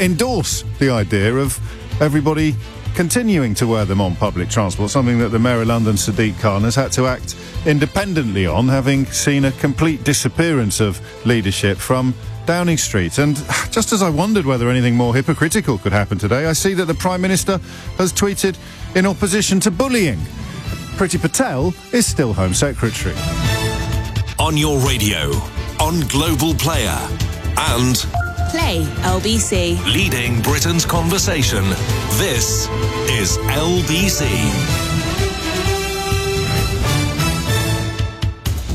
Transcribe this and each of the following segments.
endorse the idea of everybody continuing to wear them on public transport, something that the Mayor of London, Sadiq Khan, has had to act independently on, having seen a complete disappearance of leadership from Downing Street. And just as I wondered whether anything more hypocritical could happen today, I see that the Prime Minister has tweeted in opposition to bullying. Priti Patel is still Home Secretary. On your radio, on Global Player, and Play LBC. Leading Britain's conversation. This is LBC.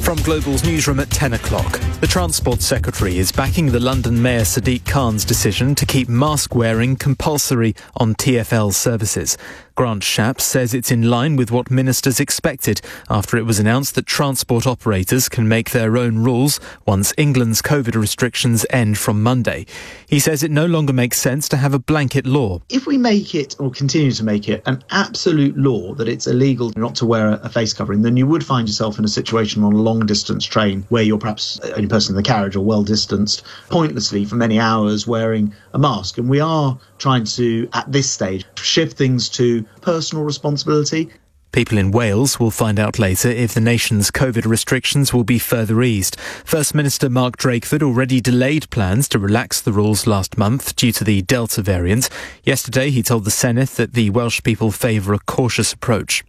From Global's newsroom at 10 o'clock, the Transport Secretary is backing the London Mayor Sadiq Khan's decision to keep mask wearing compulsory on TfL services. Grant Shapps says it's in line with what ministers expected after it was announced that transport operators can make their own rules once England's COVID restrictions end from Monday. He says it no longer makes sense to have a blanket law. If we make it, or continue to make it, an absolute law that it's illegal not to wear a face covering, then you would find yourself in a situation on a long-distance train where you're perhaps the only person in the carriage or well-distanced, pointlessly for many hours wearing a mask. And we are trying to, at this stage, shift things to personal responsibility. People in Wales will find out later if the nation's COVID restrictions will be further eased. First Minister Mark Drakeford already delayed plans to relax the rules last month due to the Delta variant. Yesterday he told the Senate that the Welsh people favour a cautious approach.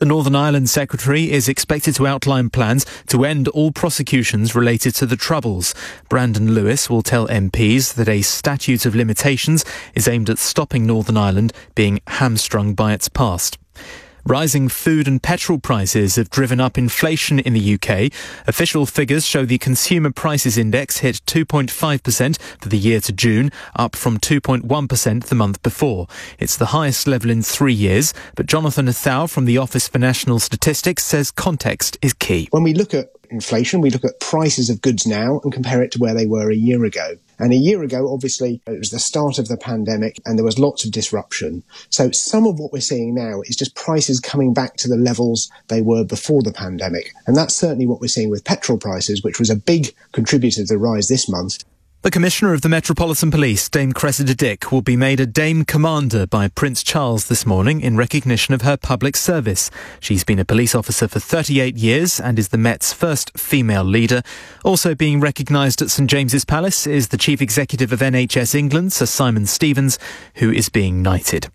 The Northern Ireland Secretary is expected to outline plans to end all prosecutions related to the Troubles. Brandon Lewis will tell MPs that a statute of limitations is aimed at stopping Northern Ireland being hamstrung by its past. Rising food and petrol prices have driven up inflation in the UK. Official figures show the Consumer Prices Index hit 2.5% for the year to June, up from 2.1% the month before. It's the highest level in 3 years, but Jonathan Athow from the Office for National Statistics says context is key. When we look at inflation, we look at prices of goods now and compare it to where they were a year ago. And a year ago, obviously, it was the start of the pandemic and there was lots of disruption. So some of what we're seeing now is just prices coming back to the levels they were before the pandemic. And that's certainly what we're seeing with petrol prices, which was a big contributor to the rise this month. The Commissioner of the Metropolitan Police, Dame Cressida Dick, will be made a Dame Commander by Prince Charles this morning in recognition of her public service. She's been a police officer for 38 years and is the Met's first female leader. Also being recognised at St James's Palace is the Chief Executive of NHS England, Sir Simon Stevens, who is being knighted.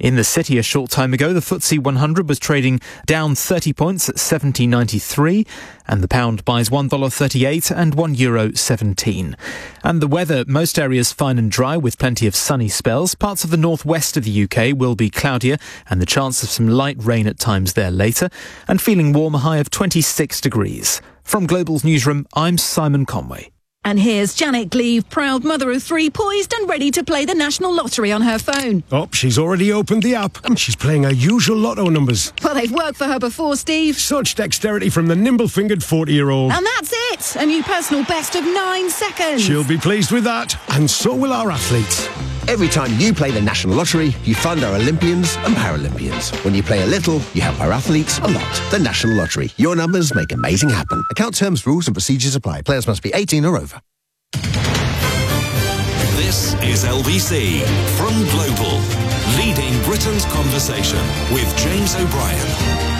In the city a short time ago, the FTSE 100 was trading down 30 points at 70.93, and the pound buys $1.38 and €1.17. And the weather, most areas fine and dry with plenty of sunny spells. Parts of the northwest of the UK will be cloudier and the chance of some light rain at times there later, and feeling warm, a high of 26 degrees. From Global's newsroom, I'm Simon Conway. And here's Janet Gleave, proud mother of three, poised and ready to play the National Lottery on her phone. Oh, she's already opened the app and she's playing her usual lotto numbers. Well, they've worked for her before, Steve. Such dexterity from the nimble-fingered 40-year-old. And that's it! A new personal best of 9 seconds. She'll be pleased with that, and so will our athletes. Every time you play the National Lottery, you fund our Olympians and Paralympians. When you play a little, you help our athletes a lot. The National Lottery. Your numbers make amazing happen. Account terms, rules and procedures apply. Players must be 18 or over. This is LBC from Global. Leading Britain's conversation with James O'Brien.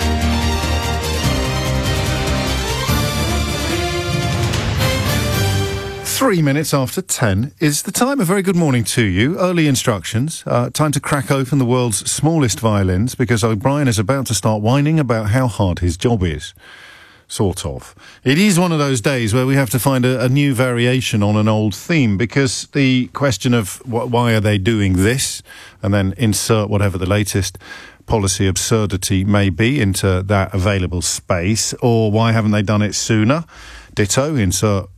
Three minutes after 10 is the time. A very good morning to you. Early instructions. Time to crack open the world's smallest violins, because O'Brien is about to start whining about how hard his job is. Sort of. It is one of those days where we have to find a new variation on an old theme, because the question of why are they doing this, and then insert whatever the latest policy absurdity may be into that available space, or why haven't they done it sooner? Ditto, insert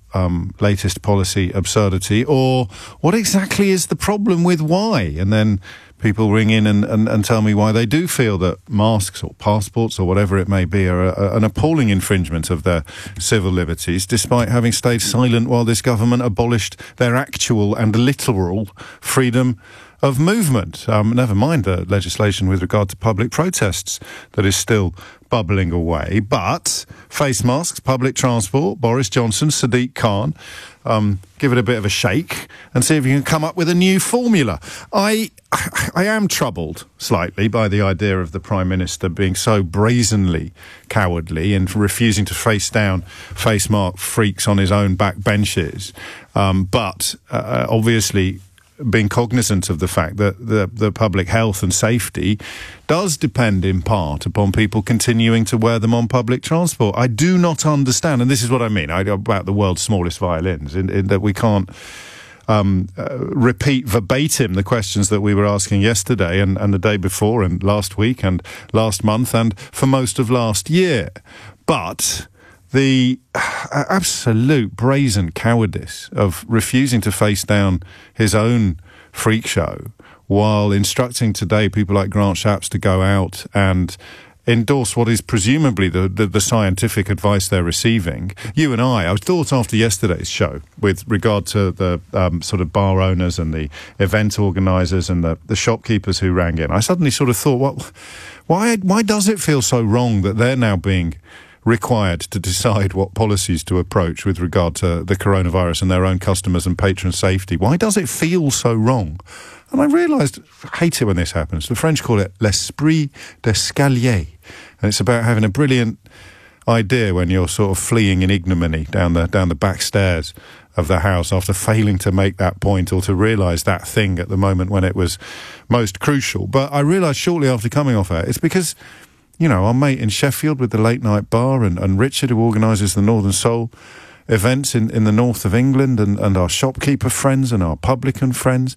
latest policy absurdity, or what exactly is the problem with why? And then people ring in and tell me why they do feel that masks or passports or whatever it may be are an appalling infringement of their civil liberties, despite having stayed silent while this government abolished their actual and literal freedom of movement. Never mind the legislation with regard to public protests that is still bubbling away. But face masks, public transport, Boris Johnson, Sadiq Khan, give it a bit of a shake and see if you can come up with a new formula. I am troubled slightly by the idea of the Prime Minister being so brazenly cowardly and refusing to face down face mask freaks on his own back benches. But obviously being cognizant of the fact that the public health and safety does depend in part upon people continuing to wear them on public transport. I do not understand, and this is what I mean about the world's smallest violins, in that we can't repeat verbatim the questions that we were asking yesterday and the day before and last week and last month and for most of last year. But the absolute brazen cowardice of refusing to face down his own freak show while instructing today people like Grant Shapps to go out and endorse what is presumably the scientific advice they're receiving. You and I thought after yesterday's show with regard to the sort of bar owners and the event organisers and the shopkeepers who rang in, I suddenly sort of thought, why does it feel so wrong that they're now being required to decide what policies to approach with regard to the coronavirus and their own customers and patron safety? Why does it feel so wrong? And I realised, I hate it when this happens. The French call it l'esprit d'escalier. And it's about having a brilliant idea when you're sort of fleeing in ignominy down the back stairs of the house after failing to make that point or to realise that thing at the moment when it was most crucial. But I realised shortly after coming off air, it's because, you know, our mate in Sheffield with the late night bar and Richard, who organises the Northern Soul events in the north of England, and our shopkeeper friends and our publican friends,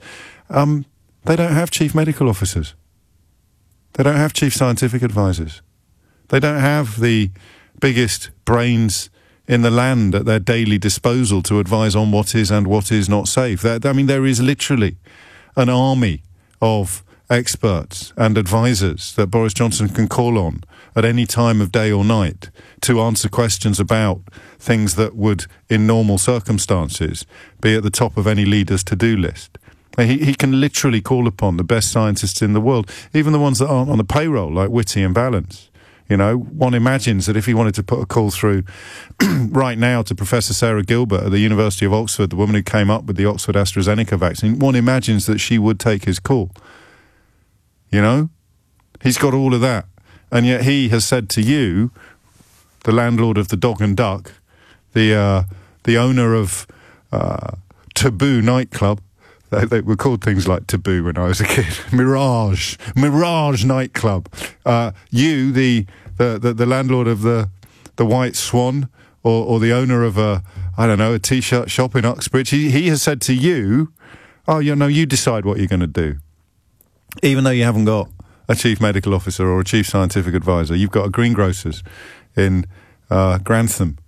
they don't have chief medical officers. They don't have chief scientific advisors. They don't have the biggest brains in the land at their daily disposal to advise on what is and what is not safe. There is literally an army of experts and advisors that Boris Johnson can call on at any time of day or night to answer questions about things that would, in normal circumstances, be at the top of any leader's to-do list. He can literally call upon the best scientists in the world, even the ones that aren't on the payroll, like Whitty and Balance. You know, one imagines that if he wanted to put a call through right now to Professor Sarah Gilbert at the University of Oxford, the woman who came up with the Oxford AstraZeneca vaccine, one imagines that she would take his call. You know, he's got all of that. And yet he has said to you, the landlord of the Dog and Duck, the owner of Taboo nightclub, they were called things like Taboo when I was a kid, Mirage nightclub. You, the landlord of the White Swan or the owner of a T-shirt shop in Uxbridge, he has said to you, oh, you know, you decide what you're going to do. Even though you haven't got a chief medical officer or a chief scientific advisor, you've got a greengrocers in Grantham.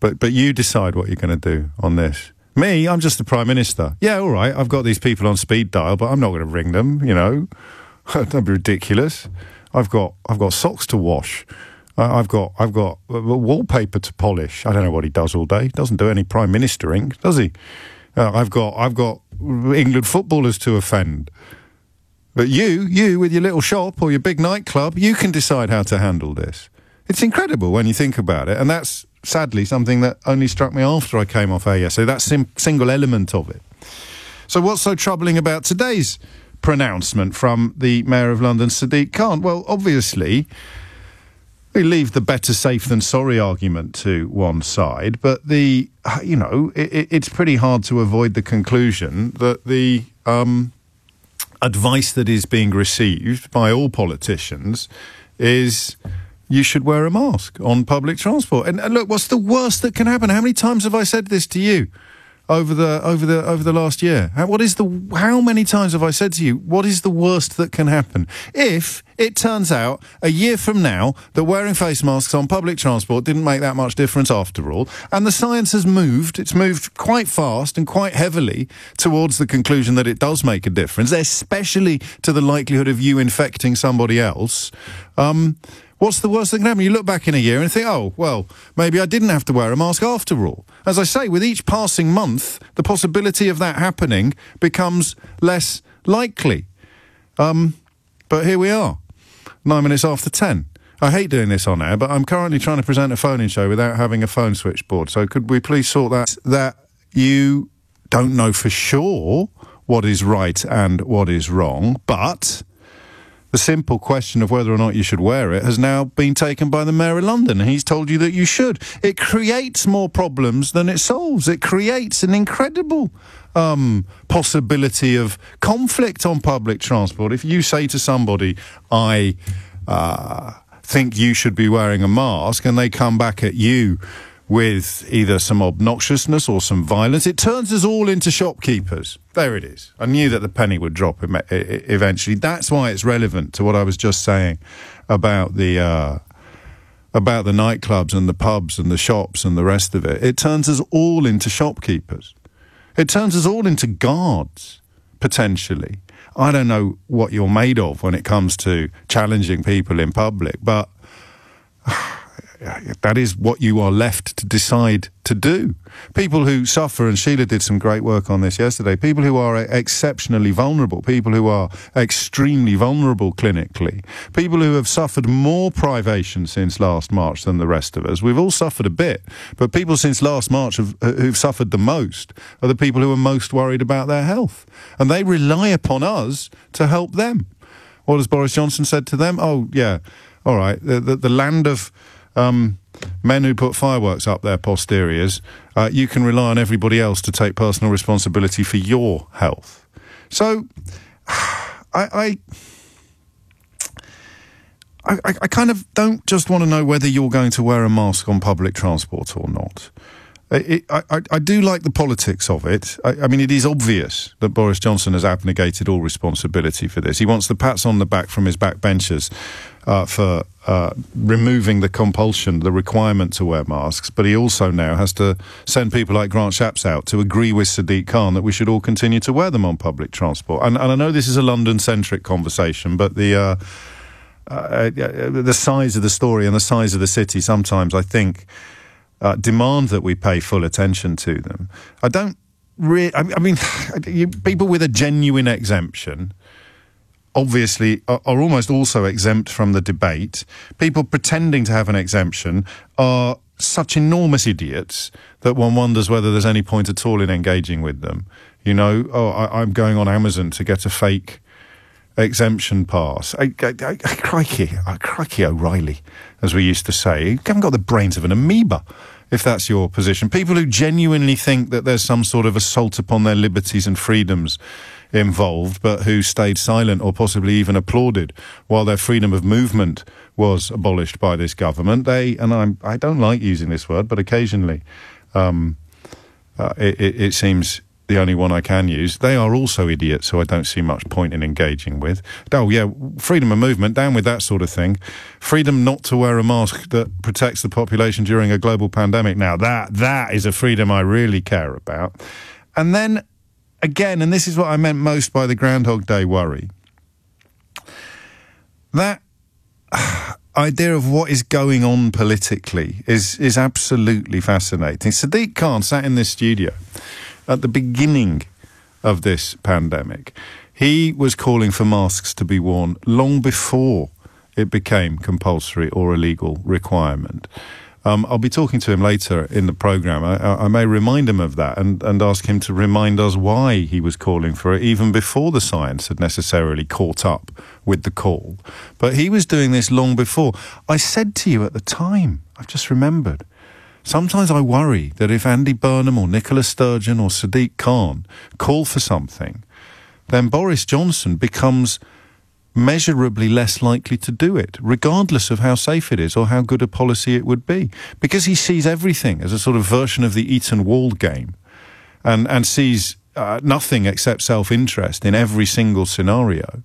But you decide what you're going to do on this. Me, I'm just the Prime Minister. Yeah, all right, I've got these people on speed dial, but I'm not going to ring them, you know. That'd be ridiculous. I've got socks to wash. I've got wallpaper to polish. I don't know what he does all day. He doesn't do any Prime Ministering, does he? I've got England footballers to offend. But you with your little shop or your big nightclub, you can decide how to handle this. It's incredible when you think about it. And that's, sadly, something that only struck me after I came off air yesterday, that single element of it. So what's so troubling about today's pronouncement from the Mayor of London, Sadiq Khan? Well, obviously, we leave the better safe than sorry argument to one side. But it's pretty hard to avoid the conclusion that the advice that is being received by all politicians is you should wear a mask on public transport. And look, what's the worst that can happen? How many times have I said this to you over the last year? How many times have I said to you, what is the worst that can happen? If it turns out a year from now that wearing face masks on public transport didn't make that much difference after all, and the science has moved, it's moved quite fast and quite heavily towards the conclusion that it does make a difference, especially to the likelihood of you infecting somebody else, What's the worst that can happen? You look back in a year and think, oh, well, maybe I didn't have to wear a mask after all. As I say, with each passing month, the possibility of that happening becomes less likely. But here we are, 9 minutes after 10. I hate doing this on air, but I'm currently trying to present a phone-in show without having a phone switchboard. So could we please sort that you don't know for sure what is right and what is wrong, but the simple question of whether or not you should wear it has now been taken by the Mayor of London. He's told you that you should. It creates more problems than it solves. It creates an incredible possibility of conflict on public transport. If you say to somebody, I think you should be wearing a mask, and they come back at you with either some obnoxiousness or some violence, it turns us all into shopkeepers. There it is. I knew that the penny would drop eventually. That's why it's relevant to what I was just saying about the nightclubs and the pubs and the shops and the rest of it. It turns us all into shopkeepers. It turns us all into guards, potentially. I don't know what you're made of when it comes to challenging people in public, but that is what you are left to decide to do. People who suffer, and Sheila did some great work on this yesterday, people who are exceptionally vulnerable, people who are extremely vulnerable clinically, people who have suffered more privation since last March than the rest of us. We've all suffered a bit, but people since last March who've suffered the most are the people who are most worried about their health. And they rely upon us to help them. What has Boris Johnson said to them? Oh, yeah, all right, the land of men who put fireworks up their posteriors, you can rely on everybody else to take personal responsibility for your health. So, I kind of don't just want to know whether you're going to wear a mask on public transport or not. I do like the politics of it. I mean, it is obvious that Boris Johnson has abnegated all responsibility for this. He wants the pats on the back from his backbenchers for removing the compulsion, the requirement to wear masks, but he also now has to send people like Grant Shapps out to agree with Sadiq Khan that we should all continue to wear them on public transport. And I know this is a London-centric conversation, but the size of the story and the size of the city sometimes, I think, demand that we pay full attention to them. I mean, people with a genuine exemption obviously are almost also exempt from the debate. People pretending to have an exemption are such enormous idiots that one wonders whether there's any point at all in engaging with them. You know, oh, I'm going on Amazon to get a fake exemption pass. Crikey O'Reilly, as we used to say. You haven't got the brains of an amoeba, if that's your position. People who genuinely think that there's some sort of assault upon their liberties and freedoms involved, but who stayed silent or possibly even applauded while their freedom of movement was abolished by this government. They, and I don't like using this word, but occasionally it seems the only one I can use. They are also idiots, so I don't see much point in engaging with. Oh, yeah, freedom of movement, down with that sort of thing. Freedom not to wear a mask that protects the population during a global pandemic. Now, that is a freedom I really care about. And then, again, and this is what I meant most by the Groundhog Day worry, that idea of what is going on politically is absolutely fascinating. Sadiq Khan sat in this studio at the beginning of this pandemic. He was calling for masks to be worn long before it became compulsory or a legal requirement. I'll be talking to him later in the programme. I may remind him of that and ask him to remind us why he was calling for it, even before the science had necessarily caught up with the call. But he was doing this long before. I said to you at the time, I've just remembered, sometimes I worry that if Andy Burnham or Nicola Sturgeon or Sadiq Khan call for something, then Boris Johnson becomes measurably less likely to do it, regardless of how safe it is or how good a policy it would be. Because he sees everything as a sort of version of the Eton Wall game and sees nothing except self-interest in every single scenario.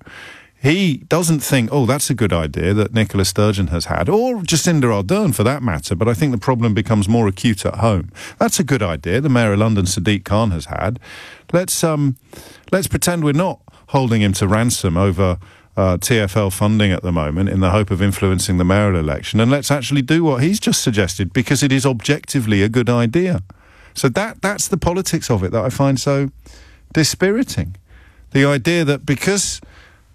He doesn't think, oh, that's a good idea that Nicola Sturgeon has had, or Jacinda Ardern for that matter, but I think the problem becomes more acute at home. That's a good idea the Mayor of London, Sadiq Khan, has had. Let's pretend we're not holding him to ransom over TfL funding at the moment in the hope of influencing the mayoral election, and let's actually do what he's just suggested, because it is objectively a good idea. So that's the politics of it that I find so dispiriting. The idea that because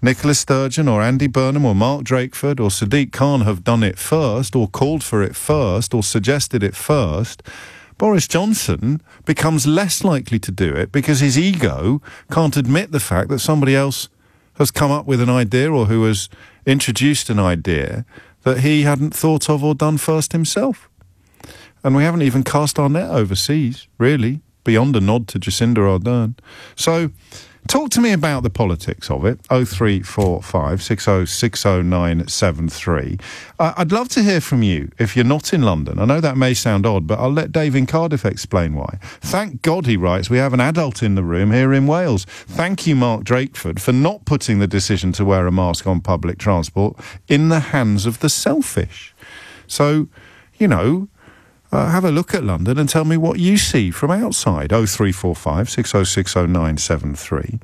Nicola Sturgeon or Andy Burnham or Mark Drakeford or Sadiq Khan have done it first, or called for it first, or suggested it first, Boris Johnson becomes less likely to do it because his ego can't admit the fact that somebody else has come up with an idea, or who has introduced an idea that he hadn't thought of or done first himself. And we haven't even cast our net overseas, really, beyond a nod to Jacinda Ardern. So talk to me about the politics of it. 0345 6060973. I'd love to hear from you if you're not in London. I know that may sound odd, but I'll let Dave in Cardiff explain why. Thank God, he writes, we have an adult in the room here in Wales. Thank you, Mark Drakeford, for not putting the decision to wear a mask on public transport in the hands of the selfish. So, you know, have a look at London and tell me what you see from outside. 0345 6060973.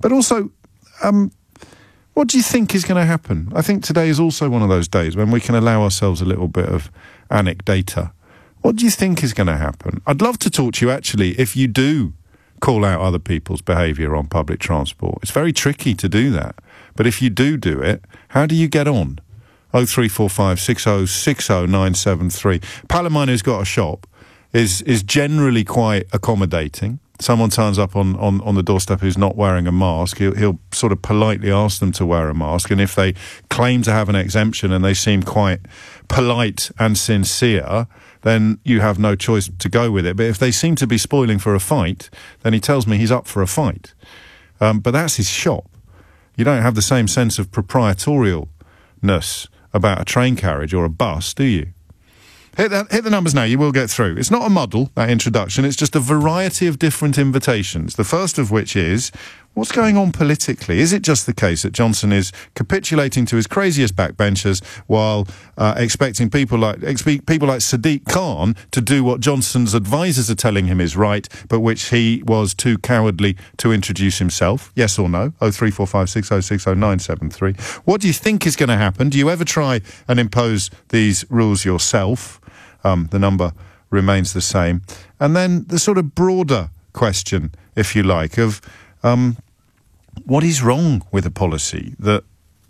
But also, what do you think is going to happen? I think today is also one of those days when we can allow ourselves a little bit of anecdata. What do you think is going to happen? I'd love to talk to you, actually, if you do call out other people's behaviour on public transport. It's very tricky to do that. But if you do it, how do you get on? 0345 6060973. Pal of mine who's got a shop is generally quite accommodating. Someone turns up on the doorstep who's not wearing a mask. He'll sort of politely ask them to wear a mask. And if they claim to have an exemption and they seem quite polite and sincere, then you have no choice to go with it. But if they seem to be spoiling for a fight, then he tells me he's up for a fight. But that's his shop. You don't have the same sense of proprietorialness about a train carriage or a bus, do you? Hit the numbers now, you will get through. It's not a muddle, that introduction, it's just a variety of different invitations, the first of which is, what's going on politically? Is it just the case that Johnson is capitulating to his craziest backbenchers while expecting people like Sadiq Khan to do what Johnson's advisers are telling him is right, but which he was too cowardly to introduce himself? Yes or no? 0345 6060973. What do you think is going to happen? Do you ever try and impose these rules yourself? The number remains the same. And then the sort of broader question, if you like, of what is wrong with a policy that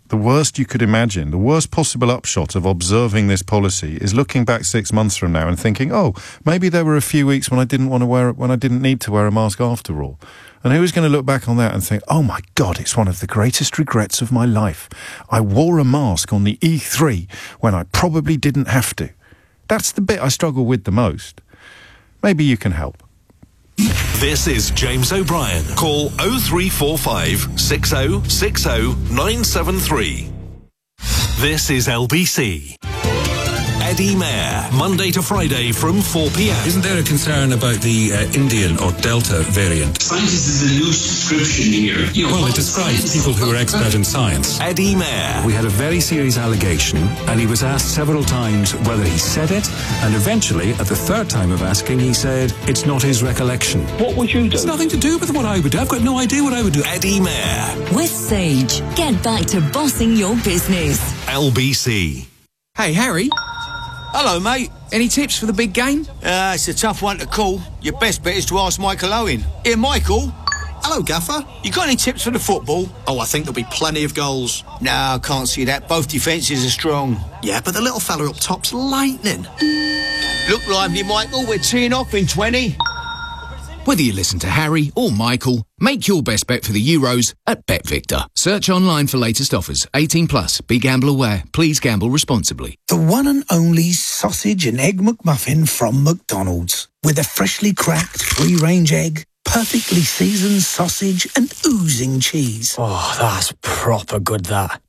the worst you could imagine, the worst possible upshot of observing this policy is looking back 6 months from now and thinking, oh, maybe there were a few weeks when I didn't want to wear it, when I didn't need to wear a mask after all. And who is going to look back on that and think, oh my God, it's one of the greatest regrets of my life. I wore a mask on the E3 when I probably didn't have to. That's the bit I struggle with the most. Maybe you can help. This is James O'Brien. Call 0345 6060973. This is LBC. Eddie Mair, Monday to Friday from 4 p.m. Isn't there a concern about the Indian or Delta variant? Scientist is a loose description here. You know, well, it describes people who are expert in science. Eddie Mair. We had a very serious allegation, and he was asked several times whether he said it, and eventually, at the third time of asking, he said, it's not his recollection. What would you do? It's nothing to do with what I would do. I've got no idea what I would do. Eddie Mair. With Sage. Get back to bossing your business. LBC. Hey, Harry. Hello, mate. Any tips for the big game? It's a tough one to call. Your best bet is to ask Michael Owen. Here, Michael. Hello, Gaffer. You got any tips for the football? Oh, I think there'll be plenty of goals. No, I can't see that. Both defences are strong. Yeah, but the little fella up top's lightning. Look lively, Michael. We're teeing off in 20. Whether you listen to Harry or Michael, make your best bet for the Euros at BetVictor. Search online for latest offers. 18 plus. BeGamble aware. Please gamble responsibly. The one and only sausage and egg McMuffin from McDonald's. With a freshly cracked free-range egg, perfectly seasoned sausage and oozing cheese. Oh, that's proper good, that.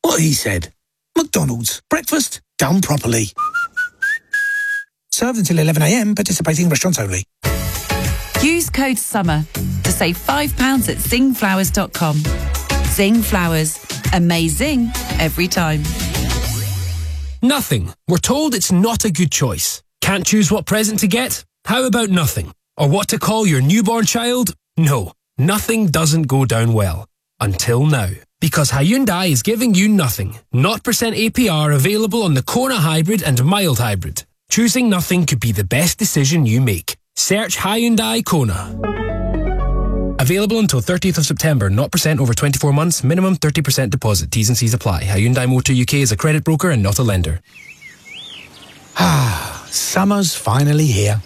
What he said. McDonald's. Breakfast done properly. Served until 11 a.m. Participating restaurants only. Use code SUMMER to save £5 at zingflowers.com. Zing Flowers. Amazing every time. Nothing. We're told it's not a good choice. Can't choose what present to get? How about nothing? Or what to call your newborn child? No, nothing doesn't go down well. Until now. Because Hyundai is giving you nothing. 0% APR available on the Kona Hybrid and Mild Hybrid. Choosing nothing could be the best decision you make. Search Hyundai Kona. Available until 30th of September. 0% over 24 months. Minimum 30% deposit. T's and C's apply. Hyundai Motor UK is a credit broker and not a lender. Ah, summer's finally here.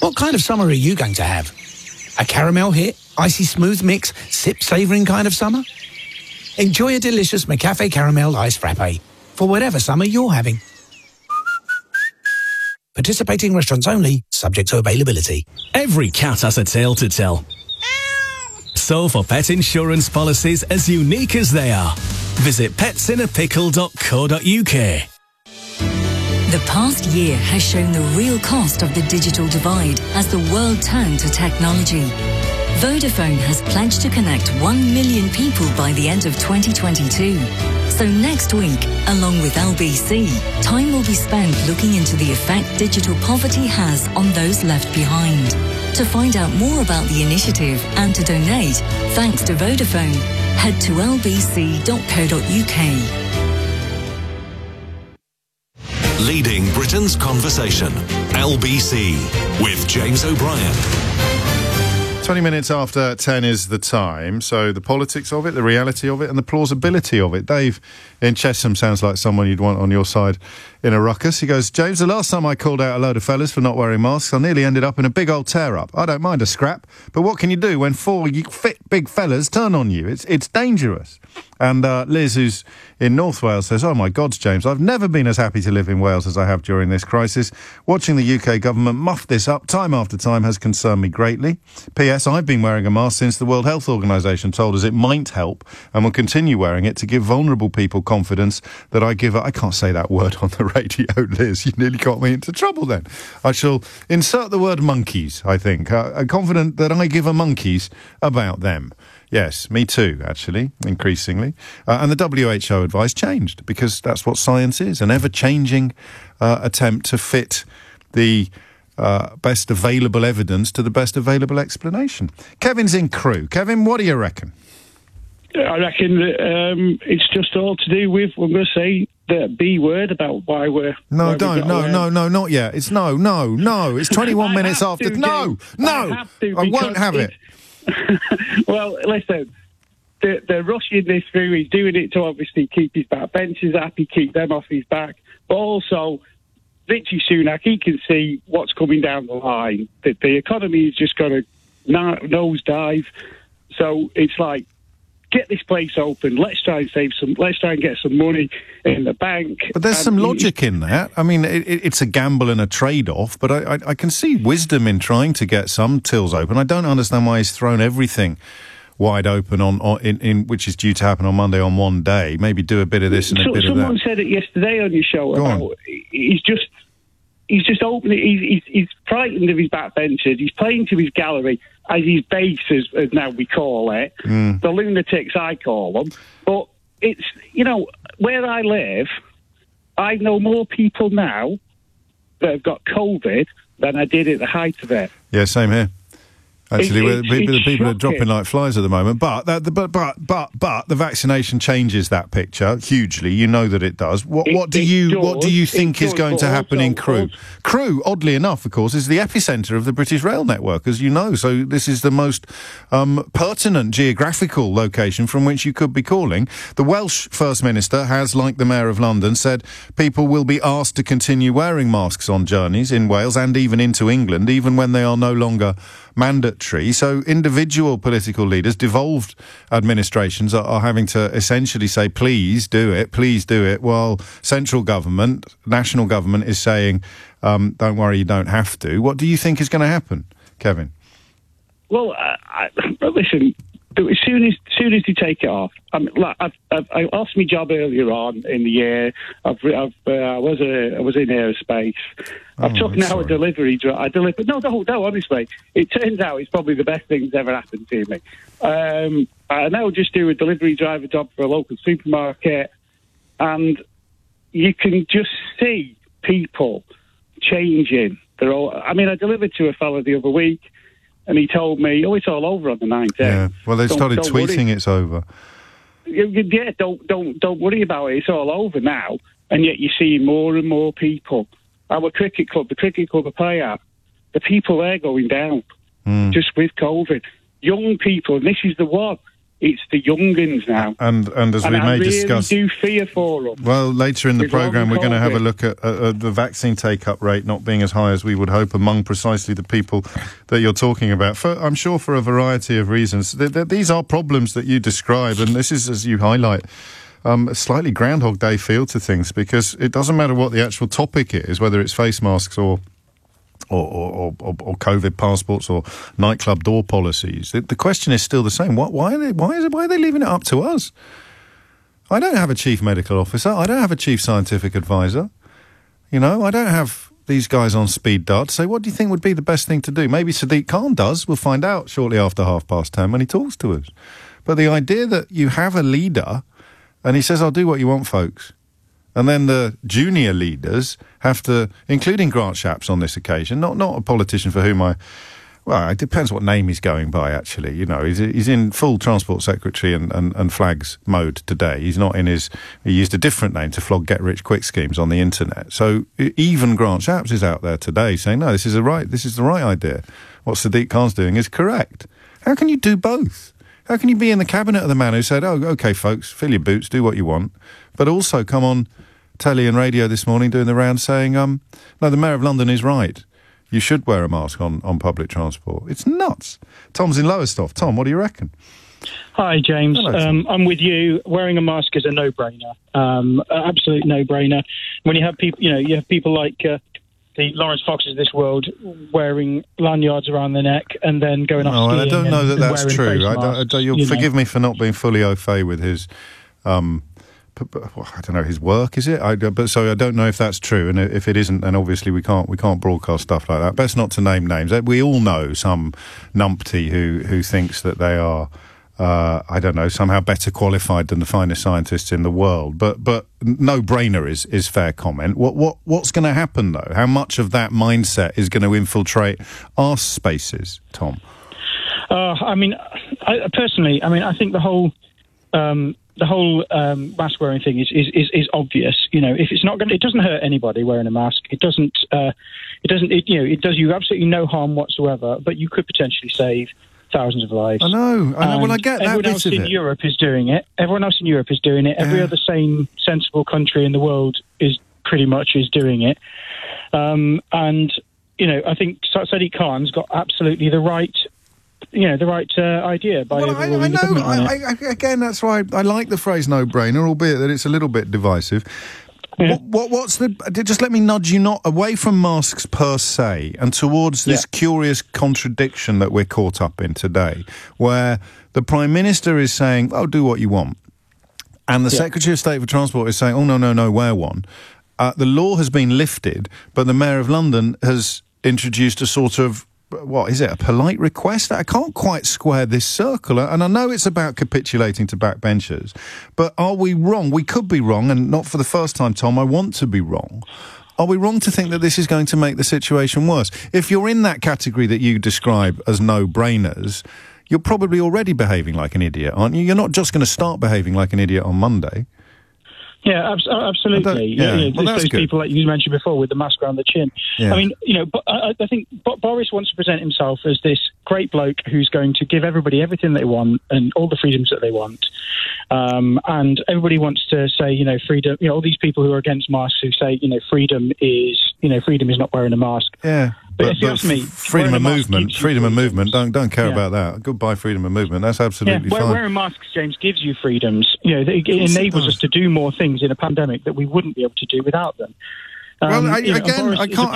What kind of summer are you going to have? A caramel hit, icy smooth mix, sip savouring kind of summer? Enjoy a delicious McCafe Caramel Ice Frappe for whatever summer you're having. Participating restaurants only, subject to availability. Every cat has a tale to tell. So for pet insurance policies as unique as they are, visit pettsinapickle.co.uk. The past year has shown the real cost of the digital divide as the world turned to technology. Vodafone has pledged to connect 1 million people by the end of 2022. So next week, along with LBC, time will be spent looking into the effect digital poverty has on those left behind. To find out more about the initiative and to donate, thanks to Vodafone, head to lbc.co.uk. Leading Britain's conversation, LBC, with James O'Brien. 20 minutes after 10 is the time, so the politics of it, the reality of it, and the plausibility of it. Dave in Chesham sounds like someone you'd want on your side in a ruckus. He goes, James, the last time I called out a load of fellas for not wearing masks, I nearly ended up in a big old tear-up. I don't mind a scrap, but what can you do when four fit big fellas turn on you? It's dangerous. And Liz, who's in North Wales, says, oh my God, James, I've never been as happy to live in Wales as I have during this crisis. Watching the UK government muff this up time after time has concerned me greatly. P.S. I've been wearing a mask since the World Health Organisation told us it might help and will continue wearing it to give vulnerable people confidence that I give up. I can't say that word on the radio, Liz. You nearly got me into trouble then. I shall insert the word monkeys, I think. I'm confident that I give a monkeys about them. Yes, me too, actually, increasingly. And the WHO advice changed, because that's what science is, an ever-changing attempt to fit the best available evidence to the best available explanation. Kevin's in Crewe. Kevin, what do you reckon? I reckon that, it's just all to do with, I'm going to say, the B word about why we're... No, don't, no, not yet. It's no, it's 21 minutes after... I won't have it. Well, listen, they're rushing this through. He's doing it to obviously keep his back benches happy, keep them off his back. But also, Richie Sunak, he can see what's coming down the line. The economy is just going to nosedive. So it's like, get this place open. Let's try and save some. Let's try and get some money in the bank. But there's some logic in that. I mean, it's a gamble and a trade-off. But I can see wisdom in trying to get some tills open. I don't understand why he's thrown everything wide open on which is due to happen on Monday on one day. Maybe do a bit of this and a bit of that. Someone said it yesterday on your show. He's just opening. He's frightened of his backbenchers. He's playing to his gallery. As his base, as now we call it, the lunatics, I call them. But it's, you know, where I live, I know more people now that have got COVID than I did at the height of it. Yeah, same here. Actually, the people are dropping like flies at the moment. But the vaccination changes that picture hugely. You know that it does. What do you think is going to happen in Crewe? Crewe, oddly enough, of course, is the epicentre of the British rail network, as you know. So this is the most pertinent geographical location from which you could be calling. The Welsh First Minister has, like the Mayor of London, said people will be asked to continue wearing masks on journeys in Wales and even into England, even when they are no longer mandatory. So individual political leaders, devolved administrations are having to essentially say, please do it, while central government, national government is saying, don't worry, you don't have to. What do you think is going to happen, Kevin? Well, listen, as soon as you take it off, I lost my job earlier on in the year. I was in aerospace. I delivered. No. Honestly, it turns out it's probably the best thing that's ever happened to me. I now just do a delivery driver job for a local supermarket, and you can just see people changing. I delivered to a fella the other week. And he told me, it's all over on the 9th. Yeah, well, they started tweeting it's over. yeah, don't worry about it. It's all over now. And yet you see more and more people. Our cricket club, the cricket club I play at, the people there going down just with COVID. Young people, and this is the one. It's the young'uns now. And as we may discuss... I really do fear for them. Well, later in the programme, we're going to have a look at the vaccine take-up rate not being as high as we would hope among precisely the people that you're talking about. I'm sure for a variety of reasons. These are problems that you describe, and this is, as you highlight, a slightly Groundhog Day feel to things, because it doesn't matter what the actual topic is, whether it's face masks or COVID passports or nightclub door policies. The question is still the same. Why are they leaving it up to us? I don't have a chief medical officer. I don't have a chief scientific advisor. You know, I don't have these guys on speed dial to say, what do you think would be the best thing to do? Maybe Sadiq Khan does. We'll find out shortly after 10:30 when he talks to us. But the idea that you have a leader and he says, I'll do what you want, folks. And then the junior leaders have to, including Grant Shapps on this occasion, not a politician for whom it depends what name he's going by, actually. You know, he's in full Transport Secretary and flags mode today. He's not in his... He used a different name to flog get-rich-quick schemes on the internet. So even Grant Shapps is out there today saying, no, this is the right idea. What Sadiq Khan's doing is correct. How can you do both? How can you be in the cabinet of the man who said, oh, OK, folks, fill your boots, do what you want, but also come on telly and radio this morning doing the round saying, no, the Mayor of London is right. You should wear a mask on public transport. It's nuts. Tom's in Lowestoft. Tom, what do you reckon? Hi, James. Hello, Tom. I'm with you. Wearing a mask is a no-brainer, absolute no-brainer. When you have people, you have people like... the Lawrence Foxes of this world wearing lanyards around their neck and then going off skiing. I don't know that that's true. You'll forgive me for not being fully au fait with his, I don't know, his work, is it? I don't know if that's true. And if it isn't, then obviously we can't broadcast stuff like that. Best not to name names. We all know some numpty who thinks that they are... I don't know, somehow better qualified than the finest scientists in the world. But no-brainer is fair comment. What's going to happen, though? How much of that mindset is going to infiltrate our spaces, Tom? I think the whole mask-wearing thing is obvious. You know, if it's not going to... It doesn't hurt anybody wearing a mask. It does you absolutely no harm whatsoever, but you could potentially save... thousands of lives. I know. Well, I get that bit of it. Everyone else in Europe is doing it. Yeah. Every other sane, sensible country in the world is pretty much doing it. I think Sadiq Khan's got absolutely the right... idea. Again, that's why I like the phrase no-brainer, albeit that it's a little bit divisive. Yeah. Just let me nudge you not away from masks per se and towards this curious contradiction that we're caught up in today, where the Prime Minister is saying, oh, do what you want. And the Secretary of State for Transport is saying, oh, no, wear one. The law has been lifted, but the Mayor of London has introduced a sort of, what is it, a polite request? I can't quite square this circle, and I know it's about capitulating to backbenchers, but are we wrong? We could be wrong, and not for the first time, Tom, I want to be wrong. Are we wrong to think that this is going to make the situation worse? If you're in that category that you describe as no-brainers, you're probably already behaving like an idiot, aren't you? You're not just going to start behaving like an idiot on Monday. Yeah, absolutely. Those people like you mentioned before with the mask around the chin. Yeah. I mean, I think Boris wants to present himself as this great bloke who's going to give everybody everything they want and all the freedoms that they want. And everybody wants to say, freedom. All these people who are against masks who say, freedom is not wearing a mask. Yeah. But if you ask me, freedom of movement. Don't care about that. Goodbye, freedom of movement. That's absolutely fine. Wearing masks, James, gives you freedoms. It enables us to do more things in a pandemic that we wouldn't be able to do without them. I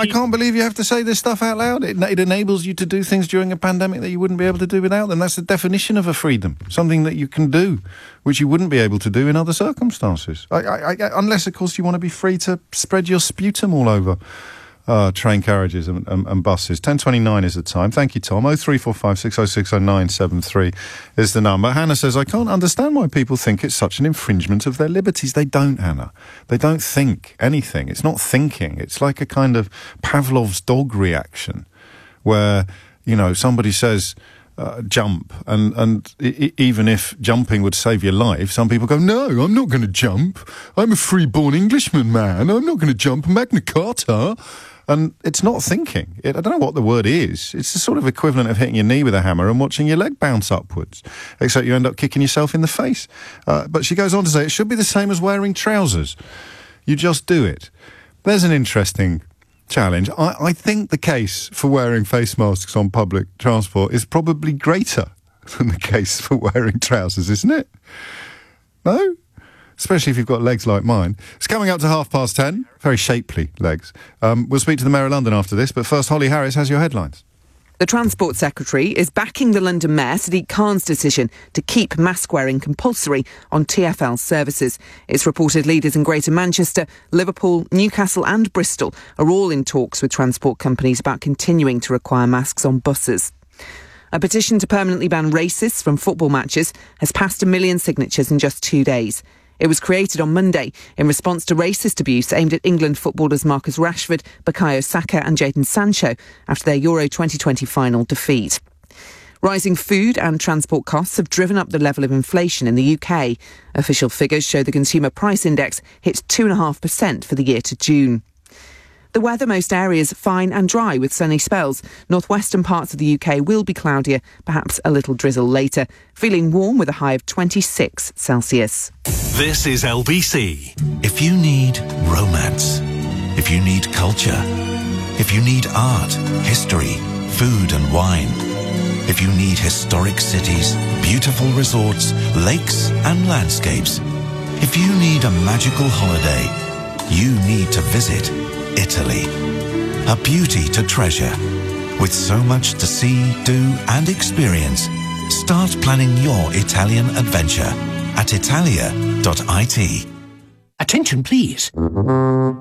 can't believe you have to say this stuff out loud. It enables you to do things during a pandemic that you wouldn't be able to do without them. That's the definition of a freedom, something that you can do, which you wouldn't be able to do in other circumstances. Unless, of course, you want to be free to spread your sputum all over train carriages and buses. 10:29 is the time. Thank you, Tom. 03456060973 is the number. Hannah says, I can't understand why people think it's such an infringement of their liberties. They don't, Hannah. They don't think anything. It's not thinking. It's like a kind of Pavlov's dog reaction where, somebody says... jump. And even if jumping would save your life, some people go, no, I'm not going to jump. I'm a free-born Englishman, man. I'm not going to jump. Magna Carta. And it's not thinking. I don't know what the word is. It's the sort of equivalent of hitting your knee with a hammer and watching your leg bounce upwards, except you end up kicking yourself in the face. But she goes on to say, it should be the same as wearing trousers. You just do it. There's an interesting challenge. I think the case for wearing face masks on public transport is probably greater than the case for wearing trousers, isn't it? No? Especially if you've got legs like mine. It's coming up to 10:30. Very shapely legs. We'll speak to the Mayor of London after this, but first, Holly Harris has your headlines. The Transport Secretary is backing the London Mayor, Sadiq Khan's decision to keep mask-wearing compulsory on TfL services. It's reported leaders in Greater Manchester, Liverpool, Newcastle and Bristol are all in talks with transport companies about continuing to require masks on buses. A petition to permanently ban racists from football matches has passed 1 million signatures in just 2 days. It was created on Monday in response to racist abuse aimed at England footballers Marcus Rashford, Bukayo Saka and Jadon Sancho after their Euro 2020 final defeat. Rising food and transport costs have driven up the level of inflation in the UK. Official figures show the consumer price index hit 2.5% for the year to June. The weather, most areas fine and dry with sunny spells. Northwestern parts of the UK will be cloudier, perhaps a little drizzle later. Feeling warm with a high of 26 Celsius. This is LBC. If you need romance, if you need culture, if you need art, history, food and wine, if you need historic cities, beautiful resorts, lakes and landscapes, if you need a magical holiday, you need to visit Italy, a beauty to treasure. With so much to see, do and experience, start planning your Italian adventure at italia.it. Attention please.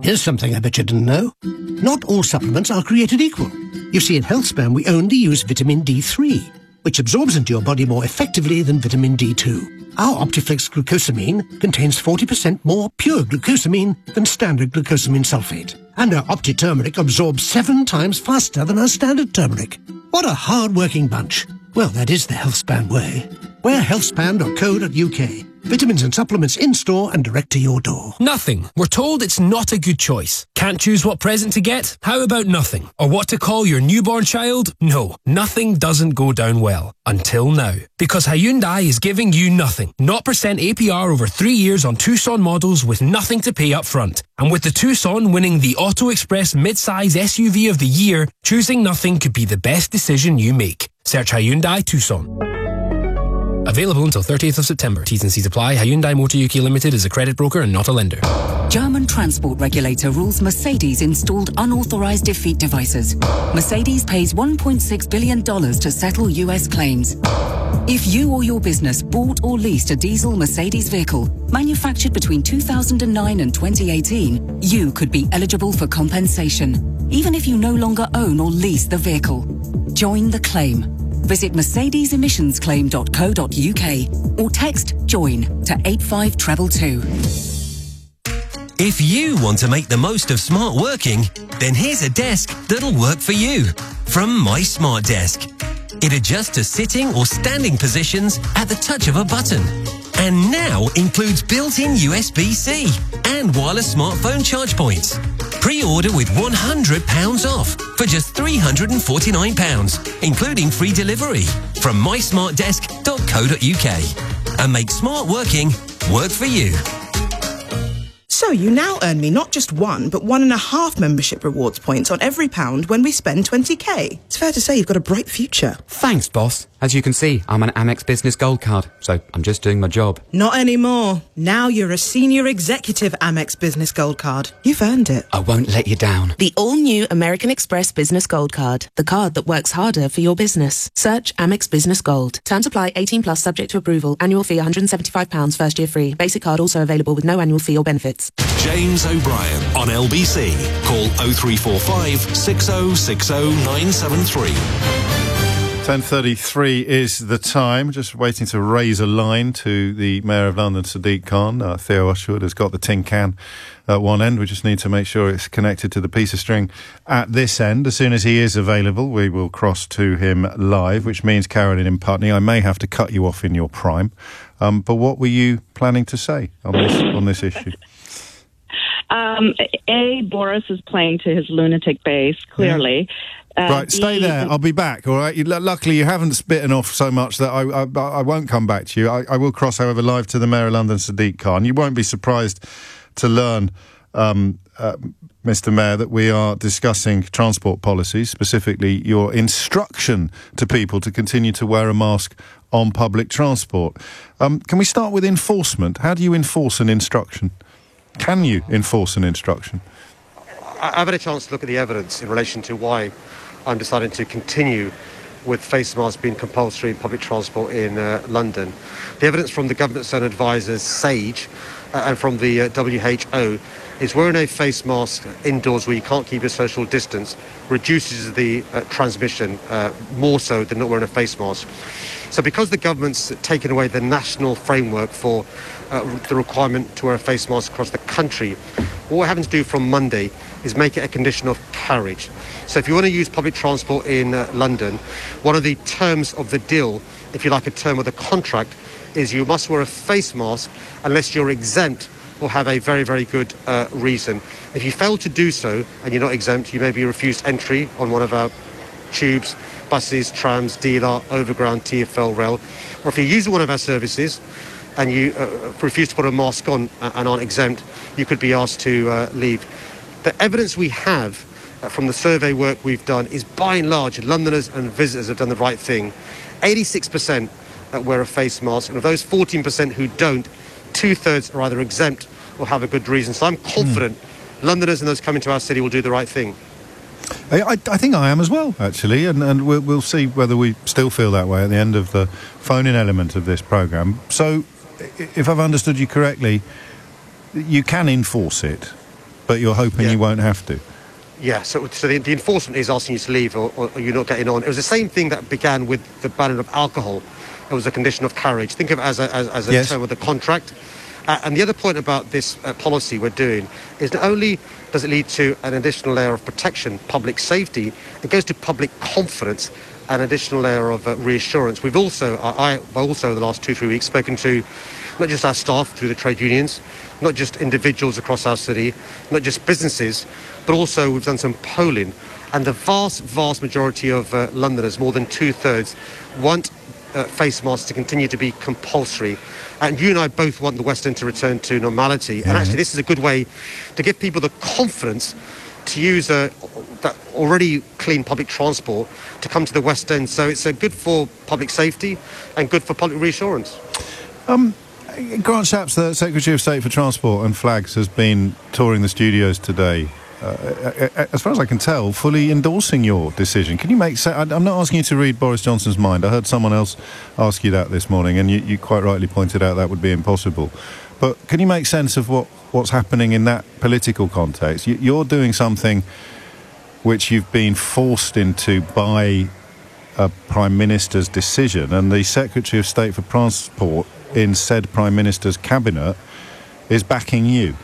Here's something I bet you didn't know. Not all supplements are created equal. You see, in HealthSpan we only use vitamin D3, which absorbs into your body more effectively than vitamin D2. Our Optiflex glucosamine contains 40% more pure glucosamine than standard glucosamine sulfate. And our OptiTurmeric absorbs 7 times faster than our standard turmeric. What a hard-working bunch. Well, that is the HealthSpan way. We're healthspan.co.uk. Vitamins and supplements in-store and direct to your door. Nothing. We're told it's not a good choice. Can't choose what present to get? How about nothing? Or what to call your newborn child? No, nothing doesn't go down well. Until now. Because Hyundai is giving you nothing. 0% APR over 3 years on Tucson models with nothing to pay up front. And with the Tucson winning the Auto Express mid-size SUV of the year, choosing nothing could be the best decision you make. Search Hyundai Tucson. Available until 30th of September. T's and C's apply. Hyundai Motor UK Limited is a credit broker and not a lender. German transport regulator rules Mercedes installed unauthorized defeat devices. Mercedes pays $1.6 billion to settle US claims. If you or your business bought or leased a diesel Mercedes vehicle manufactured between 2009 and 2018, you could be eligible for compensation, even if you no longer own or lease the vehicle. Join the claim. Visit mercedesemmissionsclaim.co.uk or text JOIN to 85222. If you want to make the most of smart working, then here's a desk that'll work for you. From My Smart Desk. It adjusts to sitting or standing positions at the touch of a button. And now includes built-in USB-C and wireless smartphone charge points. Pre-order with £100 off for just £349, including free delivery from mysmartdesk.co.uk. And make smart working work for you. So you now earn me not just 1, but 1.5 membership rewards points on every £1 when we spend 20k. It's fair to say you've got a bright future. Thanks, boss. As you can see, I'm an Amex Business Gold card, so I'm just doing my job. Not anymore. Now you're a senior executive Amex Business Gold card. You've earned it. I won't let you down. The all-new American Express Business Gold card. The card that works harder for your business. Search Amex Business Gold. Terms apply. 18+ subject to approval. Annual fee £175. First year free. Basic card also available with no annual fee or benefits. James O'Brien on LBC. Call 0345 6060 973. 10.33 is the time. Just waiting to raise a line to the Mayor of London, Sadiq Khan. Theo Ushwood has got the tin can at one end. We just need to make sure it's connected to the piece of string at this end. As soon as he is available, we will cross to him live, which means, Carolyn in Putney, I may have to cut you off in your prime. But what were you planning to say on this issue? Boris is playing to his lunatic base, clearly. Yeah. Right, stay there. I'll be back, all right? Luckily, you haven't spitten off so much that I won't come back to you. I will cross, however, live to the Mayor of London, Sadiq Khan. You won't be surprised to learn, Mr. Mayor, that we are discussing transport policies, specifically your instruction to people to continue to wear a mask on public transport. Can we start with enforcement? How do you enforce an instruction? Can you enforce an instruction? I've had a chance to look at the evidence in relation to why I'm deciding to continue with face masks being compulsory in public transport in London. The evidence from the government's own advisors, Sage, and from the WHO is wearing a face mask indoors where you can't keep a social distance reduces the transmission more so than not wearing a face mask. So because the government's taken away the national framework for the requirement to wear a face mask across the country, what we're having to do from Monday is make it a condition of carriage. So if you want to use public transport in London, one of the terms of the deal, if you like, a term of the contract, is you must wear a face mask unless you're exempt or have a very, very good reason. If you fail to do so and you're not exempt, you may be refused entry on one of our tubes, buses, trams, DLR, Overground, TfL, rail. Or if you use one of our services and you refuse to put a mask on and aren't exempt, you could be asked to leave. The evidence we have from the survey work we've done is, by and large, Londoners and visitors have done the right thing. 86% wear a face mask, and of those 14% who don't, two-thirds are either exempt or have a good reason. So I'm confident Londoners and those coming to our city will do the right thing. I think I am as well, actually, and we'll see whether we still feel that way at the end of the phone-in element of this programme. So, if I've understood you correctly, you can enforce it, but you're hoping you won't have to. Yeah, so the enforcement is asking you to leave or you're not getting on. It was the same thing that began with the ban of alcohol. It was a condition of carriage. Think of it as a term of the contract. And the other point about this policy we're doing is not only does it lead to an additional layer of protection, public safety, it goes to public confidence, an additional layer of reassurance. We've also, I also the last two, 3 weeks, spoken to not just our staff through the trade unions, not just individuals across our city, not just businesses, but also we've done some polling. And the vast, vast majority of Londoners, more than two-thirds, want face masks to continue to be compulsory, and you and I both want the West End to return to normality. And actually, this is a good way to give people the confidence to use that already clean public transport to come to the West End. So it's good for public safety and good for public reassurance. Grant Shapps, the Secretary of State for Transport and Flags, has been touring the studios today. As far as I can tell, fully endorsing your decision. Can you make sense? I'm not asking you to read Boris Johnson's mind. I heard someone else ask you that this morning, and you quite rightly pointed out that would be impossible. But can you make sense of what's happening in that political context? You're doing something which you've been forced into by a Prime Minister's decision, and the Secretary of State for Transport in said Prime Minister's cabinet is backing you.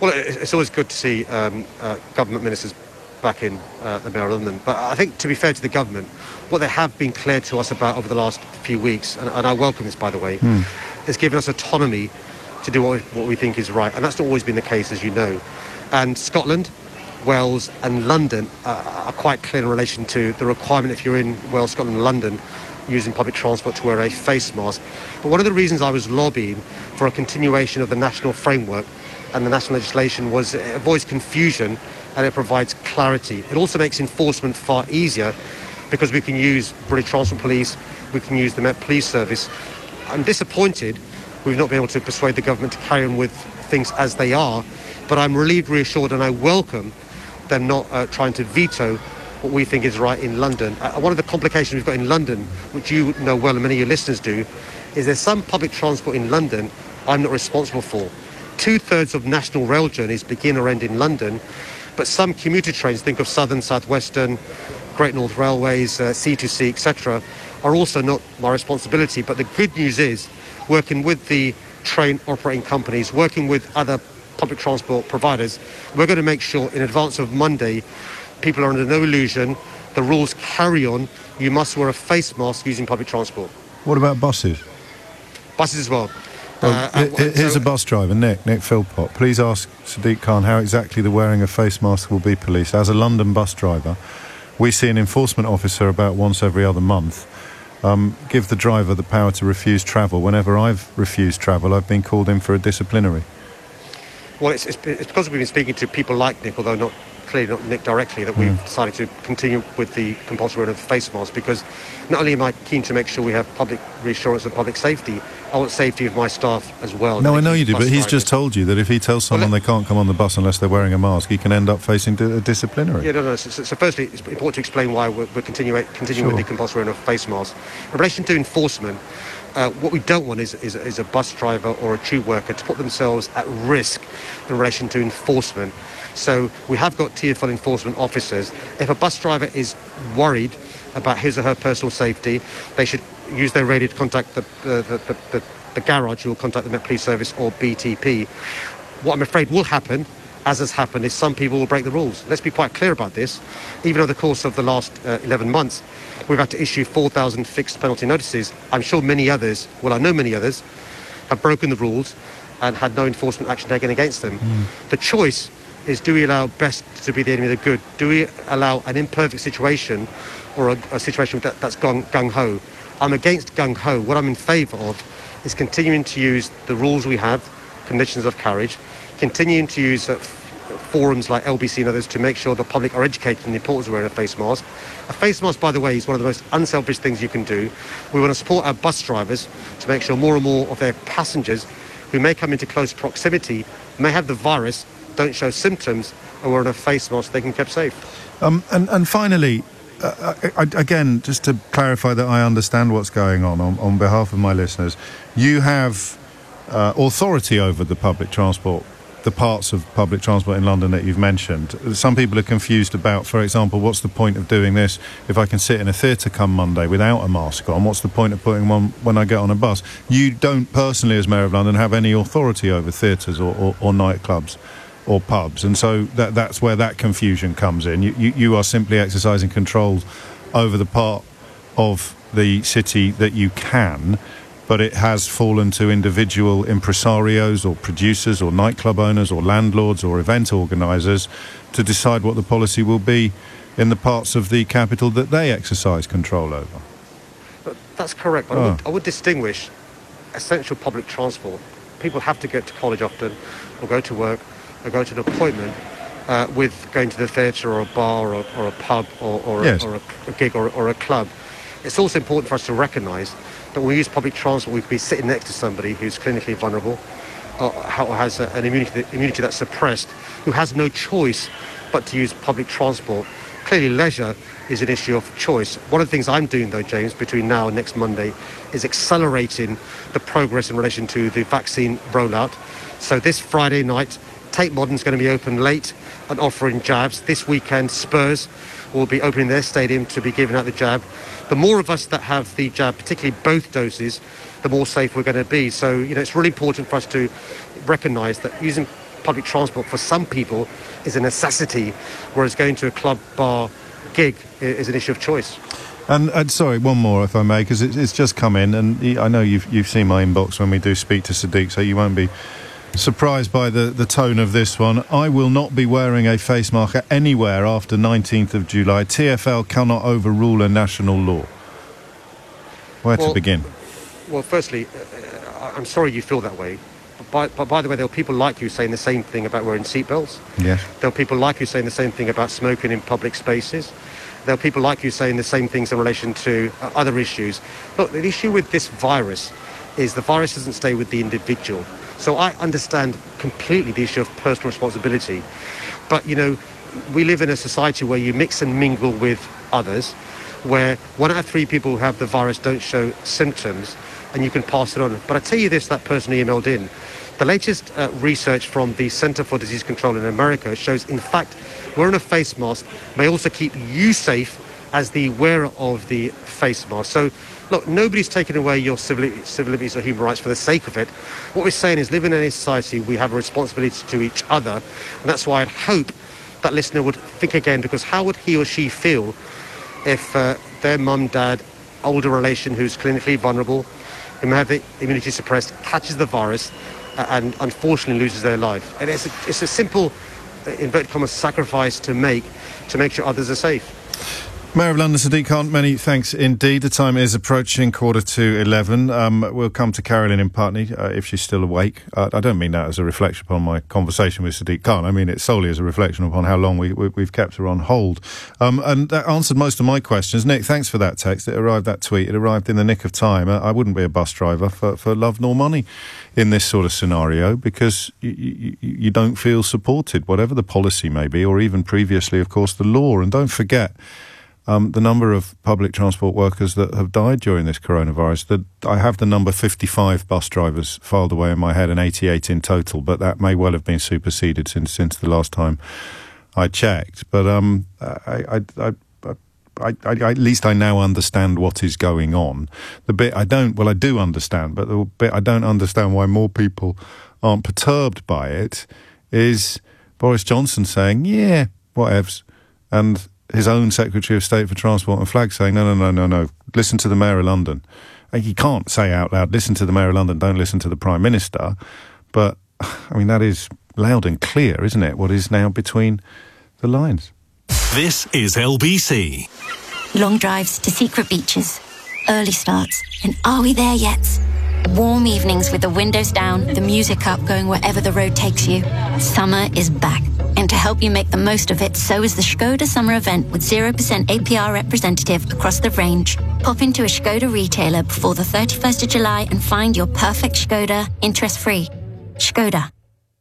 Well, it's always good to see government ministers back in the Mayor of London. But I think, to be fair to the government, what they have been clear to us about over the last few weeks, and I welcome this, by the way, is giving us autonomy to do what we think is right. And that's not always been the case, as you know. And Scotland, Wales and London are quite clear in relation to the requirement, if you're in Wales, Scotland and London, using public transport to wear a face mask. But one of the reasons I was lobbying for a continuation of the national framework and the national legislation was it avoids confusion and it provides clarity. It also makes enforcement far easier because we can use British Transport Police, we can use the Met Police service. I'm disappointed we've not been able to persuade the government to carry on with things as they are, but I'm relieved, reassured, and I welcome them not trying to veto what we think is right in London. One of the complications we've got in London, which you know well and many of your listeners do, is there's some public transport in London I'm not responsible for. Two-thirds of national rail journeys begin or end in London, but some commuter trains, think of Southern, Southwestern, Great North Railways, C2C, etc., are also not my responsibility. But the good news is, working with the train operating companies, working with other public transport providers, we're going to make sure in advance of Monday, people are under no illusion, the rules carry on, you must wear a face mask using public transport. What about buses? Buses as well. Well, here's a bus driver, Nick Philpott. Please ask Sadiq Khan how exactly the wearing of face masks will be policed. As a London bus driver, we see an enforcement officer about once every other month. Give the driver the power to refuse travel. Whenever I've refused travel, I've been called in for a disciplinary. Well, it's because we've been speaking to people like Nick, although not clearly not Nick directly, that we've decided to continue with the compulsory wearing of face masks, because not only am I keen to make sure we have public reassurance and public safety, I want safety of my staff as well. No, I know you do, but he's just told you that if he tells someone they can't come on the bus unless they're wearing a mask, he can end up facing a disciplinary. Yeah, no. So firstly, it's important to explain why we're continuing with the compulsory wearing of face masks. In relation to enforcement, what we don't want is a bus driver or a tube worker to put themselves at risk in relation to enforcement. So we have got TfL enforcement officers. If a bus driver is worried about his or her personal safety, they should use their radio to contact the garage, who will contact the Met Police Service or BTP. What I'm afraid will happen, as has happened, is some people will break the rules. Let's be quite clear about this. Even over the course of the last 11 months, we've had to issue 4,000 fixed penalty notices. I'm sure many others, well, I know many others, have broken the rules and had no enforcement action taken against them. The choice is, do we allow best to be the enemy of the good? Do we allow an imperfect situation or a situation that's gung-ho? I'm against gung-ho. What I'm in favour of is continuing to use the rules we have, conditions of carriage, continuing to use forums like LBC and others to make sure the public are educated on the importance of wearing a face mask. A face mask, by the way, is one of the most unselfish things you can do. We want to support our bus drivers to make sure more and more of their passengers who may come into close proximity, may have the virus, don't show symptoms, and wearing a face mask, they can be kept safe. And finally, again, just to clarify that I understand what's going on behalf of my listeners, you have authority over the public transport, the parts of public transport in London that you've mentioned. Some people are confused about, for example, what's the point of doing this if I can sit in a theatre come Monday without a mask on? What's the point of putting one when I get on a bus? You don't personally, as Mayor of London, have any authority over theatres or nightclubs or pubs, and so that's where that confusion comes in. You are simply exercising control over the part of the city that you can, but it has fallen to individual impresarios or producers or nightclub owners or landlords or event organisers to decide what the policy will be in the parts of the capital that they exercise control over. But that's correct, but I would distinguish essential public transport. People have to get to college often or go to work, or go to an appointment with going to the theatre or a bar or a pub or a gig or a club. It's also important for us to recognise that when we use public transport, we could be sitting next to somebody who's clinically vulnerable or has an immunity that's suppressed, who has no choice but to use public transport. Clearly, leisure is an issue of choice. One of the things I'm doing, though, James, between now and next Monday, is accelerating the progress in relation to the vaccine rollout. So this Friday night, Tate Modern's going to be open late and offering jabs. This weekend, Spurs will be opening their stadium to be giving out the jab. The more of us that have the jab, particularly both doses, the more safe we're going to be. So, it's really important for us to recognise that using public transport for some people is a necessity, whereas going to a club, bar, gig is an issue of choice. And sorry, one more, if I may, because it's just come in, and I know you've seen my inbox when we do speak to Sadiq, so you won't be surprised by the tone of this one. I will not be wearing a face mask anywhere after 19th of July. TfL cannot overrule a national law. Where to begin? Well, firstly, I'm sorry you feel that way. But by the way, there are people like you saying the same thing about wearing seatbelts. Yes. There are people like you saying the same thing about smoking in public spaces. There are people like you saying the same things in relation to other issues. Look, the issue with this virus is the virus doesn't stay with the individual. So I understand completely the issue of personal responsibility. But, we live in a society where you mix and mingle with others, where 1 out of 3 people who have the virus don't show symptoms, and you can pass it on. But I tell you this, that person emailed in. The latest research from the Center for Disease Control in America shows, in fact, wearing a face mask may also keep you safe as the wearer of the face mask. So, look, nobody's taking away your civil liberties or human rights for the sake of it. What we're saying is, living in a society, we have a responsibility to each other, and that's why I'd hope that listener would think again, because how would he or she feel if their mum, dad, older relation who's clinically vulnerable, who may have the immunity suppressed, catches the virus and unfortunately loses their life? And it's a simple, inverted commas, sacrifice to make sure others are safe. Mayor of London, Sadiq Khan, many thanks indeed. The time is approaching 11:15. We'll come to Carolyn in Putney, if she's still awake. I don't mean that as a reflection upon my conversation with Sadiq Khan. I mean it solely as a reflection upon how long we've kept her on hold. And that answered most of my questions. Nick, thanks for that text. It arrived, that tweet. It arrived in the nick of time. I wouldn't be a bus driver for love nor money in this sort of scenario, because you don't feel supported, whatever the policy may be, or even previously, of course, the law. And don't forget, the number of public transport workers that have died during this coronavirus. I have the number 55 bus drivers filed away in my head, and 88 in total, but that may well have been superseded since the last time I checked. But I at least I now understand what is going on. The bit I don't, well, I do understand, but the bit I don't understand why more people aren't perturbed by it is Boris Johnson saying, yeah, whatevs, and his own Secretary of State for Transport and Flag saying, no, listen to the Mayor of London. He can't say out loud, listen to the Mayor of London, don't listen to the Prime Minister. But, I mean, that is loud and clear, isn't it, what is now between the lines. This is LBC. Long drives to secret beaches, early starts, and are we there yet? Warm evenings with the windows down, the music up, going wherever the road takes you. Summer is back. And to help you make the most of it, so is the Skoda Summer Event with 0% APR representative across the range. Pop into a Skoda retailer before the 31st of July and find your perfect Skoda, interest-free. Skoda.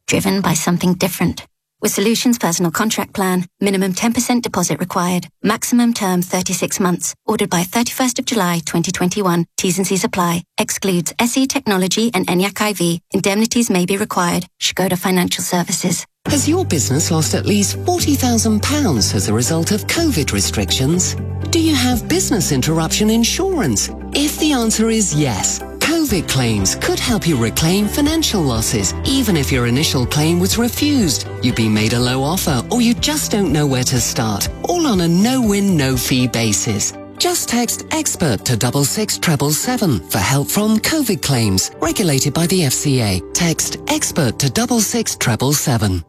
Driven by something different. With Solutions Personal Contract Plan, minimum 10% deposit required. Maximum term 36 months. Ordered by 31st of July 2021. T's and C's apply. Excludes SE Technology and ENIAC IV. Indemnities may be required. Skoda Financial Services. Has your business lost at least £40,000 as a result of COVID restrictions? Do you have business interruption insurance? If the answer is yes, COVID claims could help you reclaim financial losses, even if your initial claim was refused, you've been made a low offer, or you just don't know where to start, all on a no-win, no-fee basis. Just text EXPERT to 66777 for help from COVID claims, regulated by the FCA. Text EXPERT to 66777.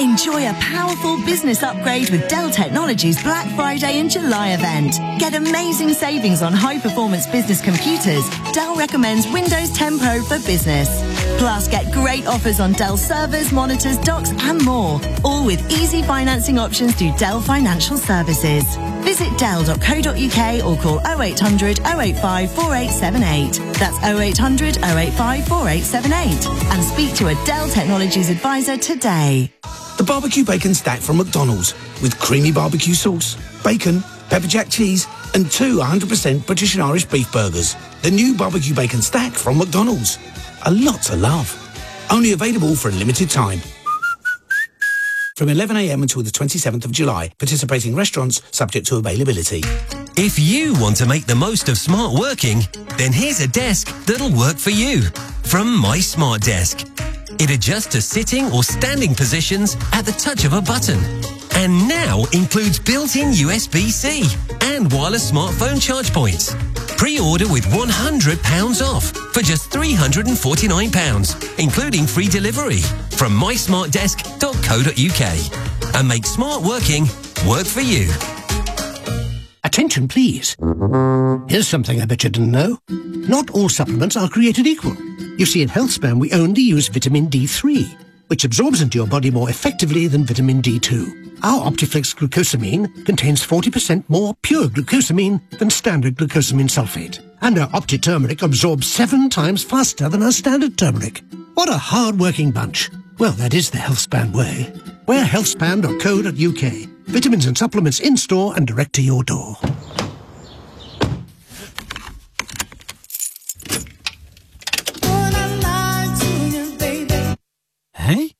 Enjoy a powerful business upgrade with Dell Technologies Black Friday and July event. Get amazing savings on high-performance business computers. Dell recommends Windows 10 Pro for business. Plus, get great offers on Dell servers, monitors, docks, and more. All with easy financing options through Dell Financial Services. Visit dell.co.uk or call 0800 085 4878. That's 0800 085 4878. And speak to a Dell Technologies advisor today. The Barbecue Bacon Stack from McDonald's, with creamy barbecue sauce, bacon, pepper jack cheese, and two 100% British and Irish beef burgers. The new Barbecue Bacon Stack from McDonald's. A lot to love. Only available for a limited time. From 11 a.m. until the 27th of July. Participating restaurants subject to availability. If you want to make the most of smart working, then here's a desk that'll work for you. From My Smart Desk. It adjusts to sitting or standing positions at the touch of a button. And now includes built-in USB-C and wireless smartphone charge points. Pre-order with £100 off for just £349, including free delivery, from mysmartdesk.co.uk. And make smart working work for you. Attention, please. Here's something I bet you didn't know. Not all supplements are created equal. You see, in HealthSpan, we only use vitamin D3, which absorbs into your body more effectively than vitamin D2. Our Optiflex glucosamine contains 40% more pure glucosamine than standard glucosamine sulfate. And our OptiTurmeric absorbs 7 times faster than our standard turmeric. What a hard-working bunch. Well, that is the HealthSpan way. We're healthspan.co.uk. Vitamins and supplements in-store and direct to your door. Hey?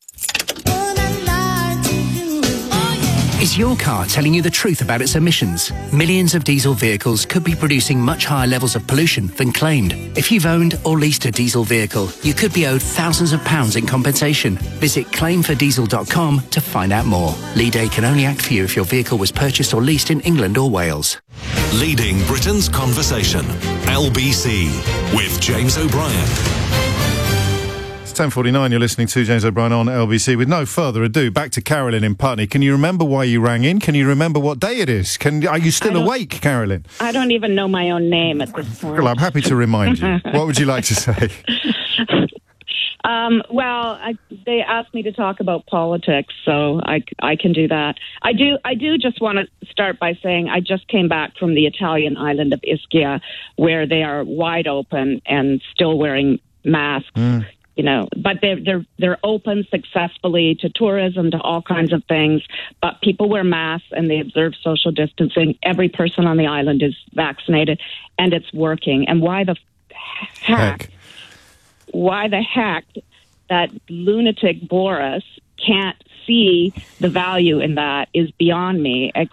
Is your car telling you the truth about its emissions. Millions of diesel vehicles could be producing much higher levels of pollution than claimed. If you've owned or leased a diesel vehicle, you could be owed thousands of pounds in compensation. Visit claimfordiesel.com to find out more. Lead Aid can only act for you if your vehicle was purchased or leased in England or Wales. Leading Britain's conversation, LBC, with James O'Brien. 10:49, you're listening to James O'Brien on LBC. With no further ado, back to Carolyn in Putney. Can you remember why you rang in? Can you remember what day it is? Are you still awake, Carolyn? I don't even know my own name at this point. Well, I'm happy to remind you. What would you like to say? They asked me to talk about politics, so I can do that. I do just want to start by saying I just came back from the Italian island of Ischia, where they are wide open and still wearing masks. You know, but they're open successfully to tourism, to all kinds of things. But people wear masks and they observe social distancing. Every person on the island is vaccinated, and it's working. And why the heck that lunatic Boris can't see the value in that is beyond me. It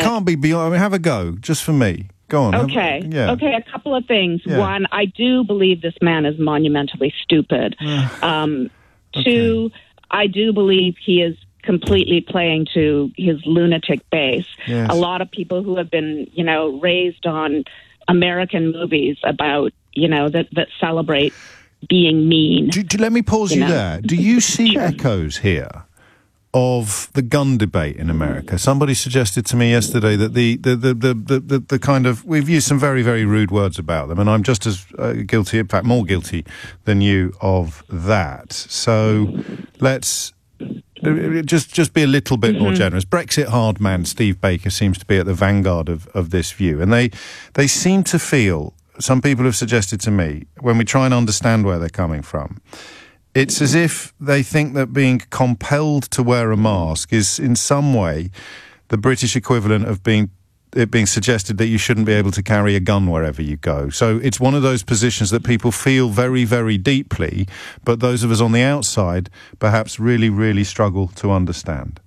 can't be beyond. I mean, have a go, just for me. Go on. Okay. Okay, a couple of things. Yeah. One, I do believe this man is monumentally stupid. Okay. Two, I do believe he is completely playing to his lunatic base. Yes. A lot of people who have been, raised on American movies about, that celebrate being mean. Let me pause you there. Do you see echoes here of the gun debate in America? Somebody suggested to me yesterday that the kind of, we've used some very, very rude words about them, and I'm just as guilty, in fact, more guilty than you of that. So let's just be a little bit more generous. Brexit hard man Steve Baker seems to be at the vanguard of this view, and they seem to feel, some people have suggested to me, when we try and understand where they're coming from, it's as if they think that being compelled to wear a mask is in some way the British equivalent of being suggested that you shouldn't be able to carry a gun wherever you go. So it's one of those positions that people feel very, very deeply, but those of us on the outside perhaps really, really struggle to understand.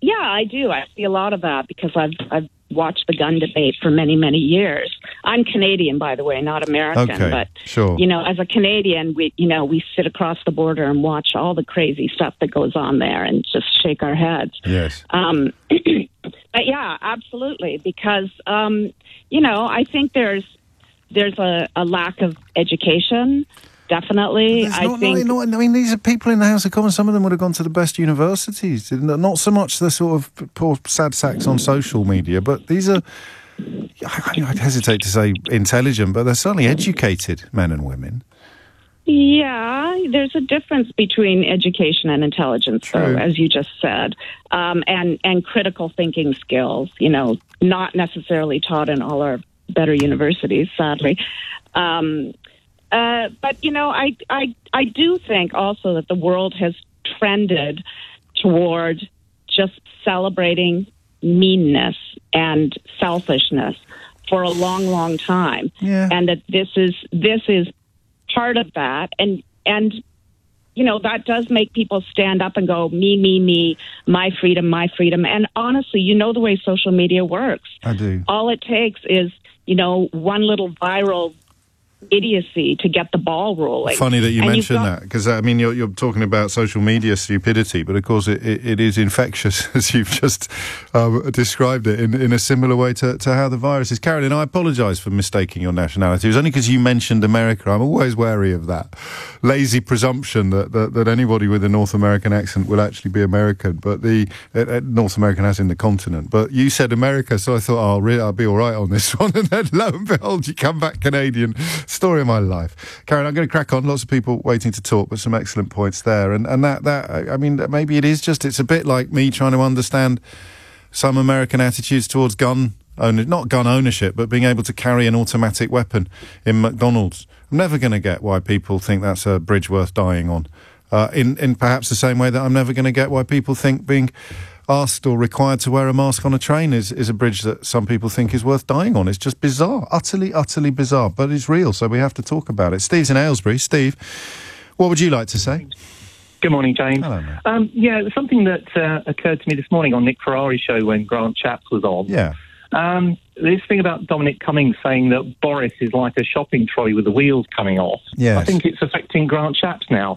Yeah, I do. I see a lot of that because I've watched the gun debate for many, many years. I'm Canadian, by the way, not American. Okay, but, sure. As a Canadian, we sit across the border and watch all the crazy stuff that goes on there and just shake our heads. Yes. But yeah, absolutely, because, I think there's a lack of education. Definitely, I think. I mean, these are people in the House of Commons. Some of them would have gone to the best universities. Not so much the sort of poor sad sacks on social media, but these are, I'd hesitate to say intelligent, but they're certainly educated men and women. Yeah, there's a difference between education and intelligence, though, as you just said, and critical thinking skills. Not necessarily taught in all our better universities, sadly. But, I do think also that the world has trended toward just celebrating meanness and selfishness for a long, long time. Yeah. And that this is part of that. And, that does make people stand up and go, me, me, me, my freedom, my freedom. And honestly, the way social media works. I do. All it takes is, one little viral idiocy to get the ball rolling. Funny that you mention that, because I mean you're talking about social media stupidity, but of course it is infectious, as you've just described it in a similar way to how the virus is. Carolyn, I apologise for mistaking your nationality. It was only because you mentioned America. I'm always wary of that lazy presumption that anybody with a North American accent will actually be American, but the North American as in the continent. But you said America, so I thought I'll be all right on this one, and then lo and behold, you come back Canadian. Story of my life. Karen, I'm going to crack on. Lots of people waiting to talk, but some excellent points there. And that I mean, maybe it is just, it's a bit like me trying to understand some American attitudes towards not gun ownership, but being able to carry an automatic weapon in McDonald's. I'm never going to get why people think that's a bridge worth dying on, in perhaps the same way that I'm never going to get why people think being asked or required to wear a mask on a train is a bridge that some people think is worth dying on. It's just bizarre, utterly, utterly bizarre, but it's real, so we have to talk about it. Steve's in Aylesbury. Steve, what would you like to say? Good morning, James. Hello, mate. Yeah, it was something that occurred to me this morning on Nick Ferrari's show when Grant Shapps was on. Yeah. This thing about Dominic Cummings saying that Boris is like a shopping trolley with the wheels coming off. Yes. I think it's affecting Grant Shapps now.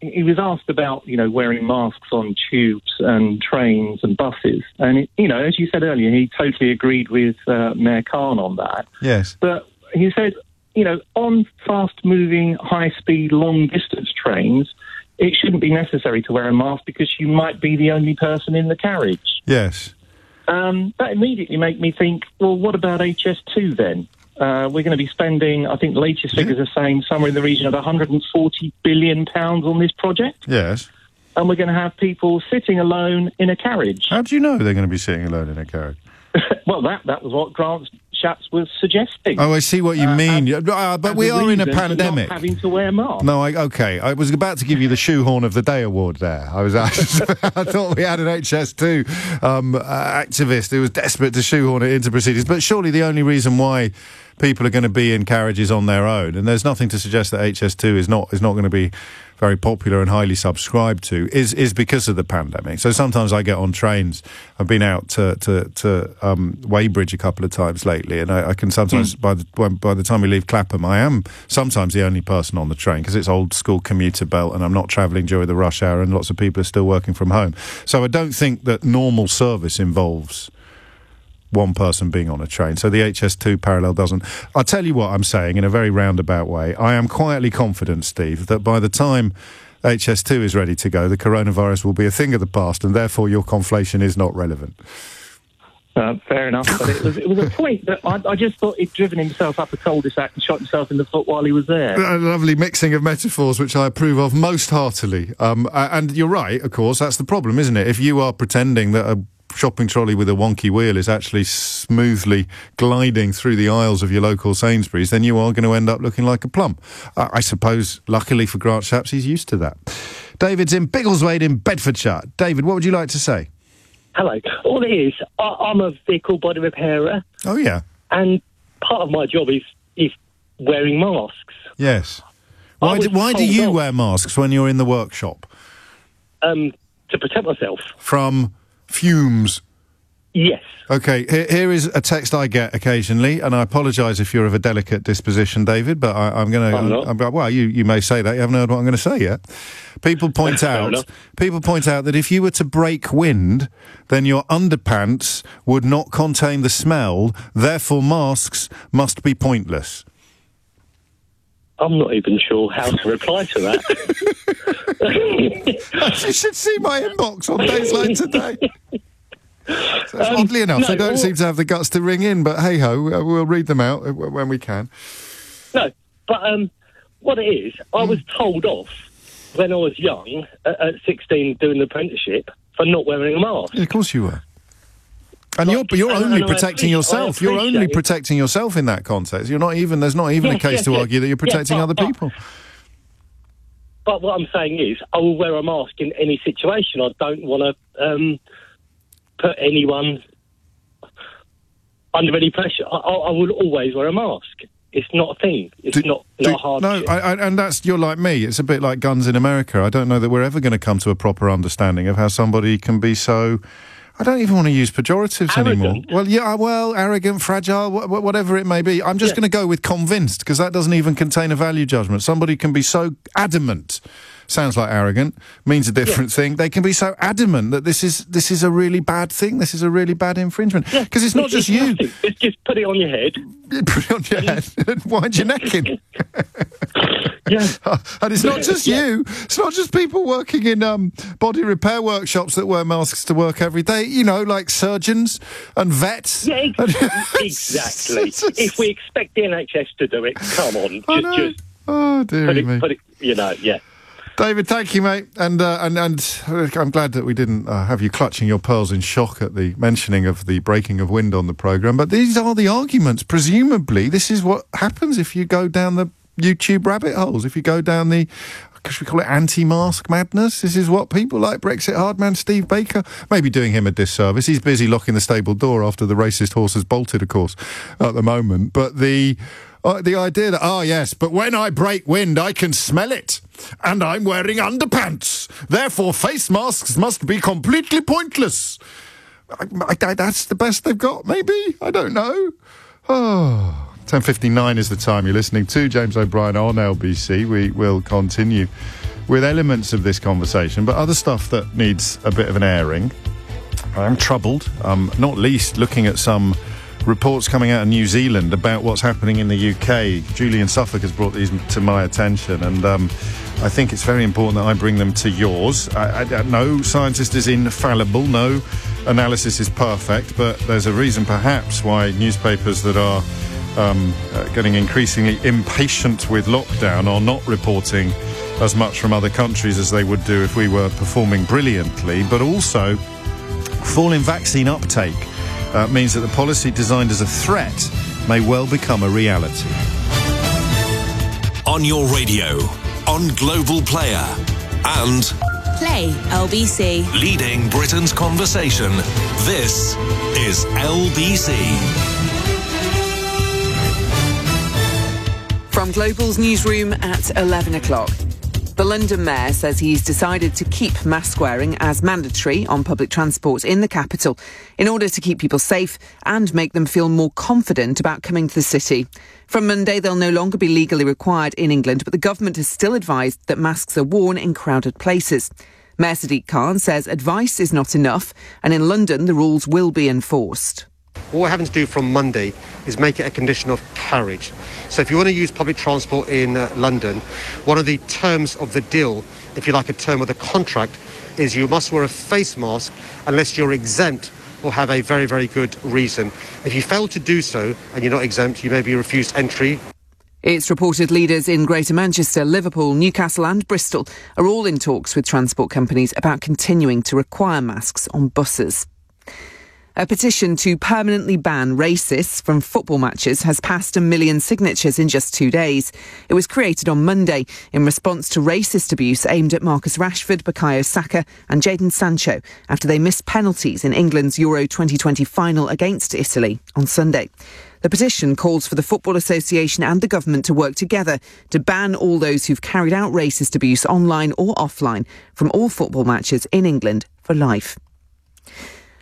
He was asked about, you know, wearing masks on tubes and trains and buses. And, it, you know, as you said earlier, he totally agreed with Mayor Khan on that. Yes. But he said, you know, on fast-moving, high-speed, long-distance trains, it shouldn't be necessary to wear a mask because you might be the only person in the carriage. Yes. That immediately made me think, well, what about HS2 then? We're going to be spending, I think the latest figures are saying, somewhere in the region of £140 billion on this project. Yes. And we're going to have people sitting alone in a carriage. How do you know they're going to be sitting alone in a carriage? Well, that was what Grant Shapps was suggesting. Oh, I see what you mean. But we are in a pandemic. Not having to wear masks. No, OK. I was about to give you the Shoehorn of the Day award there. I thought we had an HS2 activist who was desperate to shoehorn it into proceedings. But surely the only reason why people are going to be in carriages on their own, and there's nothing to suggest that HS2 is not going to be very popular and highly subscribed to, is because of the pandemic. So sometimes I get on trains. I've been out to Weybridge a couple of times lately, and I can sometimes, by the time we leave Clapham, I am sometimes the only person on the train because it's old school commuter belt and I'm not travelling during the rush hour and lots of people are still working from home. So I don't think that normal service involves one person being on a train. So the HS2 parallel doesn't. I'll tell you what I'm saying in a very roundabout way. I am quietly confident, Steve, that by the time HS2 is ready to go, the coronavirus will be a thing of the past, and therefore your conflation is not relevant. Fair enough, but it was a point that I just thought he'd driven himself up a cul-de-sac and shot himself in the foot while he was there. A lovely mixing of metaphors, which I approve of most heartily. And you're right, of course, that's the problem, isn't it? If you are pretending that a shopping trolley with a wonky wheel is actually smoothly gliding through the aisles of your local Sainsbury's, then you are going to end up looking like a plum. I suppose, luckily for Grant Shapps, he's used to that. David's in Biggleswade in Bedfordshire. David, what would you like to say? Hello. All it is, I'm a vehicle body repairer. Oh, yeah. And part of my job is wearing masks. Yes. Why do you wear masks when you're in the workshop? To protect myself. From fumes. Yes. Okay, here is a text I get occasionally, and I apologise if you're of a delicate disposition, David, but I'm not. Well, you may say that. You haven't heard what I'm going to say yet. People point out that if you were to break wind, then your underpants would not contain the smell, therefore masks must be pointless. I'm not even sure how to reply to that. You should see my inbox on days like today. So oddly enough, they don't seem to have the guts to ring in, but hey-ho, we'll read them out when we can. No, but what it is, I was told off when I was young, at 16, doing the apprenticeship, for not wearing a mask. Yeah, of course you were. And you're only protecting yourself in that context. There's not even a case to argue that you're protecting other people. But what I'm saying is, I will wear a mask in any situation. I don't want to put anyone under any pressure. I will always wear a mask. It's not a thing. It's not hard. No, and you're like me. It's a bit like guns in America. I don't know that we're ever going to come to a proper understanding of how somebody can be so, I don't even want to use pejoratives anymore. Well, arrogant, fragile, whatever it may be. I'm just going to go with convinced, because that doesn't even contain a value judgment. Somebody can be so adamant. Sounds like arrogant, means a different thing. They can be so adamant that this is a really bad thing, this is a really bad infringement. Because it's not just you. It's just put it on your head. Put it on your head and wind your neck in. And it's not just you. It's not just people working in body repair workshops that wear masks to work every day. You know, like surgeons and vets. Yeah, exactly. If we expect the NHS to do it, come on. Oh, dear me. David, thank you, mate, and I'm glad that we didn't have you clutching your pearls in shock at the mentioning of the breaking of wind on the programme, but these are the arguments, presumably. This is what happens if you go down the YouTube rabbit holes, if you go down the, because we call it anti-mask madness. This is what people like Brexit hardman Steve Baker, maybe doing him a disservice. He's busy locking the stable door after the racist horse has bolted, of course, at the moment. But the idea that, but when I break wind, I can smell it. and I'm wearing underpants. Therefore, face masks must be completely pointless. That's the best they've got, maybe? I don't know. Oh... 10:59 is the time. You're listening to James O'Brien on LBC. We will continue with elements of this conversation, but other stuff that needs a bit of an airing. I'm troubled, not least looking at some reports coming out of New Zealand about what's happening in the UK. Julie in Suffolk has brought these to my attention, and I think it's very important that I bring them to yours. No scientist is infallible, no analysis is perfect, but there's a reason perhaps why newspapers that are getting increasingly impatient with lockdown are not reporting as much from other countries as they would do if we were performing brilliantly. But also, falling vaccine uptake means that the policy designed as a threat may well become a reality. On your radio, on Global Player, and Play LBC. Leading Britain's conversation, this is LBC. From Global's newsroom at 11 o'clock. The London Mayor says he's decided to keep mask wearing as mandatory on public transport in the capital in order to keep people safe and make them feel more confident about coming to the city. From Monday, they'll no longer be legally required in England, but the government has still advised that masks are worn in crowded places. Mayor Sadiq Khan says advice is not enough, and in London, the rules will be enforced. What we're having to do from Monday is make it a condition of carriage. So if you want to use public transport in London, one of the terms of the deal, if you like, a term of the contract, is you must wear a face mask unless you're exempt or have a very, very good reason. If you fail to do so and you're not exempt, you may be refused entry. It's reported leaders in Greater Manchester, Liverpool, Newcastle and Bristol are all in talks with transport companies about continuing to require masks on buses. A petition to permanently ban racists from football matches has passed 1 million signatures in just 2 days. It was created on Monday in response to racist abuse aimed at Marcus Rashford, Bukayo Saka and Jadon Sancho after they missed penalties in England's Euro 2020 final against Italy on Sunday. The petition calls for the Football Association and the government to work together to ban all those who've carried out racist abuse online or offline from all football matches in England for life.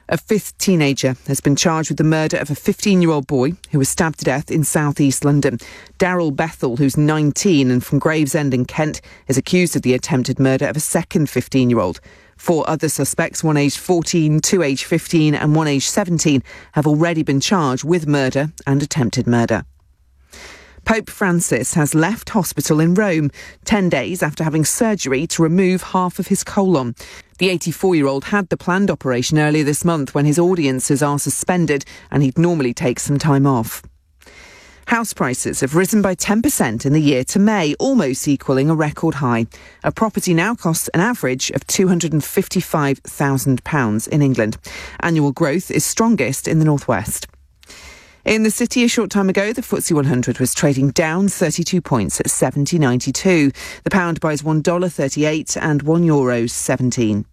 A fifth teenager has been charged with the murder of a 15-year-old boy who was stabbed to death in southeast London. Daryl Bethel, who's 19 and from Gravesend in Kent, is accused of the attempted murder of a second 15-year-old. 4 other suspects, one aged 14, 2 aged 15 and one aged 17, have already been charged with murder and attempted murder. Pope Francis has left hospital in Rome 10 days after having surgery to remove half of his colon. The 84-year-old had the planned operation earlier this month when his audiences are suspended and he'd normally take some time off. House prices have risen by 10% in the year to May, almost equalling a record high. A property now costs an average of £255,000 in England. Annual growth is strongest in the northwest. In the city a short time ago, the FTSE 100 was trading down 32 points at 70.92. The pound buys $1.38 and €1.17.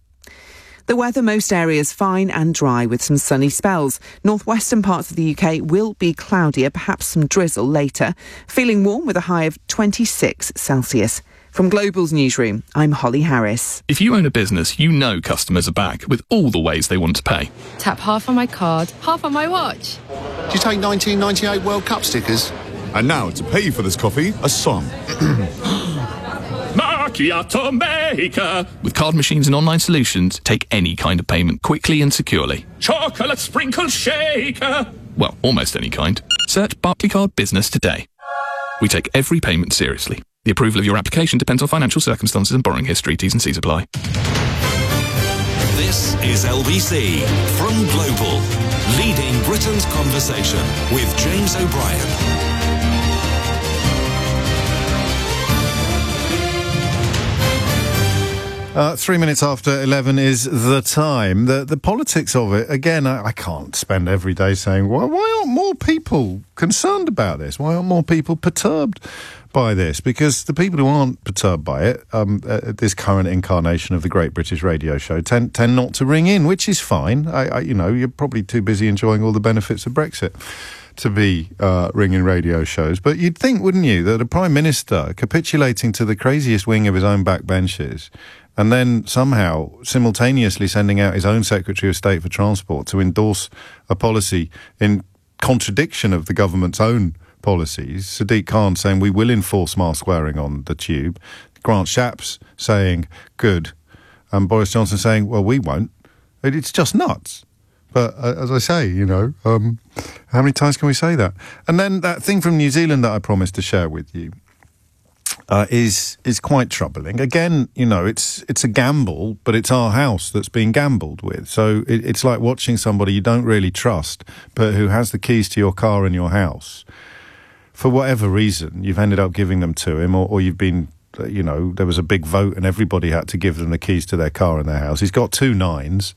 The weather, most areas fine and dry with some sunny spells. Northwestern parts of the UK will be cloudier, perhaps some drizzle later. Feeling warm with a high of 26 Celsius. From Global's newsroom, I'm Holly Harris. If you own a business, you know customers are back with all the ways they want to pay. Tap half on my card, half on my watch. Do you take 1998 World Cup stickers? And now, to pay for this coffee, a song. Macchiato Maker. With card machines and online solutions, take any kind of payment quickly and securely. Chocolate Sprinkle Shaker. Well, almost any kind. Search Barclaycard Business today. We take every payment seriously. The approval of your application depends on financial circumstances and borrowing history. T's and C's apply. This is LBC from Global, leading Britain's conversation with James O'Brien. Three minutes after 11 is the time. The politics of it, again, I can't spend every day saying, why aren't more people concerned about this? Why aren't more people perturbed by this? Because the people who aren't perturbed by it, this current incarnation of the Great British Radio Show, tend not to ring in, which is fine. You're probably too busy enjoying all the benefits of Brexit to be ringing radio shows, but you'd think, wouldn't you, that a Prime Minister capitulating to the craziest wing of his own backbenches and then somehow simultaneously sending out his own Secretary of State for Transport to endorse a policy in contradiction of the government's own policies, Sadiq Khan saying we will enforce mask wearing on the tube, Grant Shapps saying good, and Boris Johnson saying, well, we won't. It's just nuts. But as I say, you know, how many times can we say that? And then that thing from New Zealand that I promised to share with you is quite troubling. Again, you know, it's a gamble, but it's our house that's being gambled with. So it's like watching somebody you don't really trust, but who has the keys to your car and your house. For whatever reason, you've ended up giving them to him, or you've been... You know, there was a big vote and everybody had to give them the keys to their car and their house. He's got 2 nines.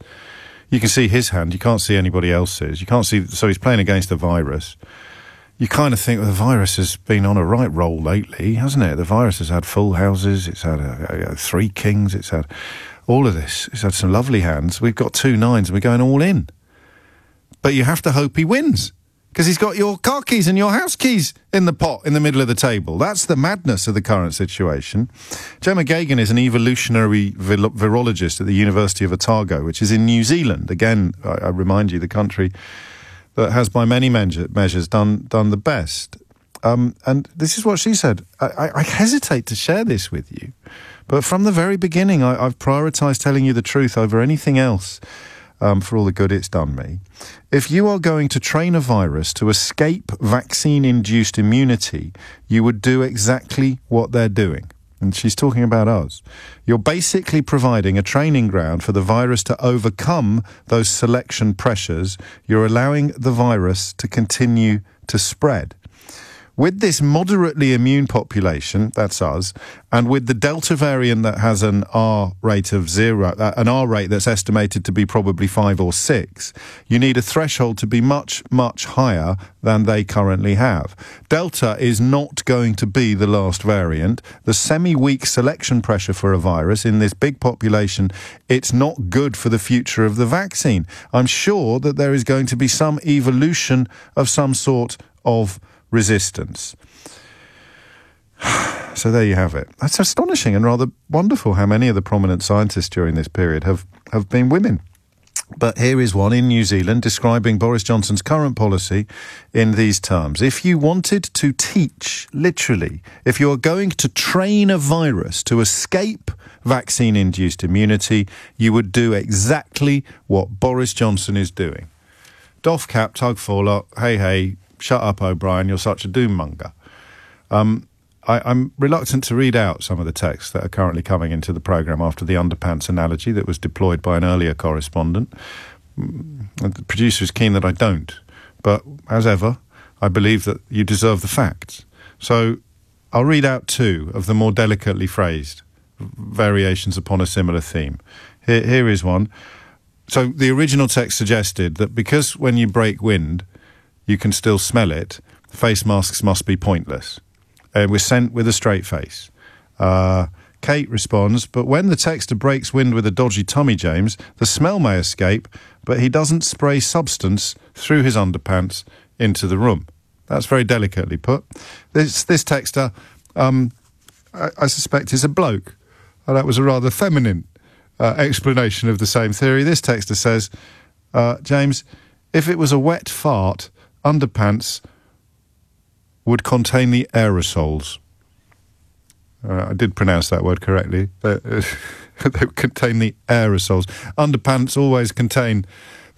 You can see his hand. You can't see anybody else's. You can't see... So he's playing against the virus. You kind of think, well, the virus has been on a right roll lately, hasn't it? The virus has had full houses. It's had three kings. It's had all of this. It's had some lovely hands. We've got 2 nines and we're going all in. But you have to hope he wins, because he's got your car keys and your house keys in the pot in the middle of the table. That's the madness of the current situation. Gemma Gagan is an evolutionary virologist at the University of Otago, which is in New Zealand. Again, I remind you, the country that has by many measures done the best. And this is what she said. I hesitate to share this with you, but from the very beginning, I've prioritised telling you the truth over anything else. For all the good it's done me. If you are going to train a virus to escape vaccine-induced immunity, you would do exactly what they're doing. And she's talking about us. You're basically providing a training ground for the virus to overcome those selection pressures. You're allowing the virus to continue to spread. With this moderately immune population, that's us, and with the Delta variant that has an R rate of 0, an R rate that's estimated to be probably 5 or 6, you need a threshold to be much, much higher than they currently have. Delta is not going to be the last variant. The semi-weak selection pressure for a virus in this big population, it's not good for the future of the vaccine. I'm sure that there is going to be some evolution of some sort of resistance. So there you have it. That's astonishing and rather wonderful how many of the prominent scientists during this period have been women. But here is one in New Zealand describing Boris Johnson's current policy in these terms. If you wanted to teach, literally, if you are going to train a virus to escape vaccine-induced immunity, you would do exactly what Boris Johnson is doing. Doff cap, tug forelock, hey, hey, shut up, O'Brien, you're such a doom-monger. I'm reluctant to read out some of the texts that are currently coming into the programme after the underpants analogy that was deployed by an earlier correspondent. The producer is keen that I don't. But, as ever, I believe that you deserve the facts. So I'll read out 2 of the more delicately phrased variations upon a similar theme. Here is one. So the original text suggested that because when you break wind... you can still smell it, face masks must be pointless. We're sent with a straight face. Kate responds, but when the texter breaks wind with a dodgy tummy, James, the smell may escape, but he doesn't spray substance through his underpants into the room. That's very delicately put. This texter, I suspect, is a bloke. That was a rather feminine explanation of the same theory. This texter says, James, if it was a wet fart... underpants would contain the aerosols. I did pronounce that word correctly. They contain the aerosols. Underpants always contain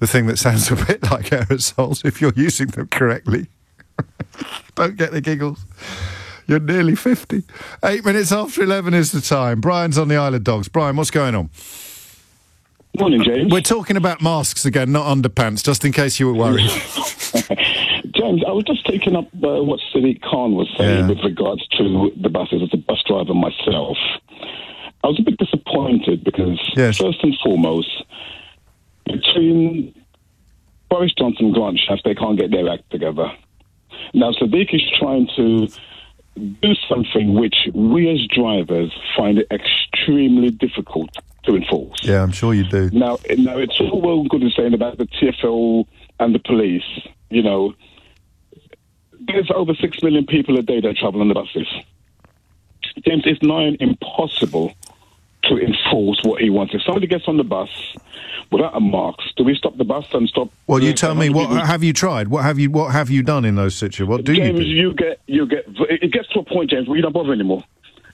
the thing that sounds a bit like aerosols if you're using them correctly. Don't get the giggles. You're nearly 50. 11:08 is the time. Brian's on the Isle of Dogs. Brian, what's going on? Morning, James. We're talking about masks again, not underpants, just in case you were worried. James, I was just taking up what Sadiq Khan was saying with regards to the buses. As a bus driver myself, I was a bit disappointed because, first and foremost, between Boris Johnson and Grant Shapps, they can't get their act together. Now, Sadiq is trying to do something which we as drivers find it extremely difficult to enforce. Yeah, I'm sure you do. Now it's all well good and saying about the TfL and the police. You know, There's over 6 million people a day that travel on the buses. James, it's nigh impossible to enforce what he wants. If somebody gets on the bus without a mark, do we stop the bus and stop? Well, you tell me. What have you tried? What have you done in those situations? What do you do? James, you get. It gets to a point, James, where you don't bother anymore.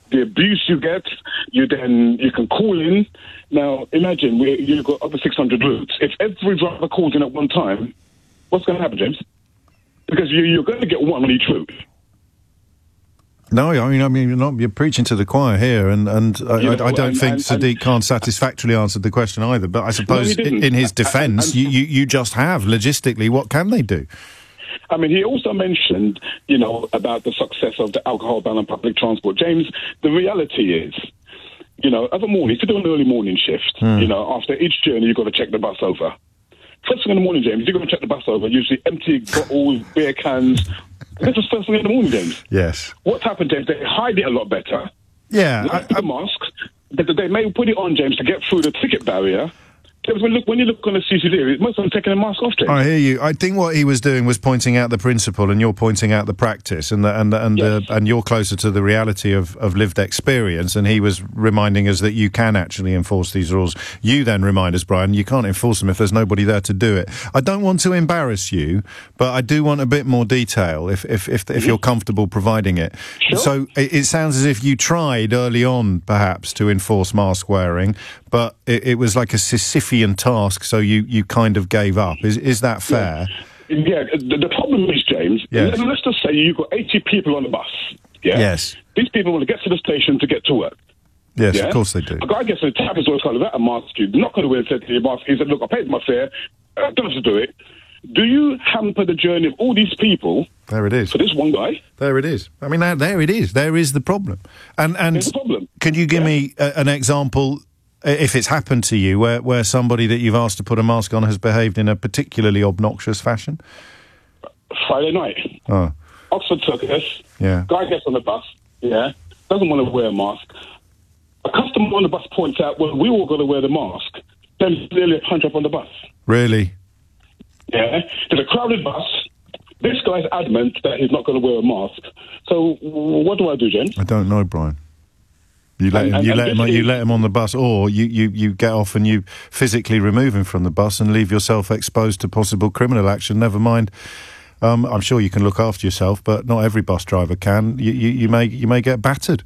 The abuse you get, you can call in. Now, imagine you've got over 600 routes. If every driver calls in at one time, what's going to happen, James? Because you're going to get one on each route. No, I mean, you're preaching to the choir here, and I don't think Sadiq Khan satisfactorily answered the question either. But I suppose in his defence, you just have logistically. What can they do? I mean, he also mentioned, about the success of the alcohol ban on public transport. James, the reality is, other mornings, if you do an early morning shift, after each journey, you've got to check the bus over. First thing in the morning, James, you're going to check the bus over, usually empty bottles, beer cans. This is first thing in the morning, James. Yes. What's happened, James, they hide it a lot better. Yeah. Like the mask, they may put it on, James, to get through the ticket barrier. When you look on the CCTV, most of them taking a mask off. I hear you. I think what he was doing was pointing out the principle, and you're pointing out the practice, and you're closer to the reality of lived experience. And he was reminding us that you can actually enforce these rules. You then remind us, Brian, you can't enforce them if there's nobody there to do it. I don't want to embarrass you, but I do want a bit more detail if you're comfortable providing it. Sure. So it sounds as if you tried early on, perhaps, to enforce mask wearing, but it was like a Sisyphean task, so you kind of gave up. Is that fair? Yeah. The problem is, James, let's just say you've got 80 people on the bus. Yeah? Yes. These people want to get to the station to get to work. Yes, yeah? Of course they do. A guy gets to the tap is always kind of without a mask. You're not going to wear a mask. He said, look, I paid my fare. I don't have to do it. Do you hamper the journey of all these people? There it is. For this one guy? There it is. I mean, there it is. There is the problem. And the problem. Could you give me an example, if it's happened to you, where somebody that you've asked to put a mask on has behaved in a particularly obnoxious fashion? Friday night. Oh. Oxford Circus. Yeah. Guy gets on the bus. Yeah. Doesn't want to wear a mask. A customer on the bus points out, well, we all got to wear the mask. Then nearly a punch up on the bus. Really? Yeah. There's a crowded bus. This guy's adamant that he's not going to wear a mask. So what do I do, Jen? I don't know, Brian. You let him on the bus, or you get off and you physically remove him from the bus and leave yourself exposed to possible criminal action. Never mind. I'm sure you can look after yourself, but not every bus driver can. You may get battered.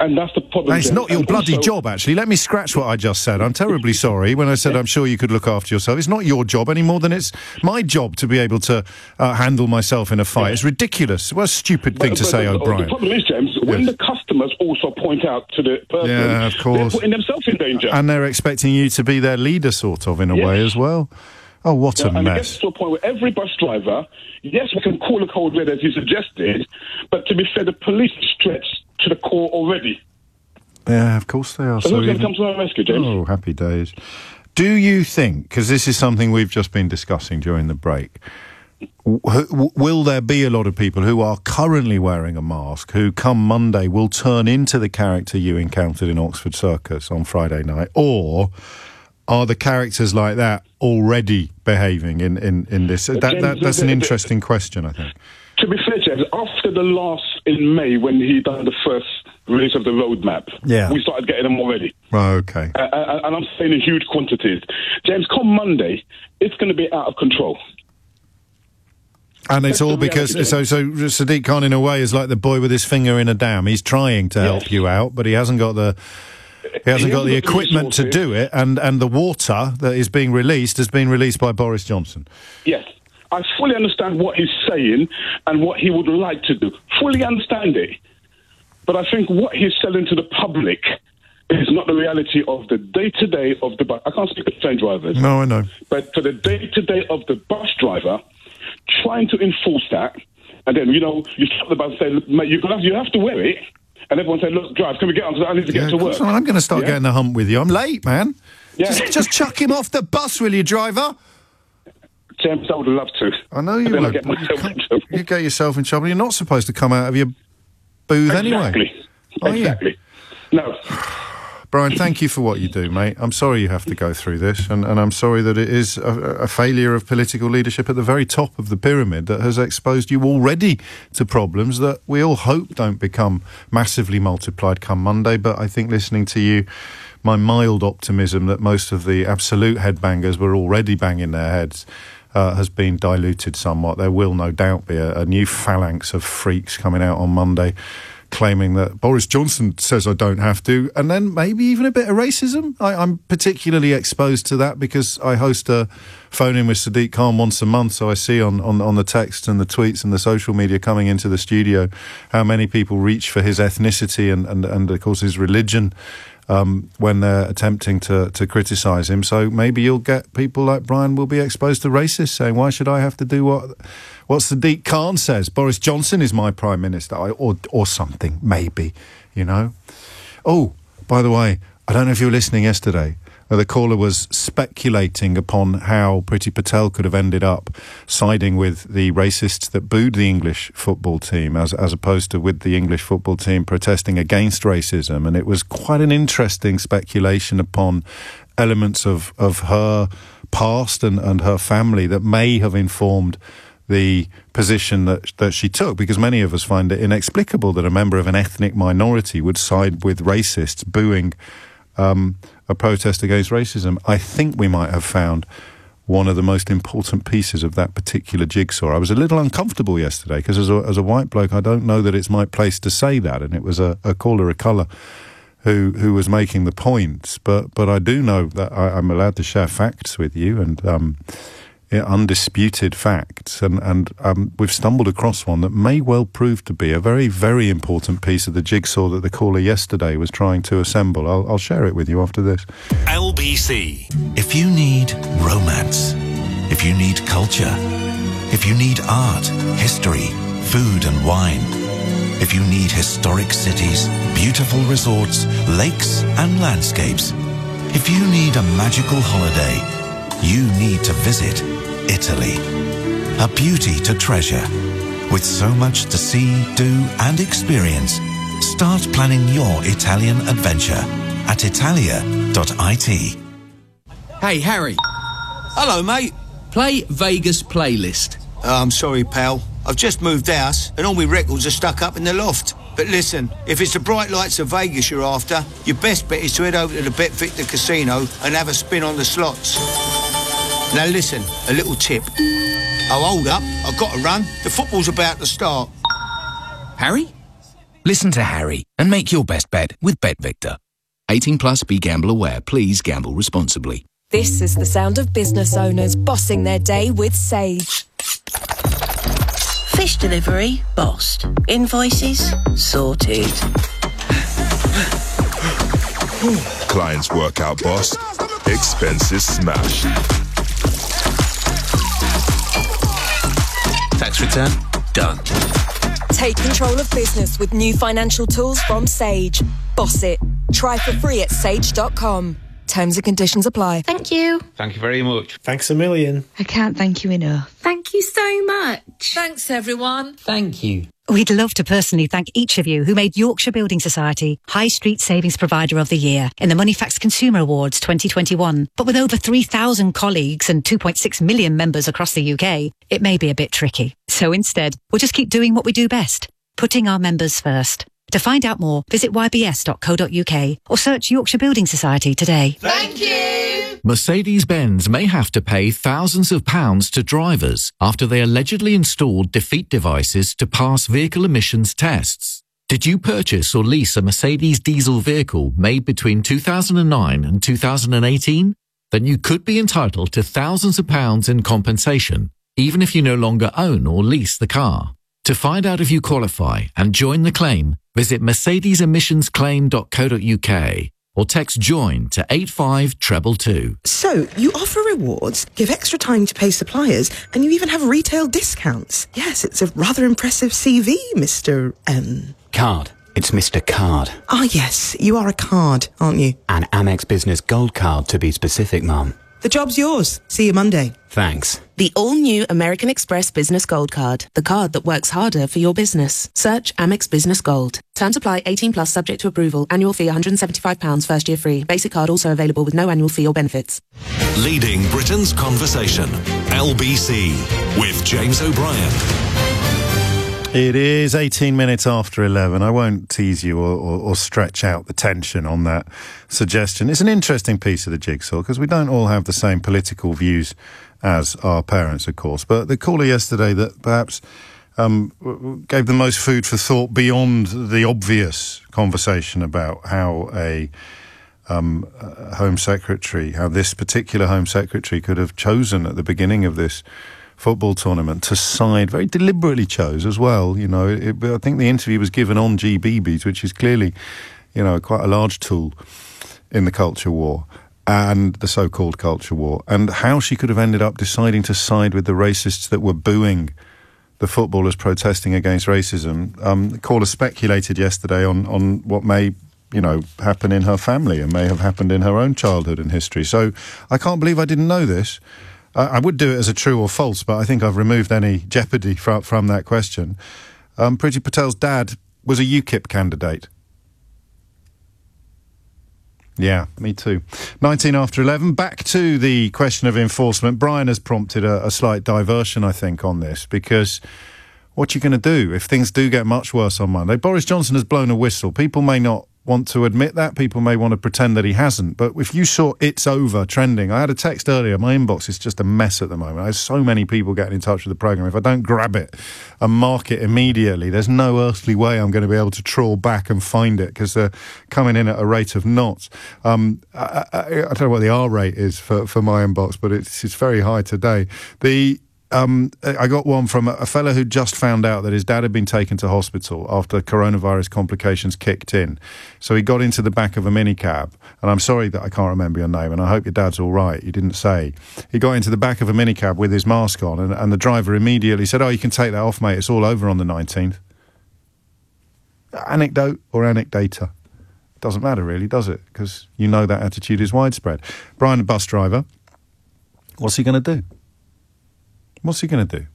And that's the problem. It's not your bloody job, actually. Let me scratch what I just said. I'm terribly sorry when I said I'm sure you could look after yourself. It's not your job any more than it's my job to be able to handle myself in a fight. Yeah. It's ridiculous. What a stupid thing to say, O'Brien. The problem is, James, when the customers also point out to the person, of course, they're putting themselves in danger. And they're expecting you to be their leader, sort of, in a way as well. Oh, what a mess. And it gets to a point where every bus driver, yes, we can call a cold red as you suggested, but to be fair, the police stretched to the core already. Yeah, of course they are. So who's going to come to our rescue, James? Oh, happy days. Do you think, because this is something we've just been discussing during the break, will there be a lot of people who are currently wearing a mask who come Monday will turn into the character you encountered in Oxford Circus on Friday night? Or are the characters like that already behaving in this? That's an interesting question, I think. To be fair, James, after the last in May when he done the first release of the roadmap, we started getting them already. Oh, okay. And I'm saying in huge quantities. James, come Monday, it's going to be out of control. And it's all because... So Sadiq Khan, in a way, is like the boy with his finger in a dam. He's trying to help you out, but he hasn't got the... He hasn't got the equipment to do it, and the water that is being released has been released by Boris Johnson. Yes. I fully understand what he's saying and what he would like to do. Fully understand it. But I think what he's selling to the public is not the reality of the day-to-day of the bus. I can't speak for train drivers. No, I know. But for the day-to-day of the bus driver, trying to enforce that, and then, you stop the bus and say, look, mate, you have to wear it. And everyone said, look, drive, can we get on to that? I need to get to work. I'm going to start getting the hump with you. I'm late, man. Yeah. Just chuck him off the bus, will you, driver? James, I would love to. I know you would. You get yourself in trouble. You're not supposed to come out of your booth anyway. Exactly. No. Brian, thank you for what you do, mate. I'm sorry you have to go through this, and I'm sorry that it is a failure of political leadership at the very top of the pyramid that has exposed you already to problems that we all hope don't become massively multiplied come Monday. But I think listening to you, my mild optimism that most of the absolute headbangers were already banging their heads has been diluted somewhat. There will no doubt be a new phalanx of freaks coming out on Monday claiming that Boris Johnson says I don't have to, and then maybe even a bit of racism. I'm particularly exposed to that because I host a phone-in with Sadiq Khan once a month, so I see on the text and the tweets and the social media coming into the studio how many people reach for his ethnicity and of course, his religion when they're attempting to criticise him. So maybe you'll get people like Brian will be exposed to racists saying, why should I have to do what Sadiq Khan says? Boris Johnson is my Prime Minister, or something, maybe, you know. Oh, by the way, I don't know if you were listening yesterday. The caller was speculating upon how Priti Patel could have ended up siding with the racists that booed the English football team as opposed to with the English football team protesting against racism. And it was quite an interesting speculation upon elements of her past and her family that may have informed the position that she took, because many of us find it inexplicable that a member of an ethnic minority would side with racists booing a protest against racism. I think we might have found one of the most important pieces of that particular jigsaw. I was a little uncomfortable yesterday because as a white bloke, I don't know that it's my place to say that. And it was a caller of colour who was making the points. But I do know that I'm allowed to share facts with you and undisputed facts. And we've stumbled across one that may well prove to be a very, very important piece of the jigsaw that the caller yesterday was trying to assemble. I'll share it with you after this. LBC. If you need romance, if you need culture, if you need art, history, food and wine, if you need historic cities, beautiful resorts, lakes and landscapes, if you need a magical holiday, you need to visit Italy. A beauty to treasure. With so much to see, do and experience, start planning your Italian adventure at italia.it. Hey, Harry. Hello, mate. Play Vegas playlist. I'm sorry, pal. I've just moved house and all my records are stuck up in the loft. But listen, if it's the bright lights of Vegas you're after, your best bet is to head over to the BetVictor Casino and have a spin on the slots. Now listen, a little tip. Oh, hold up, I've got to run. The football's about to start. Harry? Listen to Harry and make your best bet with BetVictor. 18 plus, BeGamble aware. Please gamble responsibly. This is the sound of business owners bossing their day with Sage. Fish delivery, bossed. Invoices, sorted. Clients work out, bossed. Expenses smashed. Tax return, done. Take control of business with new financial tools from Sage. Boss it. Try for free at sage.com. Terms and conditions apply. Thank you. Thank you very much. Thanks a million. I can't thank you enough. Thank you so much. Thanks, everyone. Thank you. We'd love to personally thank each of you who made Yorkshire Building Society High Street Savings Provider of the Year in the Moneyfacts Consumer Awards 2021. But with over 3,000 colleagues and 2.6 million members across the UK, it may be a bit tricky. So instead, we'll just keep doing what we do best, putting our members first. To find out more, visit ybs.co.uk or search Yorkshire Building Society today. Thank you! Mercedes-Benz may have to pay thousands of pounds to drivers after they allegedly installed defeat devices to pass vehicle emissions tests. Did you purchase or lease a Mercedes diesel vehicle made between 2009 and 2018? Then you could be entitled to thousands of pounds in compensation, even if you no longer own or lease the car. To find out if you qualify and join the claim, visit mercedesemissionsclaim.co.uk or text JOIN to 85222. So, you offer rewards, give extra time to pay suppliers, and you even have retail discounts. Yes, it's a rather impressive CV, Mr. Card. It's Mr. Card. Ah, yes, you are a card, aren't you? An Amex Business Gold Card, to be specific, ma'am. The job's yours. See you Monday. Thanks. The all-new American Express Business Gold Card. The card that works harder for your business. Search Amex Business Gold. Terms apply. 18 plus subject to approval. Annual fee £175. First year free. Basic card also available with no annual fee or benefits. Leading Britain's conversation. LBC with James O'Brien. It is 18 minutes after 11. I won't tease you or stretch out the tension on that suggestion. It's an interesting piece of the jigsaw because we don't all have the same political views as our parents, of course. But the caller yesterday that perhaps gave the most food for thought beyond the obvious conversation about how a Home Secretary, how this particular Home Secretary could have chosen at the beginning of this football tournament to side, very deliberately chose as well, you know. I think the interview was given on GBBs, which is clearly, you know, quite a large tool in the culture war and the so-called culture war, and how she could have ended up deciding to side with the racists that were booing the footballers protesting against racism. The caller speculated yesterday on what may, you know, happen in her family and may have happened in her own childhood and history. So I can't believe I didn't know this. I would do it as a true or false, but I think I've removed any jeopardy from that question. Priti Patel's dad was a UKIP candidate. Yeah, me too. 19 after 11, back to the question of enforcement. Brian has prompted a slight diversion, I think, on this, because what are you going to do if things do get much worse on Monday? Boris Johnson has blown a whistle. People may not want to admit that. People may want to pretend that he hasn't. But if you saw "it's over" trending, I had a text earlier. My inbox is just a mess at the moment. I have so many people getting in touch with the programme. If I don't grab it and mark it immediately, there's no earthly way I'm going to be able to trawl back and find it, because they're coming in at a rate of knots. I don't know what the R rate is for my inbox, but it's very high today. I got one from a fellow who just found out that his dad had been taken to hospital after coronavirus complications kicked in. So he got into the back of a minicab, and I'm sorry that I can't remember your name, and I hope your dad's all right. You didn't say. He got into the back of a minicab with his mask on, and the driver immediately said, "Oh, you can take that off, mate. It's all over on the 19th." Anecdote or anecdata? Doesn't matter really, does it? Because you know that attitude is widespread. Brian, the bus driver, what's he going to do? What's he going to do?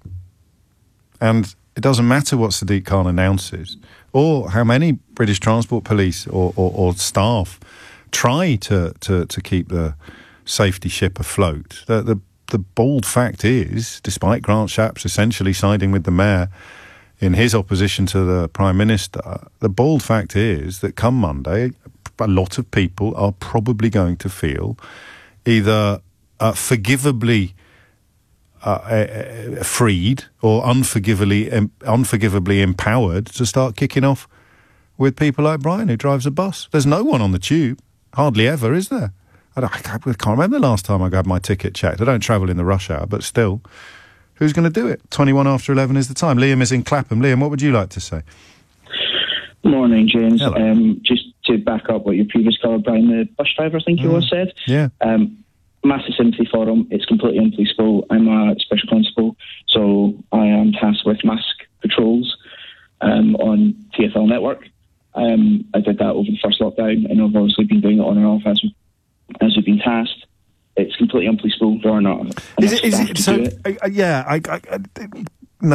And it doesn't matter what Sadiq Khan announces or how many British Transport Police or staff try to keep the safety ship afloat. The bald fact is, despite Grant Shapps essentially siding with the Mayor in his opposition to the Prime Minister, the bald fact is that come Monday, a lot of people are probably going to feel either forgivably freed or unforgivably empowered to start kicking off with people like Brian, who drives a bus. There's no one on the tube, hardly ever, is there? I can't remember the last time I got my ticket checked. I don't travel in the rush hour, but still, who's going to do it? 21 after 11 is the time. Liam is in Clapham. Liam, what would you like to say? Morning, James. Just to back up what your previous caller, Brian, the bus driver, I think you was, said. Yeah. Massive sympathy for him. It's completely unpoliceable. I'm a special constable, so I am tasked with mask patrols on TfL network. I did that over the first lockdown, and I've obviously been doing it on and off as we've been tasked. It's completely unpoliceable. There are not enough staff to do it.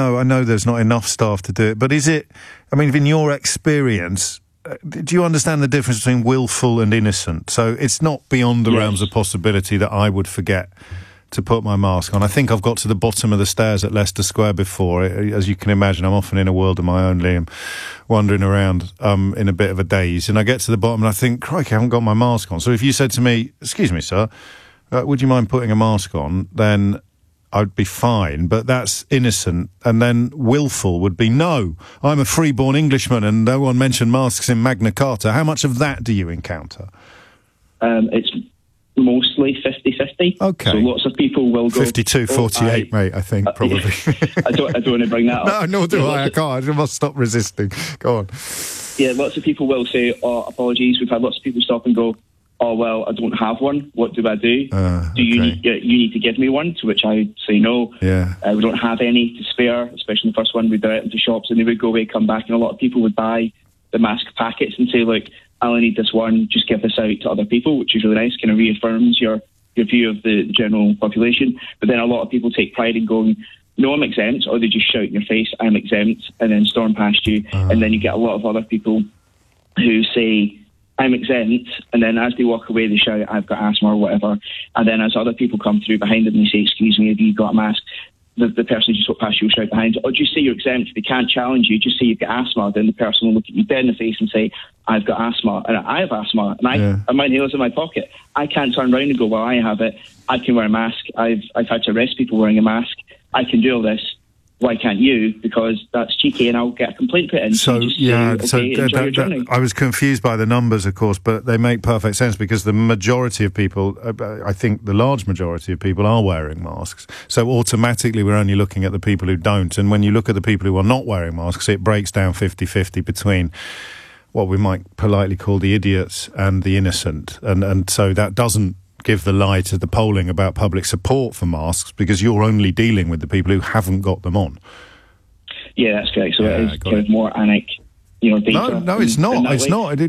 I know there's not enough staff to do it, but is it, I mean, in your experience, do you understand the difference between willful and innocent? So it's not beyond the realms of possibility that I would forget to put my mask on. I think I've got to the bottom of the stairs at Leicester Square before. As you can imagine, I'm often in a world of my own, Liam, wandering around in a bit of a daze. And I get to the bottom and I think, crikey, I haven't got my mask on. So if you said to me, "Excuse me, sir, would you mind putting a mask on?" then I'd be fine, but that's innocent. And then willful would be, "No, I'm a free-born Englishman and no one mentioned masks in Magna Carta." How much of that do you encounter? It's mostly 50-50. Okay. So lots of people will go 52-48, mate, I think, probably. I don't want to bring that up. No, nor do I. I can't. I must stop resisting. Go on. Yeah, lots of people will say, "Oh, apologies." We've had lots of people stop and go, "Oh, well, I don't have one. What do I do? You need to give me one?" To which I say no. Yeah. We don't have any to spare, especially the first one. We'd direct them to shops and they would go away, come back. And a lot of people would buy the mask packets and say, "Look, I only need this one. Just give this out to other people," which is really nice. Kind of reaffirms your your view of the general population. But then a lot of people take pride in going, no, I'm exempt, or they just shout in your face, I'm exempt, and then storm past you. And then you get a lot of other people who say, I'm exempt, and then as they walk away, they shout, I've got asthma or whatever. And then as other people come through behind them, they say, excuse me, have you got a mask? The person who just walked past you will shout behind you, oh, just say you're exempt. They can't challenge you. Just say you've got asthma. Then the person will look at you dead in the face and say, I've got asthma. And I have asthma. And my nails in my pocket. I can't turn around and go, well, I have it. I can wear a mask. I've had to arrest people wearing a mask. I can do all this. Why can't you? Because that's cheeky and I'll get a complaint put in. I was confused by the numbers, of course, but they make perfect sense because the majority of people, I think the large majority of people are wearing masks. So automatically we're only looking at the people who don't. And when you look at the people who are not wearing masks, it breaks down 50-50 between what we might politely call the idiots and the innocent. And so that doesn't give the lie to the polling about public support for masks, because you're only dealing with the people who haven't got them on. Yeah, that's correct. So it is kind of more anic, you know, data. No, it's not. It's not.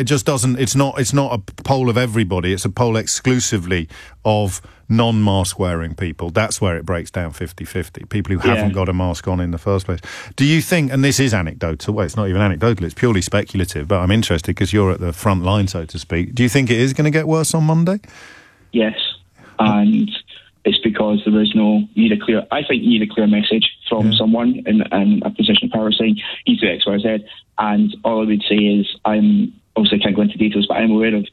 It just doesn't. It's not a poll of everybody. It's a poll exclusively of non-mask wearing people. That's where it breaks down 50-50. People who haven't got a mask on in the first place. Do you think, and this is anecdotal, well, it's not even anecdotal, it's purely speculative, but I'm interested because you're at the front line, so to speak. Do you think it is going to get worse on Monday? Yes, and it's because there is you need a clear message from someone in a position of power saying, you do X, Y, Z, and all I would say is, obviously I can't go into details, but I'm aware of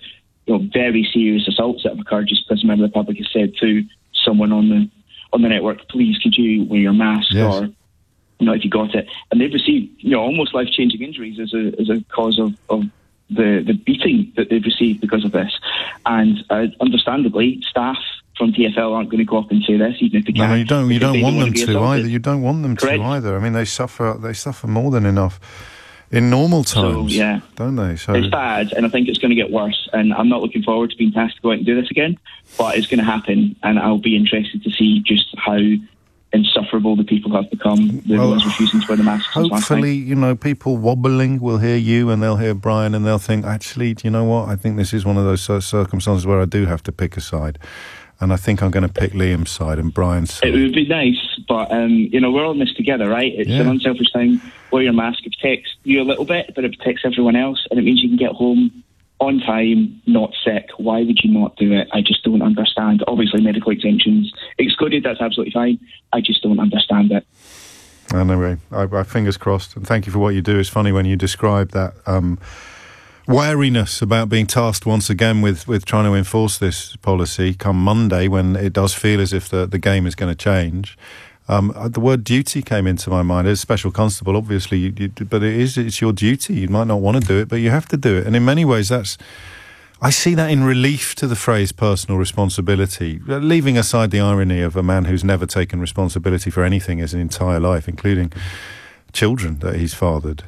very serious assaults that have occurred just because a member of the public has said to someone on the network, please could you wear your mask or not if you got it. And they've received almost life-changing injuries as a cause of the beating that they've received because of this. And understandably, staff from TfL aren't going to go up and say this, even if they can. No, you don't want them to either. I mean, they suffer more than enough in normal times, don't they? So it's bad, and I think it's going to get worse. And I'm not looking forward to being tasked to go out and do this again, but it's going to happen, and I'll be interested to see just how insufferable the people have become. The ones refusing to wear the masks. Hopefully, people wobbling will hear you, and they'll hear Brian, and they'll think, actually, do you know what? I think this is one of those circumstances where I do have to pick a side. And I think I'm going to pick Liam's side and Brian's side. It would be nice, but, we're all in this together, right? It's an unselfish thing. Wear your mask. It protects you a little bit, but it protects everyone else. And it means you can get home on time, not sick. Why would you not do it? I just don't understand. Obviously, medical exemptions excluded. That's absolutely fine. I just don't understand it. Anyway, I fingers crossed. And thank you for what you do. It's funny when you describe that wariness about being tasked once again with trying to enforce this policy come Monday, when it does feel as if the game is going to change. The word duty came into my mind. As special constable, obviously, but it's your duty. You might not want to do it, but you have to do it. And in many ways, I see that in relief to the phrase personal responsibility, leaving aside the irony of a man who's never taken responsibility for anything his entire life, including children that he's fathered,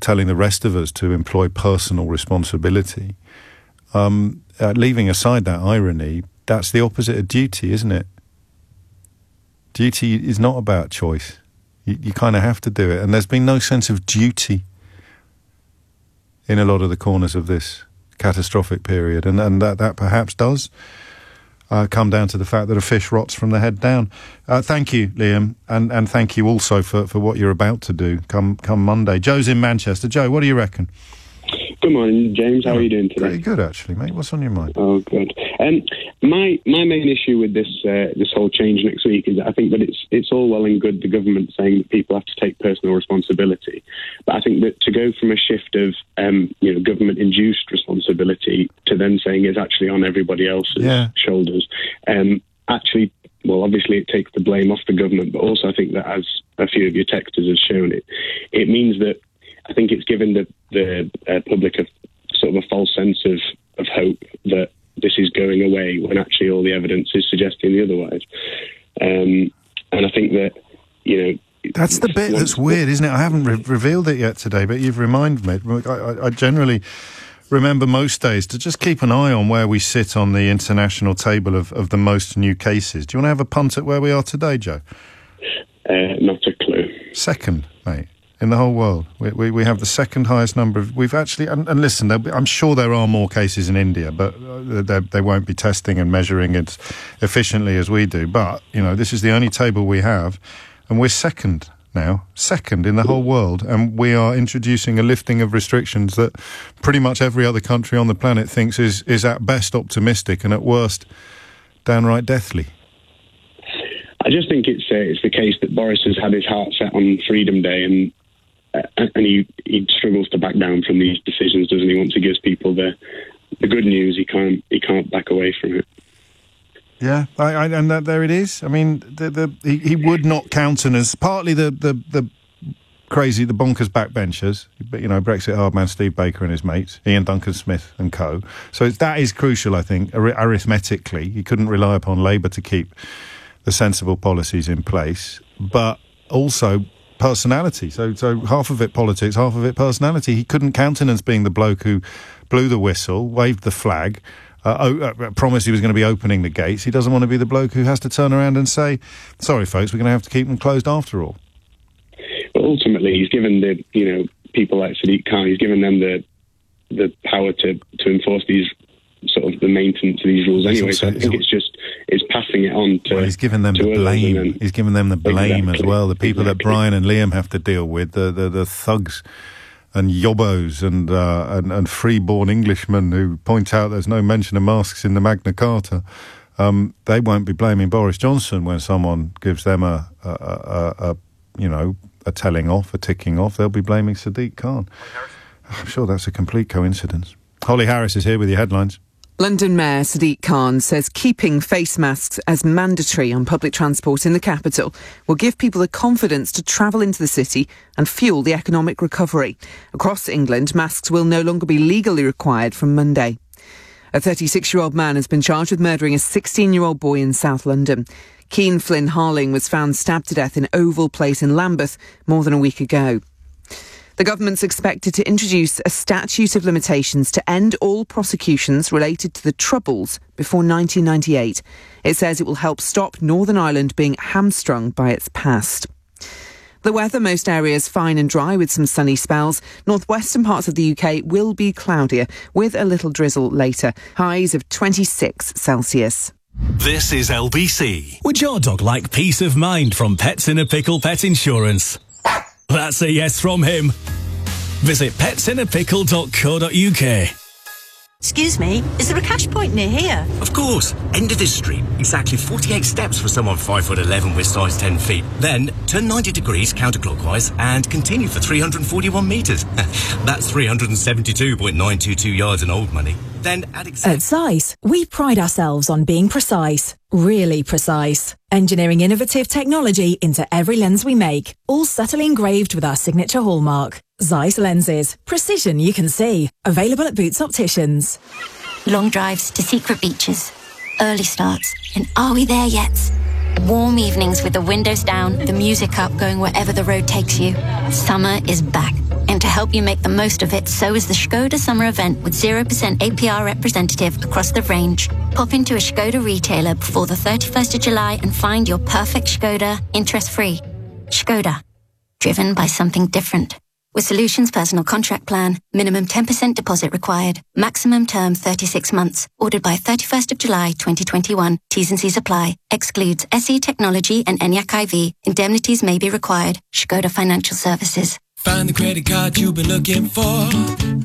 telling the rest of us to employ personal responsibility. Leaving aside that irony, that's the opposite of duty, isn't it? Duty is not about choice. You kind of have to do it. And there's been no sense of duty in a lot of the corners of this catastrophic period. And that perhaps does come down to the fact that a fish rots from the head down. Thank you, Liam, and thank you also for what you're about to do come Monday. Joe's in Manchester. Joe, what do you reckon? Good morning, James. How are you doing today? Pretty good, actually, mate. What's on your mind? Oh, good. My main issue with this whole change next week is that I think that it's all well and good the government saying that people have to take personal responsibility, but I think that to go from a shift of government-induced responsibility to then saying it's actually on everybody else's shoulders, actually. Well, obviously it takes the blame off the government, but also I think that, as a few of your texters have shown, it means that I think it's given the public a sort of a false sense of hope that this is going away, when actually all the evidence is suggesting the otherwise. And I think that, that's the bit that's weird, isn't it? I haven't revealed it yet today, but you've reminded me. I generally remember most days to just keep an eye on where we sit on the international table of the most new cases. Do you want to have a punt at where we are today, Joe? Not a clue. Second, mate. in the whole world. We have the second highest number of... We've actually... And listen, I'm sure there are more cases in India, but they won't be testing and measuring it efficiently as we do. But, you know, this is the only table we have, and we're second now, second in the whole world, and we are introducing a lifting of restrictions that pretty much every other country on the planet thinks is at best optimistic and at worst downright deathly. I just think it's the case that Boris has had his heart set on Freedom Day, and he struggles to back down from these decisions, doesn't he? Once he gives people the good news, he can't back away from it. Yeah, and there it is. I mean, he would not countenance partly the crazy, the bonkers backbenchers, but you know, Brexit hardman Steve Baker and his mates, Ian Duncan Smith and co. So that is crucial, I think, arithmetically. He couldn't rely upon Labour to keep the sensible policies in place, but also personality. So half of it politics, half of it personality. He couldn't countenance being the bloke who blew the whistle, waved the flag, promised he was going to be opening the gates. He doesn't want to be the bloke who has to turn around and say, sorry, folks, we're going to have to keep them closed after all. Well, ultimately, he's given the, you know, people like Sadiq Khan, he's given them the power to enforce these sort of the maintenance of these rules anyway. So I think it's just... is passing it on to... Well, he's given them the blame. He's given them the blame as well. The people that Brian and Liam have to deal with, the thugs and yobbos and free-born Englishmen who point out there's no mention of masks in the Magna Carta, they won't be blaming Boris Johnson when someone gives them a telling off, a ticking off. They'll be blaming Sadiq Khan. I'm sure that's a complete coincidence. Holly Harris is here with your headlines. London Mayor Sadiq Khan says keeping face masks as mandatory on public transport in the capital will give people the confidence to travel into the city and fuel the economic recovery. Across England, masks will no longer be legally required from Monday. A 36-year-old man has been charged with murdering a 16-year-old boy in South London. Keane Flynn Harling was found stabbed to death in Oval Place in Lambeth more than a week ago. The government's expected to introduce a statute of limitations to end all prosecutions related to the Troubles before 1998. It says it will help stop Northern Ireland being hamstrung by its past. The weather, most areas fine and dry with some sunny spells. Northwestern parts of the UK will be cloudier with a little drizzle later. Highs of 26 Celsius. This is LBC. Would your dog like peace of mind from Pets in a Pickle Pet Insurance? That's a yes from him. Visit petsinapickle.co.uk. Excuse me, is there a cash point near here? Of course. End of this street. Exactly 48 steps for someone 5'11" with size 10 feet. Then turn 90 degrees counterclockwise and continue for 341 metres. That's 372.922 yards in old money. Then at Zeiss, we pride ourselves on being precise. Really precise. Engineering innovative technology into every lens we make, all subtly engraved with our signature hallmark. Zeiss lenses. Precision you can see. Available at Boots Opticians. Long drives to secret beaches. Early starts. And are we there yet? Warm evenings with the windows down, the music up, going wherever the road takes you. Summer is back. And to help you make the most of it, so is the Skoda Summer Event with 0% APR representative across the range. Pop into a Skoda retailer before the 31st of July and find your perfect Skoda, interest-free. Skoda. Driven by something different. With Solutions Personal Contract Plan, minimum 10% deposit required. Maximum term 36 months. Ordered by 31st of July 2021. T's and C's apply. Excludes SE Technology and ENIAC IV. Indemnities may be required. Skoda Financial Services. Find the credit card you've been looking for.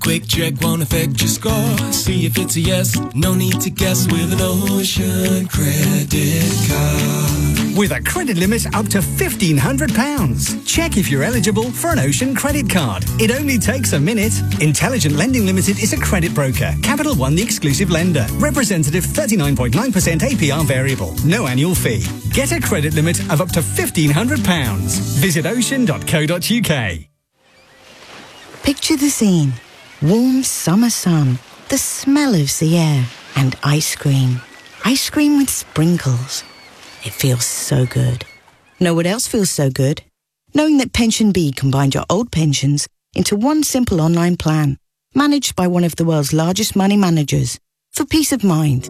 Quick check won't affect your score. See if it's a yes, no need to guess with an Ocean credit card. With a credit limit up to £1,500. Check if you're eligible for an Ocean credit card. It only takes a minute. Intelligent Lending Limited is a credit broker. Capital One the exclusive lender. Representative 39.9% APR variable. No annual fee. Get a credit limit of up to £1,500. Visit ocean.co.uk. Picture the scene. Warm summer sun, the smell of sea air, and ice cream. Ice cream with sprinkles. It feels so good. Know what else feels so good? Knowing that Pension B combined your old pensions into one simple online plan, managed by one of the world's largest money managers, for peace of mind.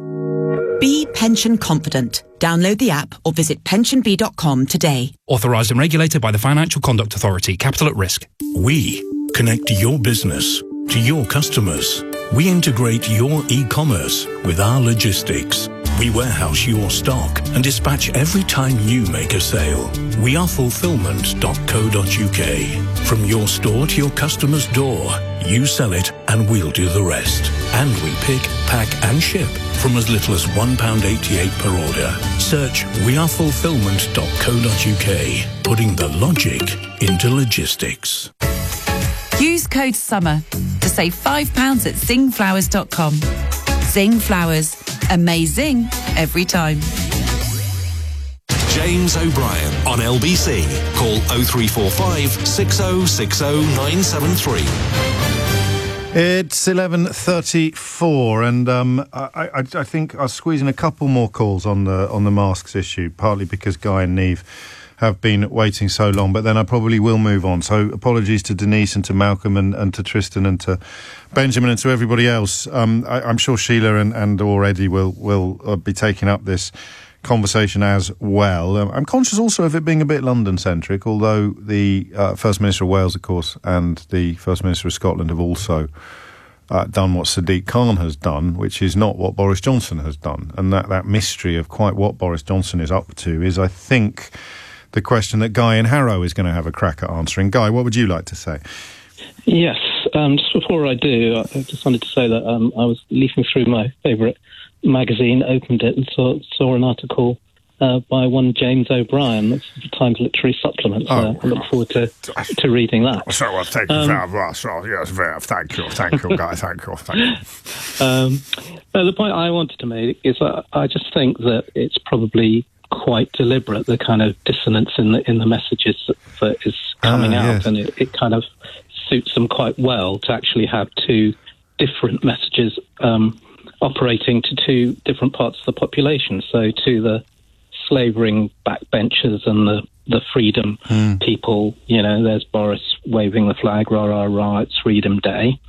Be pension confident. Download the app or visit pensionb.com today. Authorised and regulated by the Financial Conduct Authority. Capital at risk. We connect your business to your customers. We integrate your e-commerce with our logistics. We warehouse your stock and dispatch every time you make a sale. We are fulfillment.co.uk. From your store to your customer's door, you sell it and we'll do the rest. And we pick, pack and ship from as little as £1.88 per order. Search wearefulfillment.co.uk, putting the logic into logistics. Use code SUMMER to save £5 at zingflowers.com. Zing Flowers. Amazing every time. James O'Brien on LBC. Call 0345 6060 973. It's 11:34, and I think I'll squeeze in a couple more calls on the masks issue, partly because Guy and Neve have been waiting so long, but then I probably will move on. So apologies to Denise and to Malcolm and to Tristan and to Benjamin and to everybody else. I'm sure Sheila and or Eddie will be taking up this conversation as well. I'm conscious also of it being a bit London-centric, although the First Minister of Wales, of course, and the First Minister of Scotland have also done what Sadiq Khan has done, which is not what Boris Johnson has done. And that mystery of quite what Boris Johnson is up to is, I think, the question that Guy in Harrow is going to have a crack at answering. Guy, what would you like to say? Yes, just before I do, I just wanted to say that I was leafing through my favourite magazine, opened it and saw an article by one James O'Brien. That's the Times Literary Supplement. Oh, I look forward to reading that. So I'll take it out of us. Yes, thank you, Guy, thank you. The point I wanted to make is that I just think that it's probably quite deliberate, the kind of dissonance in the messages that is coming out, yes. And it kind of suits them quite well to actually have two different messages operating to two different parts of the population. So to the slavering backbenchers and the freedom people, you know, there's Boris waving the flag, rah rah rah, it's Freedom Day,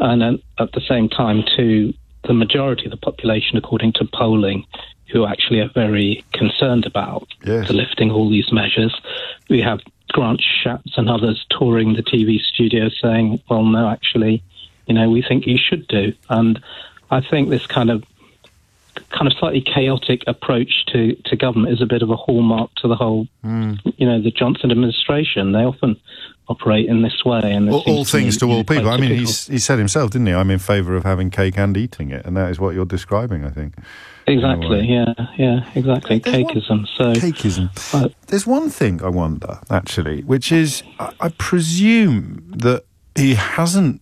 and then at the same time to the majority of the population, according to polling, who actually are very concerned about the lifting all these measures. We have Grant Shapps and others touring the TV studio saying, well, no, actually, you know, we think you should do. And I think this kind of slightly chaotic approach to government is a bit of a hallmark to the whole, you know, the Johnson administration. They often operate in this way. And all things to all people. I mean, he said himself, didn't he? I'm in favour of having cake and eating it. And that is what you're describing, I think. Exactly, yeah, exactly. Cakeism. Cakeism. There's one thing I wonder, actually, which is I presume that he hasn't,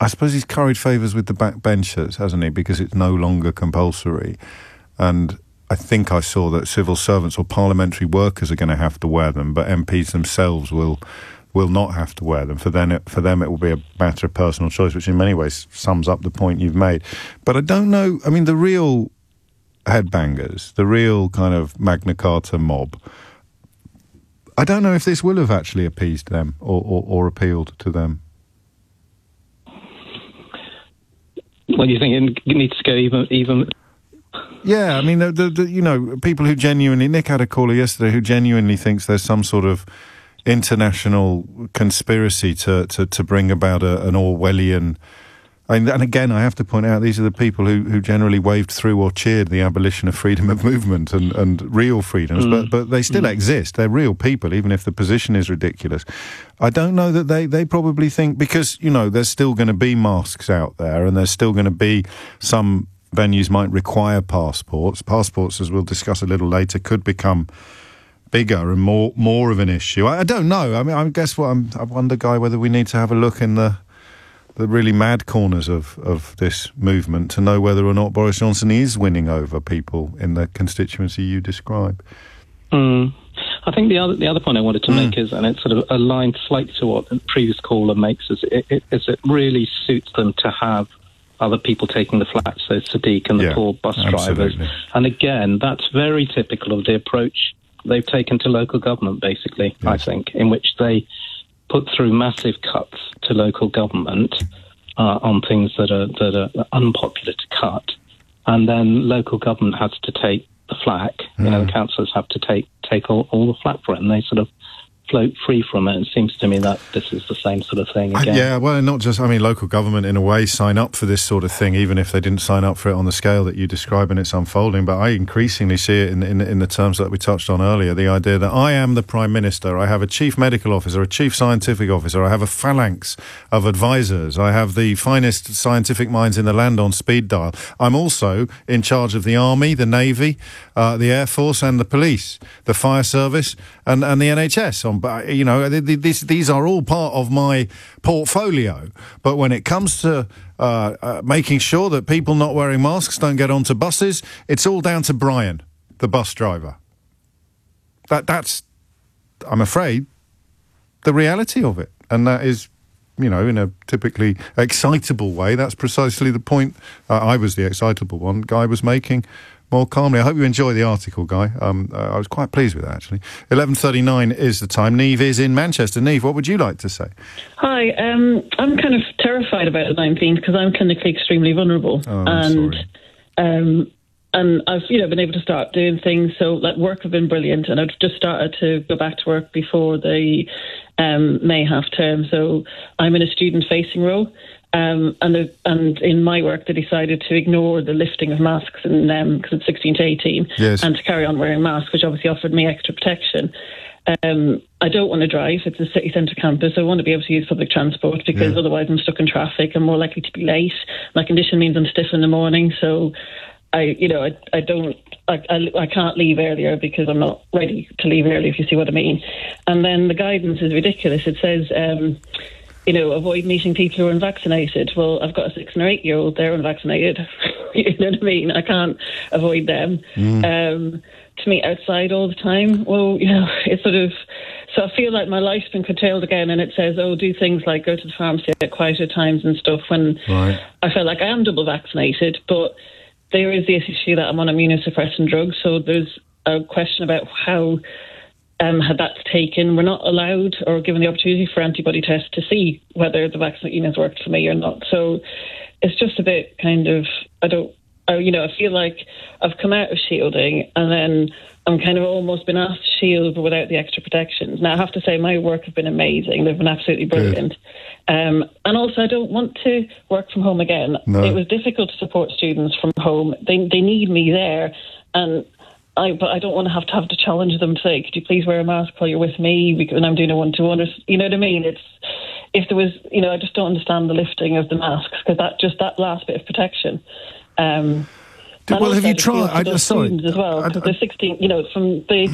I suppose he's curried favours with the backbenchers, hasn't he? Because it's no longer compulsory. And I think I saw that civil servants or parliamentary workers are going to have to wear them, but MPs themselves will not have to wear them. For them, it will be a matter of personal choice, which in many ways sums up the point you've made. But I don't know, I mean, the real headbangers, the real kind of Magna Carta mob, I don't know if this will have actually appeased them or appealed to them. Well, you think it needs to go even... Yeah, I mean, you know, people who genuinely... Nick had a caller yesterday who genuinely thinks there's some sort of international conspiracy to bring about an Orwellian... And again, I have to point out, these are the people who generally waved through or cheered the abolition of freedom of movement and real freedoms, but they still exist. They're real people, even if the position is ridiculous. I don't know that they probably think, because, you know, there's still going to be masks out there and there's still going to be some venues might require passports. Passports, as we'll discuss a little later, could become bigger and more of an issue. I don't know. I mean, I guess I wonder, Guy, whether we need to have a look in the really mad corners of this movement to know whether or not Boris Johnson is winning over people in the constituency you describe. I think the other point I wanted to make is, and it's sort of aligned slightly to what the previous caller makes, is it really suits them to have other people taking the flack, so Sadiq and the poor bus drivers. Absolutely. And again, that's very typical of the approach they've taken to local government, basically, yes. I think, in which they put through massive cuts to local government on things that are unpopular to cut, and then local government has to take the flak. You know, the councillors have to take all the flak for it, and they sort of float free from it. It seems to me that this is the same sort of thing again. Yeah, well, not just, I mean, local government in a way sign up for this sort of thing, even if they didn't sign up for it on the scale that you describe and it's unfolding. But I increasingly see it in the terms that we touched on earlier, the idea that I am the Prime Minister, I have a Chief Medical Officer, a Chief Scientific Officer, I have a phalanx of advisors, I have the finest scientific minds in the land on speed dial. I'm also in charge of the Army, the Navy, the Air Force and the Police, the Fire Service and the NHS. But, you know, these are all part of my portfolio. But when it comes to making sure that people not wearing masks don't get onto buses, it's all down to Brian, the bus driver. That's, I'm afraid, the reality of it. And that is, you know, in a typically excitable way, that's precisely the point I was the excitable one Guy was making more calmly. I hope you enjoy the article, Guy. I was quite pleased with that, actually. 11:39 is the time. Niamh is in Manchester. Niamh, what would you like to say? Hi, I'm kind of terrified about the 19th because I'm clinically extremely vulnerable. Oh, and I've been able to start doing things. So, like, work have been brilliant, and I've just started to go back to work before the May half term. So I'm in a student-facing role. And in my work, they decided to ignore the lifting of masks because it's 16 to 18, yes, and to carry on wearing masks, which obviously offered me extra protection. I don't want to drive. It's a city centre campus. I want to be able to use public transport because otherwise I'm stuck in traffic. I'm more likely to be late. My condition means I'm stiff in the morning. So I can't leave earlier because I'm not ready to leave early, if you see what I mean. And then the guidance is ridiculous. It says, avoid meeting people who are unvaccinated. Well, I've got a 6 and 8 year old, they're unvaccinated. You know what I mean? I can't avoid them. To meet outside all the time. Well, it's sort of, so I feel like my life's been curtailed again, and it says, do things like go to the pharmacy at quieter times and stuff, when right. I feel like I am double vaccinated, but there is the issue that I'm on immunosuppressant drugs. So there's a question about how had that's taken. We're not allowed or given the opportunity for antibody tests to see whether the vaccine has worked for me or not. So it's just a bit kind of, I feel like I've come out of shielding and then I'm kind of almost been asked to shield but without the extra protections. Now, I have to say my work have been amazing. They've been absolutely brilliant. And also, I don't want to work from home again. No. It was difficult to support students from home. They need me there. And but I don't want to have to challenge them to say, could you please wear a mask while you're with me? And I'm doing a one-to-one. You know what I mean? It's, if there was, I just don't understand the lifting of the masks because that last bit of protection. Well, have you tried? Students as well. They're 16. From the.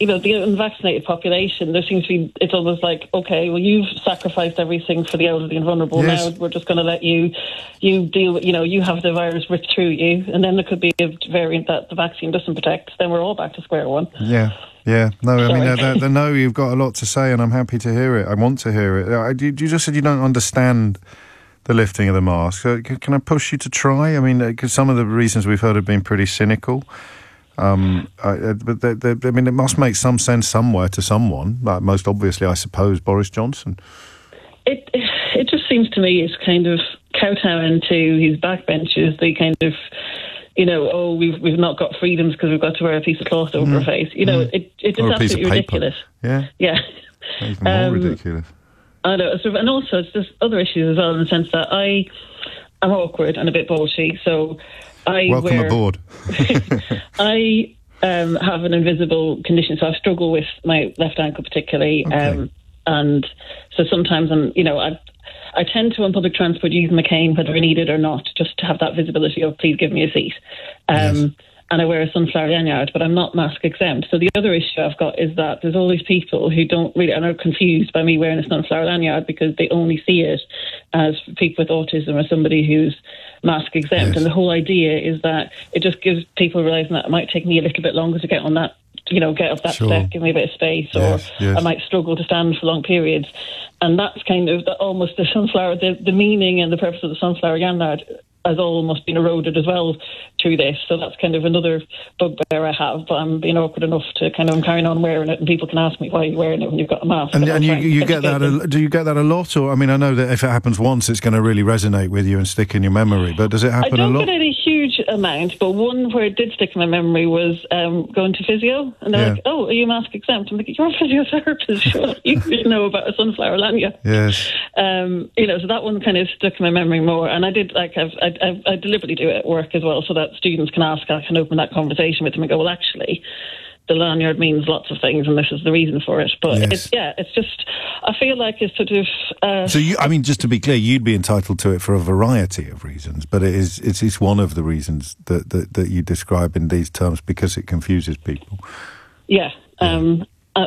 The unvaccinated population, there seems to be, it's almost like, okay, well, you've sacrificed everything for the elderly and vulnerable. Yes. Now we're just going to let you deal, you have the virus ripped through you, and then there could be a variant that the vaccine doesn't protect, then we're all back to square one. Yeah. No, sorry. I mean, you've got a lot to say, and I'm happy to hear it. I want to hear it. You just said you don't understand the lifting of the mask. Can I push you to try? I mean, because some of the reasons we've heard have been pretty cynical. But I mean, it must make some sense somewhere to someone. Like, most obviously, I suppose, Boris Johnson. It just seems to me it's kind of kowtowing to his backbenchers. They kind of, we've not got freedoms because we've got to wear a piece of cloth over our face. It's just absolutely ridiculous. Yeah. Even more ridiculous. I know, and also it's just other issues as well, in the sense that I'm awkward and a bit bolshy, so. Welcome aboard. I have an invisible condition, so I struggle with my left ankle particularly. Okay. And so sometimes I'm, I tend to, on public transport, use my cane whether I need it or not, just to have that visibility of, please give me a seat. Yes. And I wear a sunflower lanyard, but I'm not mask exempt. So the other issue I've got is that there's all these people who don't really, and are confused by me wearing a sunflower lanyard because they only see it as people with autism or somebody who's mask exempt. Yes. And the whole idea is that it just gives people realizing that it might take me a little bit longer to get on that, get up that step, give me a bit of space, or I might struggle to stand for long periods. And that's kind of almost the sunflower, the meaning and the purpose of the sunflower lanyard has almost been eroded as well to this. So that's kind of another bugbear I have, but I'm being awkward enough to kind of carrying on wearing it, and people can ask me why you're wearing it when you've got a mask. And you get that? Do you get that a lot? Or I mean, I know that if it happens once, it's going to really resonate with you and stick in your memory. But does it happen a lot? I don't get any huge amount, but one where it did stick in my memory was going to physio, and they're like, "Oh, are you mask exempt?" I'm like, "You're a physiotherapist, sure. You should know about a sunflower lanyard." Yes. You know, so that one kind of stuck in my memory more, and I did like I deliberately do it at work as well, so that students can ask, I can open that conversation with them and go, "Well, actually, the lanyard means lots of things, and this is the reason for it." But it's just, I feel like it's sort of. So you, I mean, just to be clear, you'd be entitled to it for a variety of reasons, but it's one of the reasons that you describe in these terms because it confuses people. Yeah.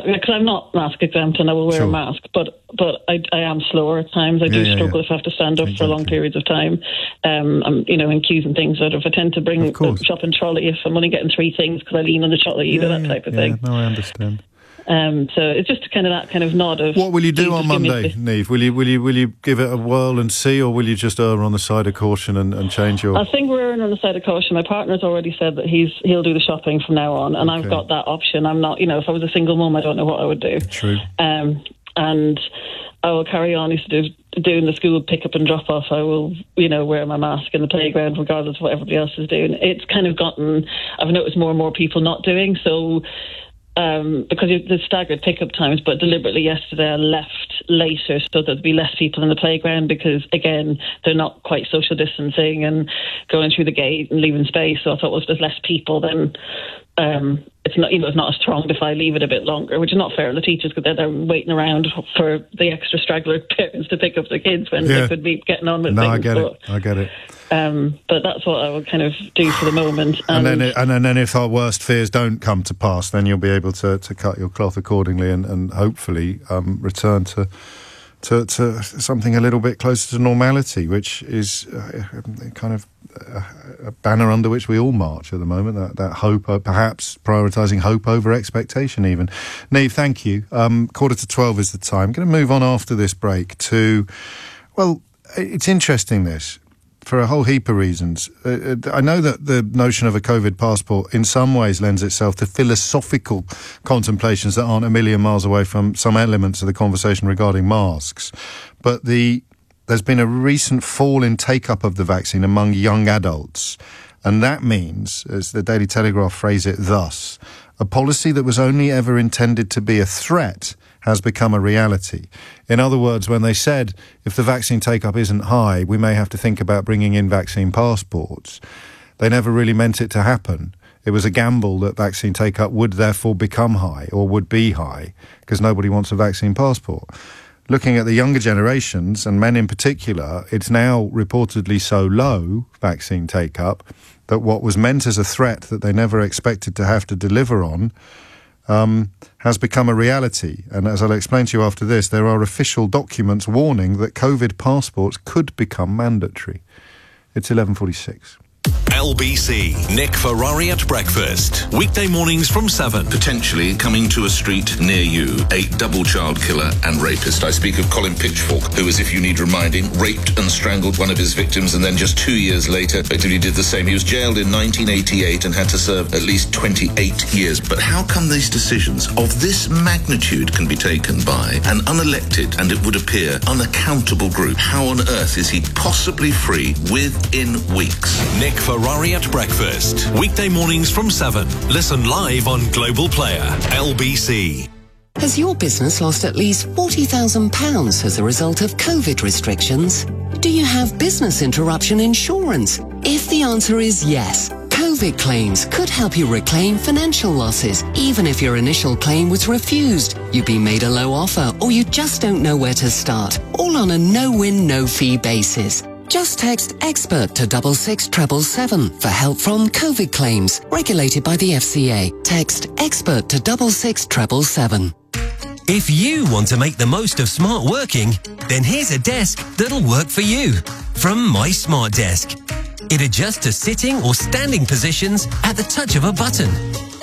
Because I'm not mask exempt and I will wear a mask, but I am slower at times. I do struggle if I have to stand up for long periods of time. I'm, you know, in queues and things. Sort of, I tend to bring a shopping trolley if I'm only getting three things because I lean on the trolley, type of thing. No, I understand. So it's just kind of that kind of nod of. What will you do on Monday, Niamh? Will you give it a whirl and see, or will you just err on the side of caution and change your? I think we're erring on the side of caution. My partner's already said that he'll do the shopping from now on, and I've got that option. I'm not, if I was a single mum, I don't know what I would do. True. And I will carry on doing the school pick up and drop off. I will, wear my mask in the playground regardless of what everybody else is doing. It's kind of I've noticed more and more people not doing so. Because there's staggered pick-up times, but deliberately yesterday I left later so there'd be less people in the playground because, again, they're not quite social distancing and going through the gate and leaving space. So I thought, well, if there's less people, then it's not as thronged if I leave it a bit longer, which is not fair on the teachers because they're waiting around for the extra straggler parents to pick up the kids when they could be getting on with things. I get it. But that's what I will kind of do for the moment. And then if our worst fears don't come to pass, then you'll be able to cut your cloth accordingly and hopefully return to something a little bit closer to normality, which is kind of a banner under which we all march at the moment, that hope, perhaps prioritising hope over expectation even. Niamh, thank you. 11:45 is the time. I'm going to move on after this break to, well, it's interesting this, for a whole heap of reasons. I know that the notion of a COVID passport in some ways lends itself to philosophical contemplations that aren't a million miles away from some elements of the conversation regarding masks. But there's been a recent fall in take-up of the vaccine among young adults. And that means, as the Daily Telegraph phrase it thus, a policy that was only ever intended to be a threat has become a reality. In other words, when they said, if the vaccine take-up isn't high, we may have to think about bringing in vaccine passports, they never really meant it to happen. It was a gamble that vaccine take-up would therefore become high, or would be high, because nobody wants a vaccine passport. Looking at the younger generations, and men in particular, it's now reportedly so low, vaccine take-up, that what was meant as a threat that they never expected to have to deliver on has become a reality. And as I'll explain to you after this, there are official documents warning that COVID passports could become mandatory. It's 11:46. LBC, Nick Ferrari at breakfast. Weekday mornings from 7. Potentially coming to a street near you, a double child killer and rapist. I speak of Colin Pitchfork, who, as if you need reminding, raped and strangled one of his victims and then just 2 years later effectively did the same. He was jailed in 1988 and had to serve at least 28 years. But how come these decisions of this magnitude can be taken by an unelected and, it would appear, unaccountable group? How on earth is he possibly free within weeks? Nick Ferrari at breakfast. Weekday mornings from 7. Listen live on Global Player. LBC. Has your business lost at least £40,000 as a result of COVID restrictions? Do you have business interruption insurance? If the answer is yes, COVID claims could help you reclaim financial losses, even if your initial claim was refused, you've been made a low offer, or you just don't know where to start. All on a no-win, no-fee basis. Just text EXPERT to 66777 for help from COVID claims, regulated by the FCA. Text EXPERT to 66777. If you want to make the most of smart working, then here's a desk that'll work for you. From My Smart Desk. It adjusts to sitting or standing positions at the touch of a button.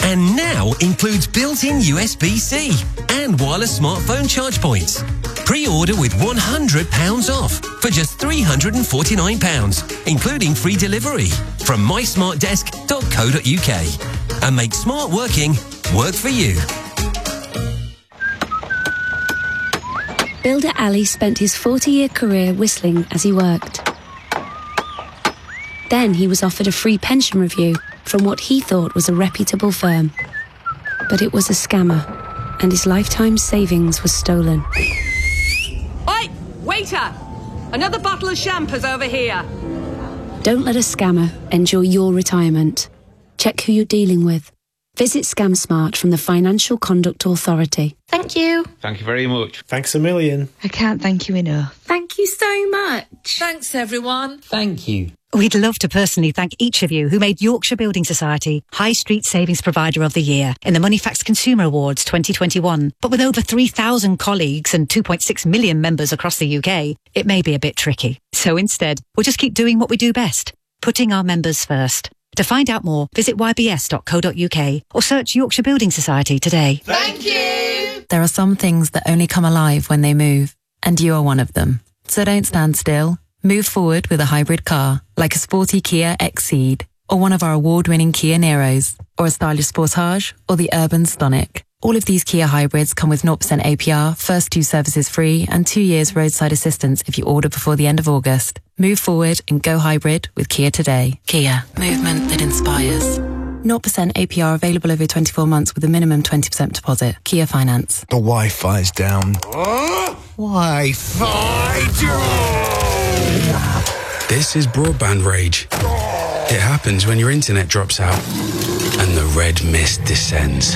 And now includes built-in USB-C and wireless smartphone charge points. Pre-order with £100 off for just £349, including free delivery from mysmartdesk.co.uk. And make smart working work for you. Builder Ali spent his 40-year career whistling as he worked. Then he was offered a free pension review from what he thought was a reputable firm. But it was a scammer, and his lifetime savings was stolen. Oi! Waiter! Another bottle of champers over here. Don't let a scammer enjoy your retirement. Check who you're dealing with. Visit ScamSmart from the Financial Conduct Authority. Thank you. Thank you very much. Thanks a million. I can't thank you enough. Thank you so much. Thanks, everyone. Thank you. We'd love to personally thank each of you who made Yorkshire Building Society High Street Savings Provider of the Year in the Moneyfacts Consumer Awards 2021. But with over 3,000 colleagues and 2.6 million members across the UK, it may be a bit tricky. So instead, we'll just keep doing what we do best, putting our members first. To find out more, visit ybs.co.uk or search Yorkshire Building Society today. Thank you! There are some things that only come alive when they move, and you are one of them. So don't stand still. Move forward with a hybrid car, like a sporty Kia Exceed, or one of our award-winning Kia Neros, or a stylish Sportage, or the urban Stonic. All of these Kia hybrids come with 0% APR, first 2 services free, and 2 years roadside assistance if you order before the end of August. Move forward and go hybrid with Kia today. Kia, movement that inspires. 0% APR available over 24 months with a minimum 20% deposit. Kia Finance. The Wi-Fi's down. Wi-Fi! This is broadband rage. It happens when your internet drops out and the red mist descends.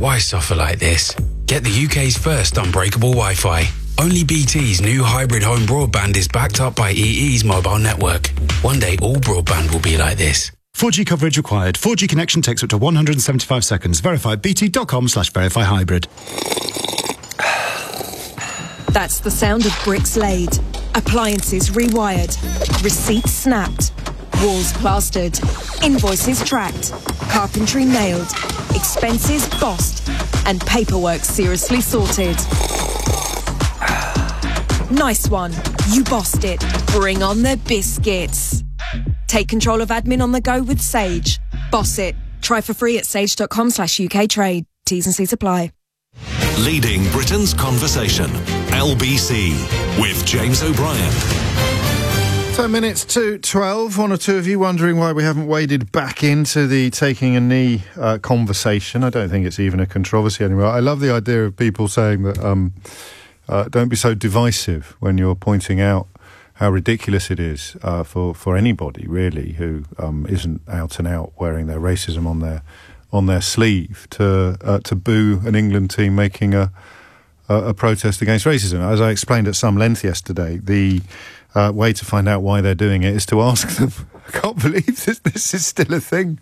Why suffer like this? Get the UK's first unbreakable Wi-Fi. Only BT's new hybrid home broadband is backed up by EE's mobile network. One day all broadband will be like this. 4G coverage required. 4G connection takes up to 175 seconds. Verify bt.com/verifyhybrid. That's the sound of bricks laid, appliances rewired, receipts snapped, walls plastered, invoices tracked, carpentry nailed, expenses bossed, and paperwork seriously sorted. Nice one. You bossed it. Bring on the biscuits. Take control of admin on the go with Sage. Boss it. Try for free at sage.com/UK trade. T's and C's apply. Leading Britain's conversation, LBC, with James O'Brien. 10 minutes to 12. One or two of you wondering why we haven't waded back into the taking a knee conversation. I don't think it's even a controversy anymore. I love the idea of people saying that don't be so divisive when you're pointing out how ridiculous it is for anybody, really, who isn't out and out wearing their racism on their sleeve to boo an England team making a protest against racism. As I explained at some length yesterday, the way to find out why they're doing it is to ask them. I can't believe this is still a thing.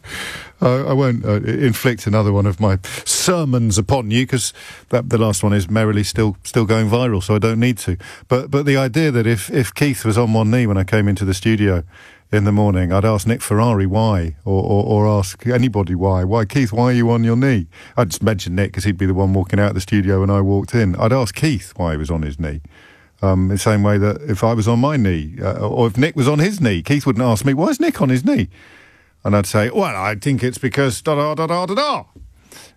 I won't inflict another one of my sermons upon you, because the last one is merrily still going viral, so I don't need to. But the idea that if Keith was on one knee when I came into the studio in the morning, I'd ask Nick Ferrari why, or ask anybody why. Why, Keith, why are you on your knee? I'd just mention Nick because he'd be the one walking out of the studio when I walked in. I'd ask Keith why he was on his knee. The same way that if I was on my knee, or if Nick was on his knee, Keith wouldn't ask me, why is Nick on his knee? And I'd say, well, I think it's because da-da-da-da-da-da.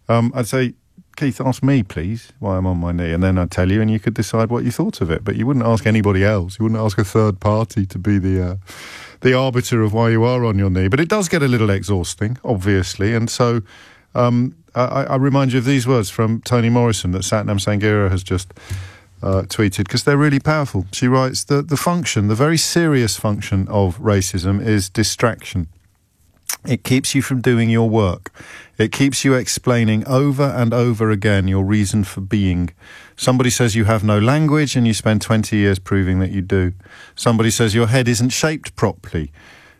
I'd say, Keith, ask me, please, why I'm on my knee. And then I'd tell you, and you could decide what you thought of it. But you wouldn't ask anybody else. You wouldn't ask a third party to be the arbiter of why you are on your knee. But it does get a little exhausting, obviously, and so I remind you of these words from Toni Morrison that Satnam Sangera has just tweeted, because they're really powerful. She writes that the function, the very serious function of racism is distraction. It keeps you from doing your work. It keeps you explaining over and over again your reason for being. Somebody says you have no language and you spend 20 years proving that you do. Somebody says your head isn't shaped properly,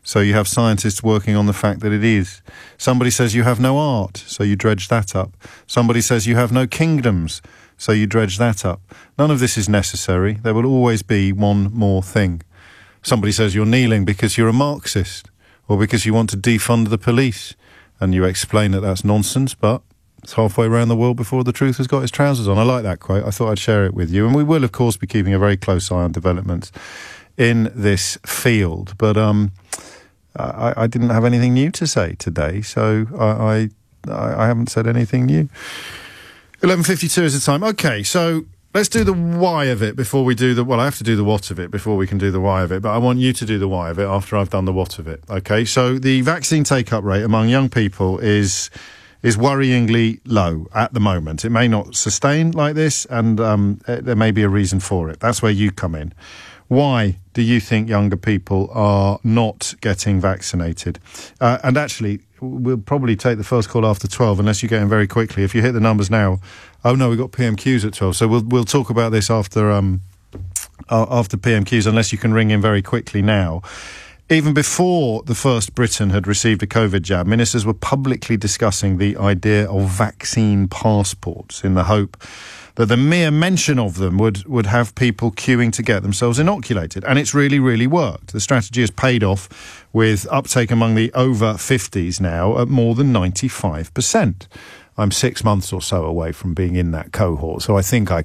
so you have scientists working on the fact that it is. Somebody says you have no art, so you dredge that up. Somebody says you have no kingdoms, so you dredge that up. None of this is necessary. There will always be one more thing. Somebody says you're kneeling because you're a Marxist or because you want to defund the police, and you explain that that's nonsense, but It's halfway around the world before the truth has got its trousers on. I like that quote. I thought I'd share it with you. And we will, of course, be keeping a very close eye on developments in this field. But I didn't have anything new to say today, so I haven't said anything new. 11:52 is the time. Okay, so let's do the why of it before we do the... Well, I have to do the what of it before we can do the why of it, but I want you to do the why of it after I've done the what of it. Okay, so the vaccine take-up rate among young people is worryingly low at the moment. It may not sustain like this, and there may be a reason for it. That's where you come in. Why do you think younger people are not getting vaccinated? And actually, we'll probably take the first call after 12, unless you get in very quickly. If you hit the numbers now, oh no, we've got PMQs at 12. So we'll talk about this after PMQs, unless you can ring in very quickly now. Even before the first Briton had received a COVID jab, ministers were publicly discussing the idea of vaccine passports in the hope that the mere mention of them would have people queuing to get themselves inoculated. And it's really, really worked. The strategy has paid off with uptake among the over 50s now at more than 95%. I'm 6 months or so away from being in that cohort, so I think I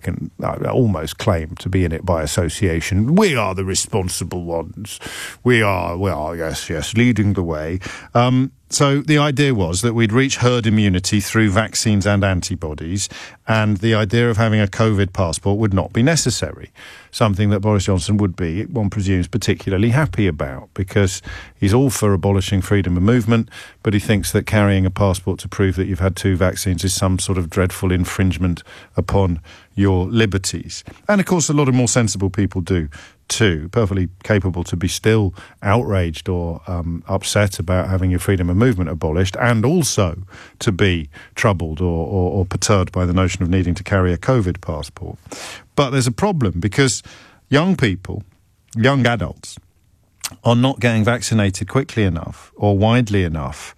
almost claim to be in it by association. We are the responsible ones. We are, yes, leading the way. So the idea was that we'd reach herd immunity through vaccines and antibodies, and the idea of having a COVID passport would not be necessary, something that Boris Johnson would be, one presumes, particularly happy about, because he's all for abolishing freedom of movement, but he thinks that carrying a passport to prove that you've had two vaccines is some sort of dreadful infringement upon your liberties. And, of course, a lot of more sensible people do too, perfectly capable to be still outraged or upset about having your freedom of movement abolished, and also to be troubled or perturbed by the notion of needing to carry a COVID passport. But there's a problem, because young people, young adults, are not getting vaccinated quickly enough or widely enough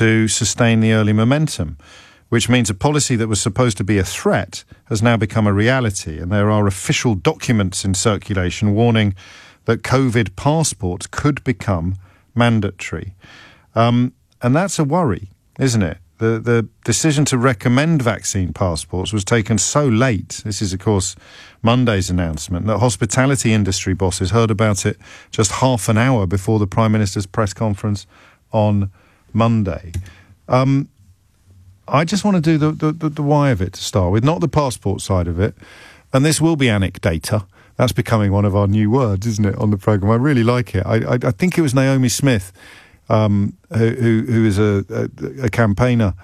to sustain the early momentum, which means a policy that was supposed to be a threat has now become a reality, and there are official documents in circulation warning that COVID passports could become mandatory. And that's a worry, isn't it? The decision to recommend vaccine passports was taken so late, this is, of course, Monday's announcement, that hospitality industry bosses heard about it just half an hour before the Prime Minister's press conference on Monday. I just want to do the why of it to start with, not the passport side of it. And this will be anecdata. That's becoming one of our new words, isn't it, on the programme? I really like it. I think it was Naomi Smith, who is a campaigner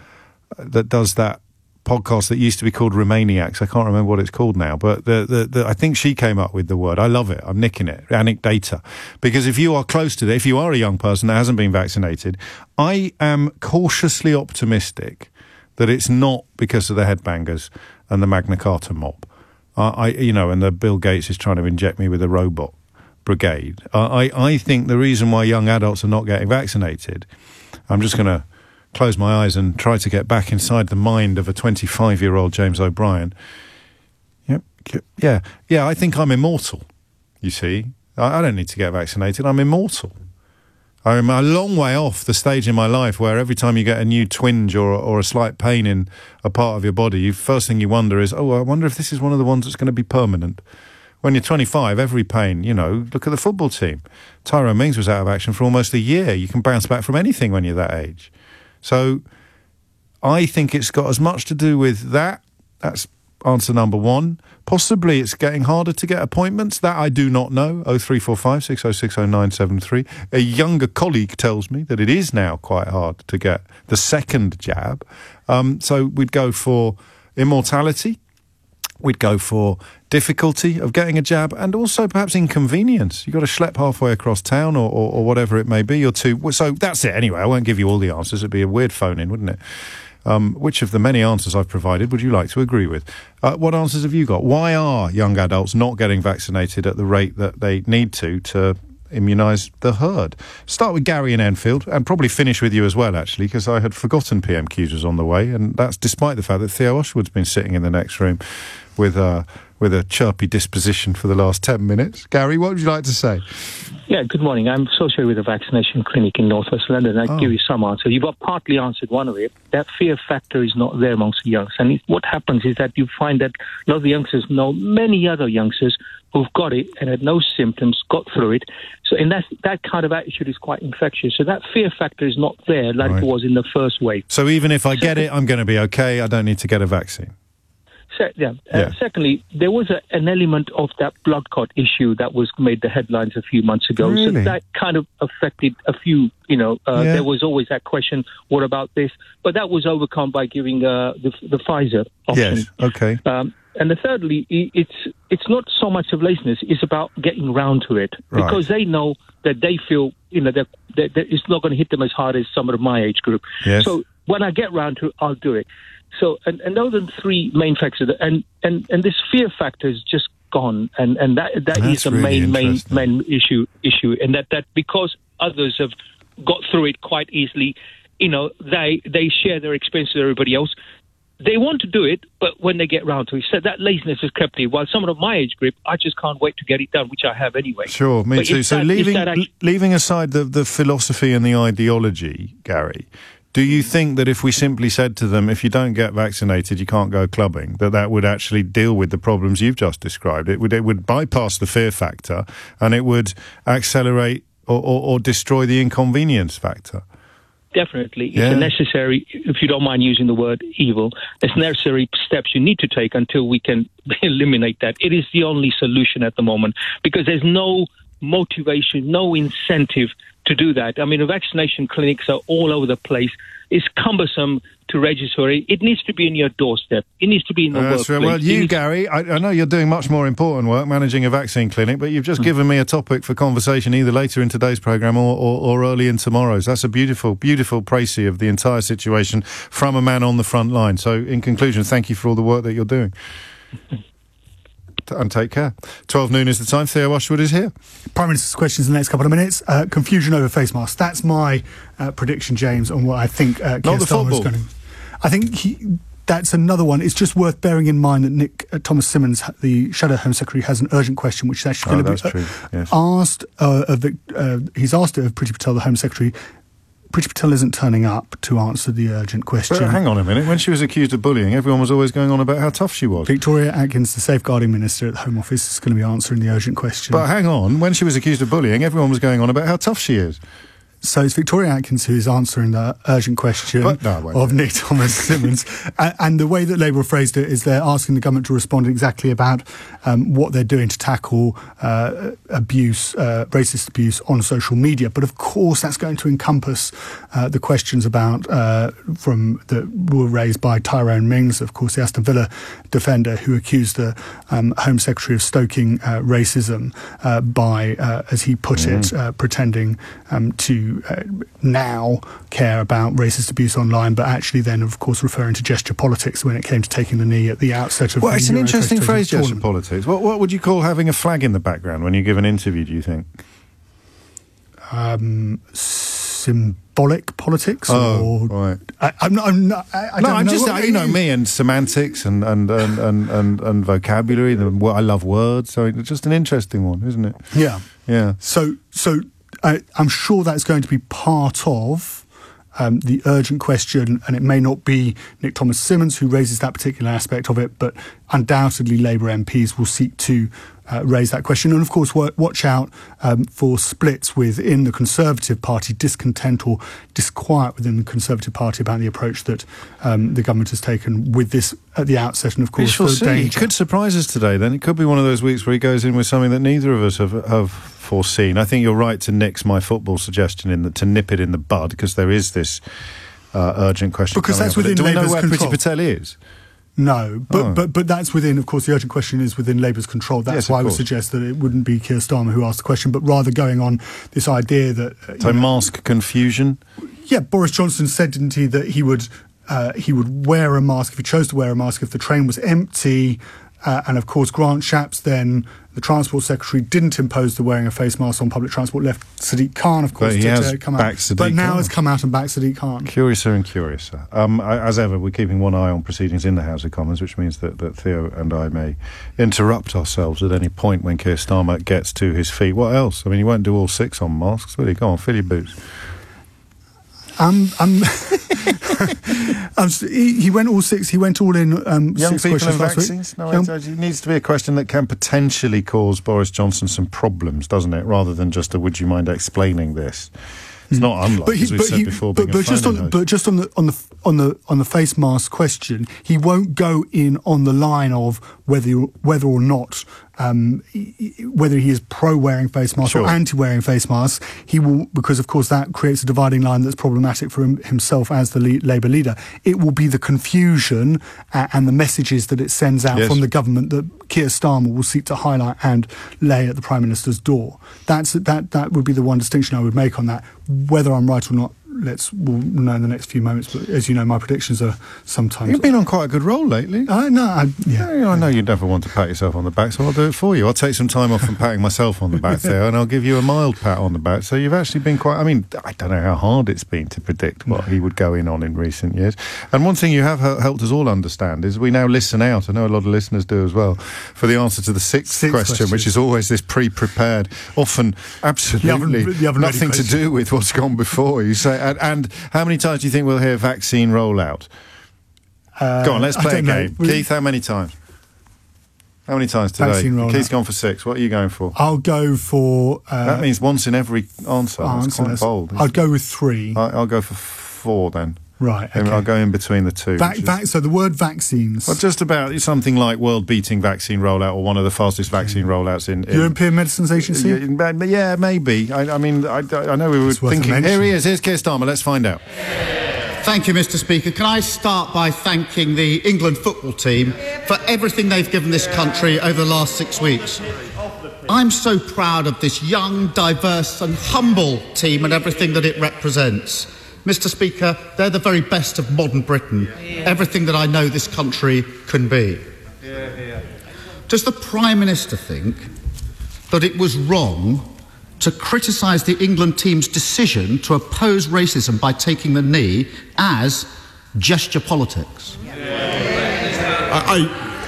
that does that podcast that used to be called Romaniacs. I can't remember what it's called now, but I think she came up with the word. I love it. I'm nicking it. Anecdata. Because if you are close to that, if you are a young person that hasn't been vaccinated, I am cautiously optimistic that it's not because of the headbangers and the Magna Carta mob. And the Bill Gates is trying to inject me with a robot brigade. I think the reason why young adults are not getting vaccinated, I'm just going to close my eyes and try to get back inside the mind of a 25-year-old James O'Brien. Yeah, I think I'm immortal, you see. I don't need to get vaccinated. I'm immortal. I'm a long way off the stage in my life where every time you get a new twinge or a slight pain in a part of your body, the first thing you wonder is, I wonder if this is one of the ones that's going to be permanent. When you're 25, every pain, look at the football team. Tyrone Mings was out of action for almost a year. You can bounce back from anything when you're that age. So I think it's got as much to do with that. That's answer number one. Possibly it's getting harder to get appointments. That I do not know. 0345 6060 973. A younger colleague tells me that it is now quite hard to get the second jab. So we'd go for immortality. We'd go for difficulty of getting a jab, and also perhaps inconvenience. You've got to schlep halfway across town or whatever it may be. You're too... So that's it anyway. I won't give you all the answers. It'd be a weird phone-in, wouldn't it? Which of the many answers I've provided would you like to agree with? What answers have you got? Why are young adults not getting vaccinated at the rate that they need to immunise the herd? Start with Gary in Enfield, and probably finish with you as well, actually, because I had forgotten PMQs was on the way, and that's despite the fact that Theo Oshwood's been sitting in the next room with with a chirpy disposition for the last 10 minutes. Gary, what would you like to say? Yeah, good morning. I'm associated with a vaccination clinic in North West London. I'll give you some answer. You've partly answered one of it. That fear factor is not there amongst the youngsters. And what happens is that you find that a lot of the youngsters know many other youngsters who've got it and had no symptoms, got through it. So, and that kind of attitude is quite infectious. So that fear factor is not there like it was in the first wave. So even if I get it, I'm going to be okay. I don't need to get a vaccine. Secondly, there was an element of that blood clot issue that was made the headlines a few months ago. Really? So that kind of affected a few, there was always that question, what about this? But that was overcome by giving the Pfizer option. Yes, okay. And thirdly, it's not so much of laziness, it's about getting round to it. Right. Because they know that they feel, it's not going to hit them as hard as some of my age group. Yes. So when I get round to it, I'll do it. So, and those are the three main factors, and this fear factor is just gone, and that is the really main issue, and that because others have got through it quite easily, they share their experience with everybody else. They want to do it, but when they get round to it, so that laziness has crept in. While someone of my age group, I just can't wait to get it done, which I have anyway. Sure, me too. So leaving aside the philosophy and the ideology, Gary, do you think that if we simply said to them, if you don't get vaccinated, you can't go clubbing, that would actually deal with the problems you've just described? It would bypass the fear factor, and it would accelerate or destroy the inconvenience factor. Definitely. It's a necessary, if you don't mind using the word evil, it's necessary steps you need to take until we can eliminate that. It is the only solution at the moment, because there's no motivation, no incentive to do that. I mean, the vaccination clinics are all over the place. It's cumbersome to register. It needs to be in your doorstep. It needs to be in the workplace. Right. Well, Gary, I know you're doing much more important work, managing a vaccine clinic, but you've just given me a topic for conversation either later in today's programme or early in tomorrow's. That's a beautiful, beautiful précis of the entire situation from a man on the front line. So, in conclusion, thank you for all the work that you're doing. And take care. 12 noon is the time. Theo Ashwood is here. Prime Minister's questions in the next couple of minutes. Confusion over face masks. That's my prediction, James, on what I think Keir Starmer is going to... I think that's another one. It's just worth bearing in mind that Nick Thomas-Symonds, the Shadow Home Secretary, has an urgent question, which is actually going to be asked... he's asked it of Priti Patel, the Home Secretary. Priti Patel isn't turning up to answer the urgent question. But hang on a minute. When she was accused of bullying, everyone was always going on about how tough she was. Victoria Atkins, the safeguarding minister at the Home Office, is going to be answering the urgent question. But hang on. When she was accused of bullying, everyone was going on about how tough she is. So it's Victoria Atkins who is answering the urgent question of Nick Thomas-Symonds. And the way that Labour phrased it is they're asking the government to respond exactly about what they're doing to tackle racist abuse on social media. But of course that's going to encompass the questions about that were raised by Tyrone Mings, of course the Aston Villa defender who accused the Home Secretary of stoking racism by, as he put it, pretending to now care about racist abuse online, but actually then, of course, referring to gesture politics when it came to taking the knee at the outset of the Euro. Well, it's an interesting phrase, gesture politics. What would you call having a flag in the background when you give an interview, do you think? Symbolic politics? Me and semantics and vocabulary. I love words. So it's just an interesting one, isn't it? Yeah. Yeah. So... I'm sure that's going to be part of the urgent question, and it may not be Nick Thomas-Symonds who raises that particular aspect of it, but undoubtedly Labour MPs will seek to raise that question. And of course, watch out for splits within the Conservative Party, discontent or disquiet within the Conservative Party about the approach that the government has taken with this at the outset. And of course, it could surprise us today. Then it could be one of those weeks where he goes in with something that neither of us have foreseen. I think you're right to nix my football suggestion to nip it in the bud, because there is this urgent question. Because that's within Labour's control. Do we know where Priti Patel is? No, but that's within, of course, the urgent question is within Labour's control. That's why I would suggest that it wouldn't be Keir Starmer who asked the question, but rather going on this idea that... mask confusion? Yeah, Boris Johnson said, didn't he, that he would wear a mask if he chose to wear a mask if the train was empty... And of course, Grant Shapps, then the Transport Secretary, didn't impose the wearing of face masks on public transport, left Sadiq Khan, of course, to come out. But now has come out and backed Sadiq Khan. Curiouser and curiouser. As ever, we're keeping one eye on proceedings in the House of Commons, which means that Theo and I may interrupt ourselves at any point when Keir Starmer gets to his feet. What else? I mean, he won't do all six on masks, will he? Go on, fill your boots. He went all six. He went all in. Young six people and vaccines. No, it needs to be a question that can potentially cause Boris Johnson some problems, doesn't it? Rather than just a "Would you mind explaining this?" It's not unlike, as we've said before. But just on the face mask question, he won't go in on the line of whether or not whether he is pro wearing face masks or anti wearing face masks. He will, because of course that creates a dividing line that's problematic for himself as the Labour leader. It will be the confusion and the messages that it sends out from the government that Keir Starmer will seek to highlight and lay at the Prime Minister's door. That would be the one distinction I would make on that. Whether I'm right or not, we'll know in the next few moments. But as you know, my predictions are sometimes... You've been on quite a good roll lately. I know you never want to pat yourself on the back, so I'll do it for you. I'll take some time off from patting myself on the back there, and I'll give you a mild pat on the back. So you've actually been quite... I mean, I don't know how hard it's been to predict what he would go in on in recent years. And one thing you have helped us all understand is we now listen out, I know a lot of listeners do as well, for the answer to the sixth question, which is always this pre-prepared, often absolutely nothing to do with what's gone before. You say, and how many times do you think we'll hear vaccine rollout? Go on, let's play a game. Keith, how many times? How many times today? Keith's gone for six. What are you going for? I'll go for... that means once in every answer. That's quite bold. I'd go with three. I'll go for four then. Right, okay. I'll go in between the two. So the word vaccines... Well, just about something like world-beating vaccine rollout or one of the fastest vaccine rollouts in... European Medicines Agency? Yeah, maybe. I know we were thinking... Here he is. Here's Keir Starmer. Let's find out. Thank you, Mr Speaker. Can I start by thanking the England football team for everything they've given this country over the last 6 weeks? I'm so proud of this young, diverse and humble team and everything that it represents. Mr Speaker, they're the very best of modern Britain, everything that I know this country can be. Does the Prime Minister think that it was wrong to criticise the England team's decision to oppose racism by taking the knee as gesture politics?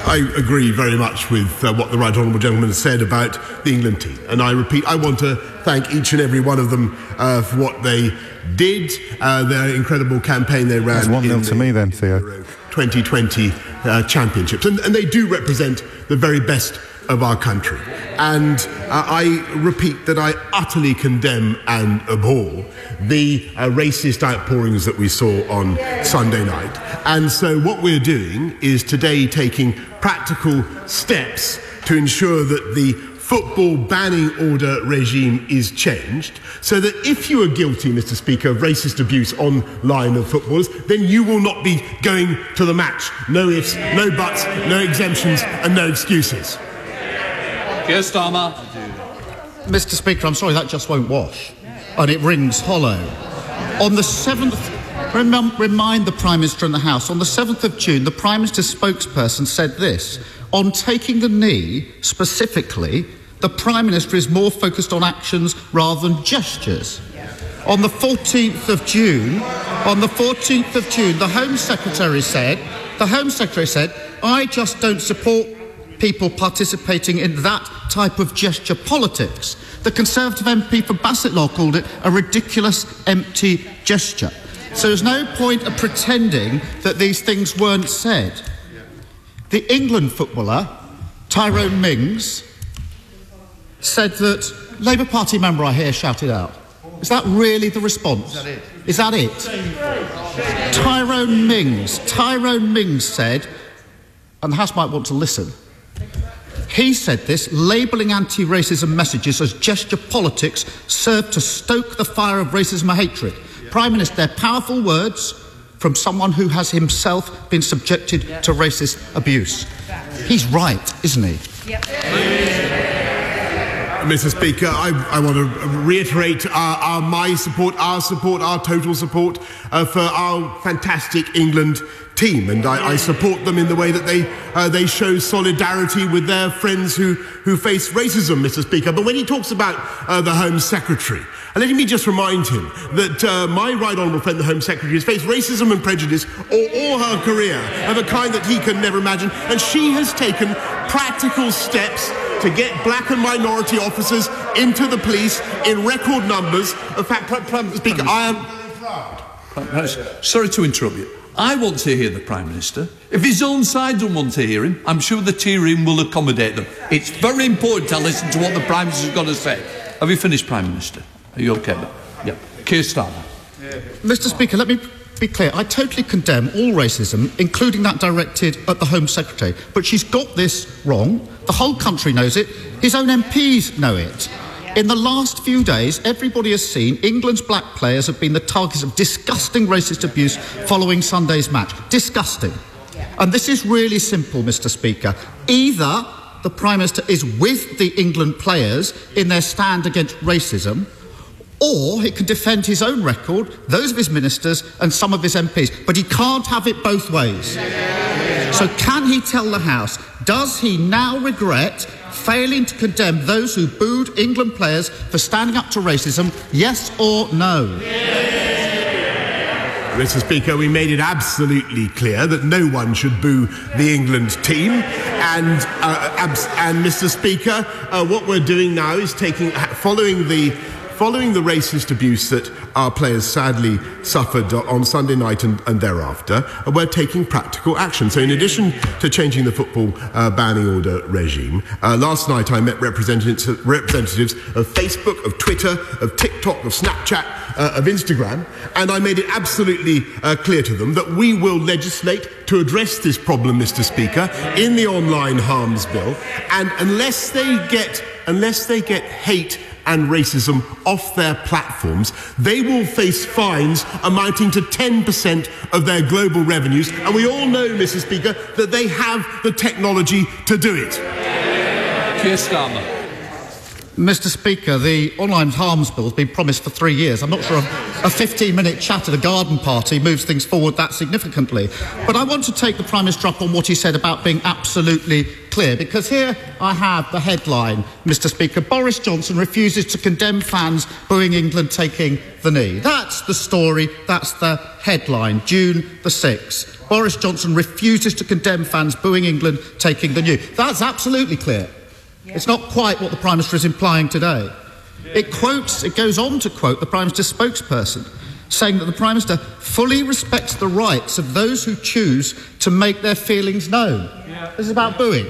I agree very much with what the Right Honourable Gentleman said about the England team. And I repeat, I want to thank each and every one of them for what they did, their incredible campaign they ran in the Euro 2020 Championships. And they do represent the very best of our country. And I repeat that I utterly condemn and abhor the racist outpourings that we saw on Sunday night. And so what we're doing is today taking practical steps to ensure that the football banning order regime is changed, so that if you are guilty, Mr Speaker, of racist abuse online of footballers, then you will not be going to the match. No ifs, no buts, no exemptions and no excuses. Keir Starmer. Mr Speaker, I'm sorry, that just won't wash. And it rings hollow. On the 7th... Remind the Prime Minister and the House, on the 7th of June, the Prime Minister's spokesperson said this: on taking the knee, specifically, the Prime Minister is more focused on actions rather than gestures. On the 14th of June, the Home Secretary said, I just don't support people participating in that type of gesture politics. The Conservative MP for Bassetlaw called it a ridiculous, empty gesture. So there's no point of pretending that these things weren't said. The England footballer, Tyrone Mings, said that Labour Party member I hear shouted out. Is that really the response? Is that it? Tyrone Mings said, and the House might want to listen, he said this: labelling anti-racism messages as gesture politics served to stoke the fire of racism and hatred. Prime Minister, they're powerful words from someone who has himself been subjected to racist abuse. He's right, isn't he? Mr. Speaker, I want to reiterate our total support for our fantastic England team, and I support them in the way that they show solidarity with their friends who face racism, Mr. Speaker. But when he talks about the Home Secretary, let me just remind him that my right honourable friend, the Home Secretary, has faced racism and prejudice all her career of a kind that he can never imagine, and she has taken practical steps to get black and minority officers into the police in record numbers. In fact, Prime Speaker, I am very proud. Sorry to interrupt you. I want to hear the Prime Minister. If his own side don't want to hear him, I'm sure the tea room will accommodate them. It's very important I listen to what the Prime Minister's got to say. Have you finished, Prime Minister? Are you OK? Yeah. Keir Starmer. Mr. Speaker, let me be clear. I totally condemn all racism, including that directed at the Home Secretary. But she's got this wrong. The whole country knows it. His own MPs know it. In the last few days, everybody has seen England's black players have been the targets of disgusting racist abuse following Sunday's match. Disgusting. And this is really simple, Mr. Speaker. Either the Prime Minister is with the England players in their stand against racism, or he can defend his own record, those of his ministers and some of his MPs. But he can't have it both ways. So can he tell the House, does he now regret failing to condemn those who booed England players for standing up to racism, yes or no? Mr. Speaker, we made it absolutely clear that no one should boo the England team. And Mr. Speaker, what we're doing now is following the racist abuse that our players sadly suffered on Sunday night and thereafter, we're taking practical action. So in addition to changing the football banning order regime, last night I met representatives of Facebook, of Twitter, of TikTok, of Snapchat, of Instagram, and I made it absolutely clear to them that we will legislate to address this problem, Mr. Speaker, in the online harms bill, and unless they get hate and racism off their platforms, they will face fines amounting to 10% of their global revenues. And we all know, Mr. Speaker, that they have the technology to do it. Keir Starmer. Mr. Speaker, the online harms bill has been promised for 3 years. I'm not sure a 15-minute chat at a garden party moves things forward that significantly. But I want to take the Prime Minister up on what he said about being absolutely clear, because here I have the headline, Mr. Speaker, Boris Johnson refuses to condemn fans booing England taking the knee. That's the story, that's the headline, June the 6th. Boris Johnson refuses to condemn fans booing England taking the knee. That's absolutely clear. It's not quite what the Prime Minister is implying today. It goes on to quote the Prime Minister's spokesperson, saying that the Prime Minister fully respects the rights of those who choose to make their feelings known. This is about booing.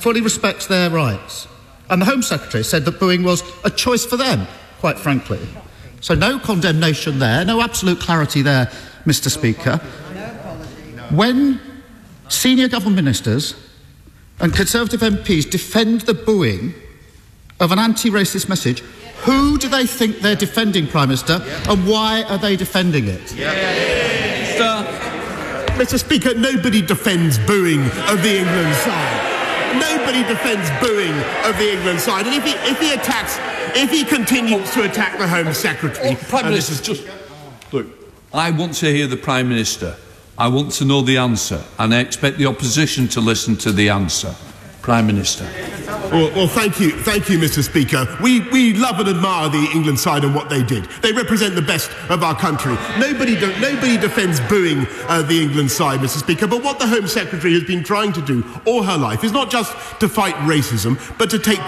Fully respects their rights. And the Home Secretary said that booing was a choice for them, quite frankly. So no condemnation there, no absolute clarity there, Mr. Speaker. When senior government ministers and Conservative MPs defend the booing of an anti-racist message, who do they think they're defending, Prime Minister, and why are they defending it? Mr. Speaker, nobody defends booing of the England side. Nobody defends booing of the England side. And if he continues to attack the Home Secretary... Prime Minister, look, I want to hear the Prime Minister. I want to know the answer, and I expect the opposition to listen to the answer. Prime Minister. Well, thank you, Mr. Speaker. We love and admire the England side and what they did. They represent the best of our country. Nobody defends booing the England side, Mr. Speaker. But what the Home Secretary has been trying to do all her life is not just to fight racism, but to take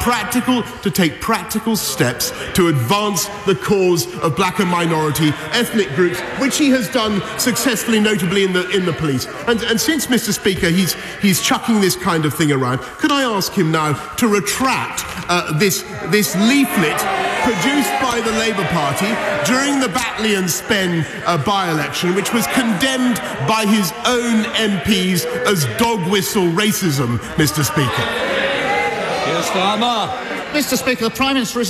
practical steps to advance the cause of black and minority ethnic groups, which he has done successfully, notably in the police. And since, Mr. Speaker, he's chucking this kind of thing around, could I ask him now to retract this leaflet produced by the Labour Party during the Batley and Spen by-election, which was condemned by his own MPs as dog-whistle racism, Mr. Speaker? Yes, Mr. Speaker, the Prime Minister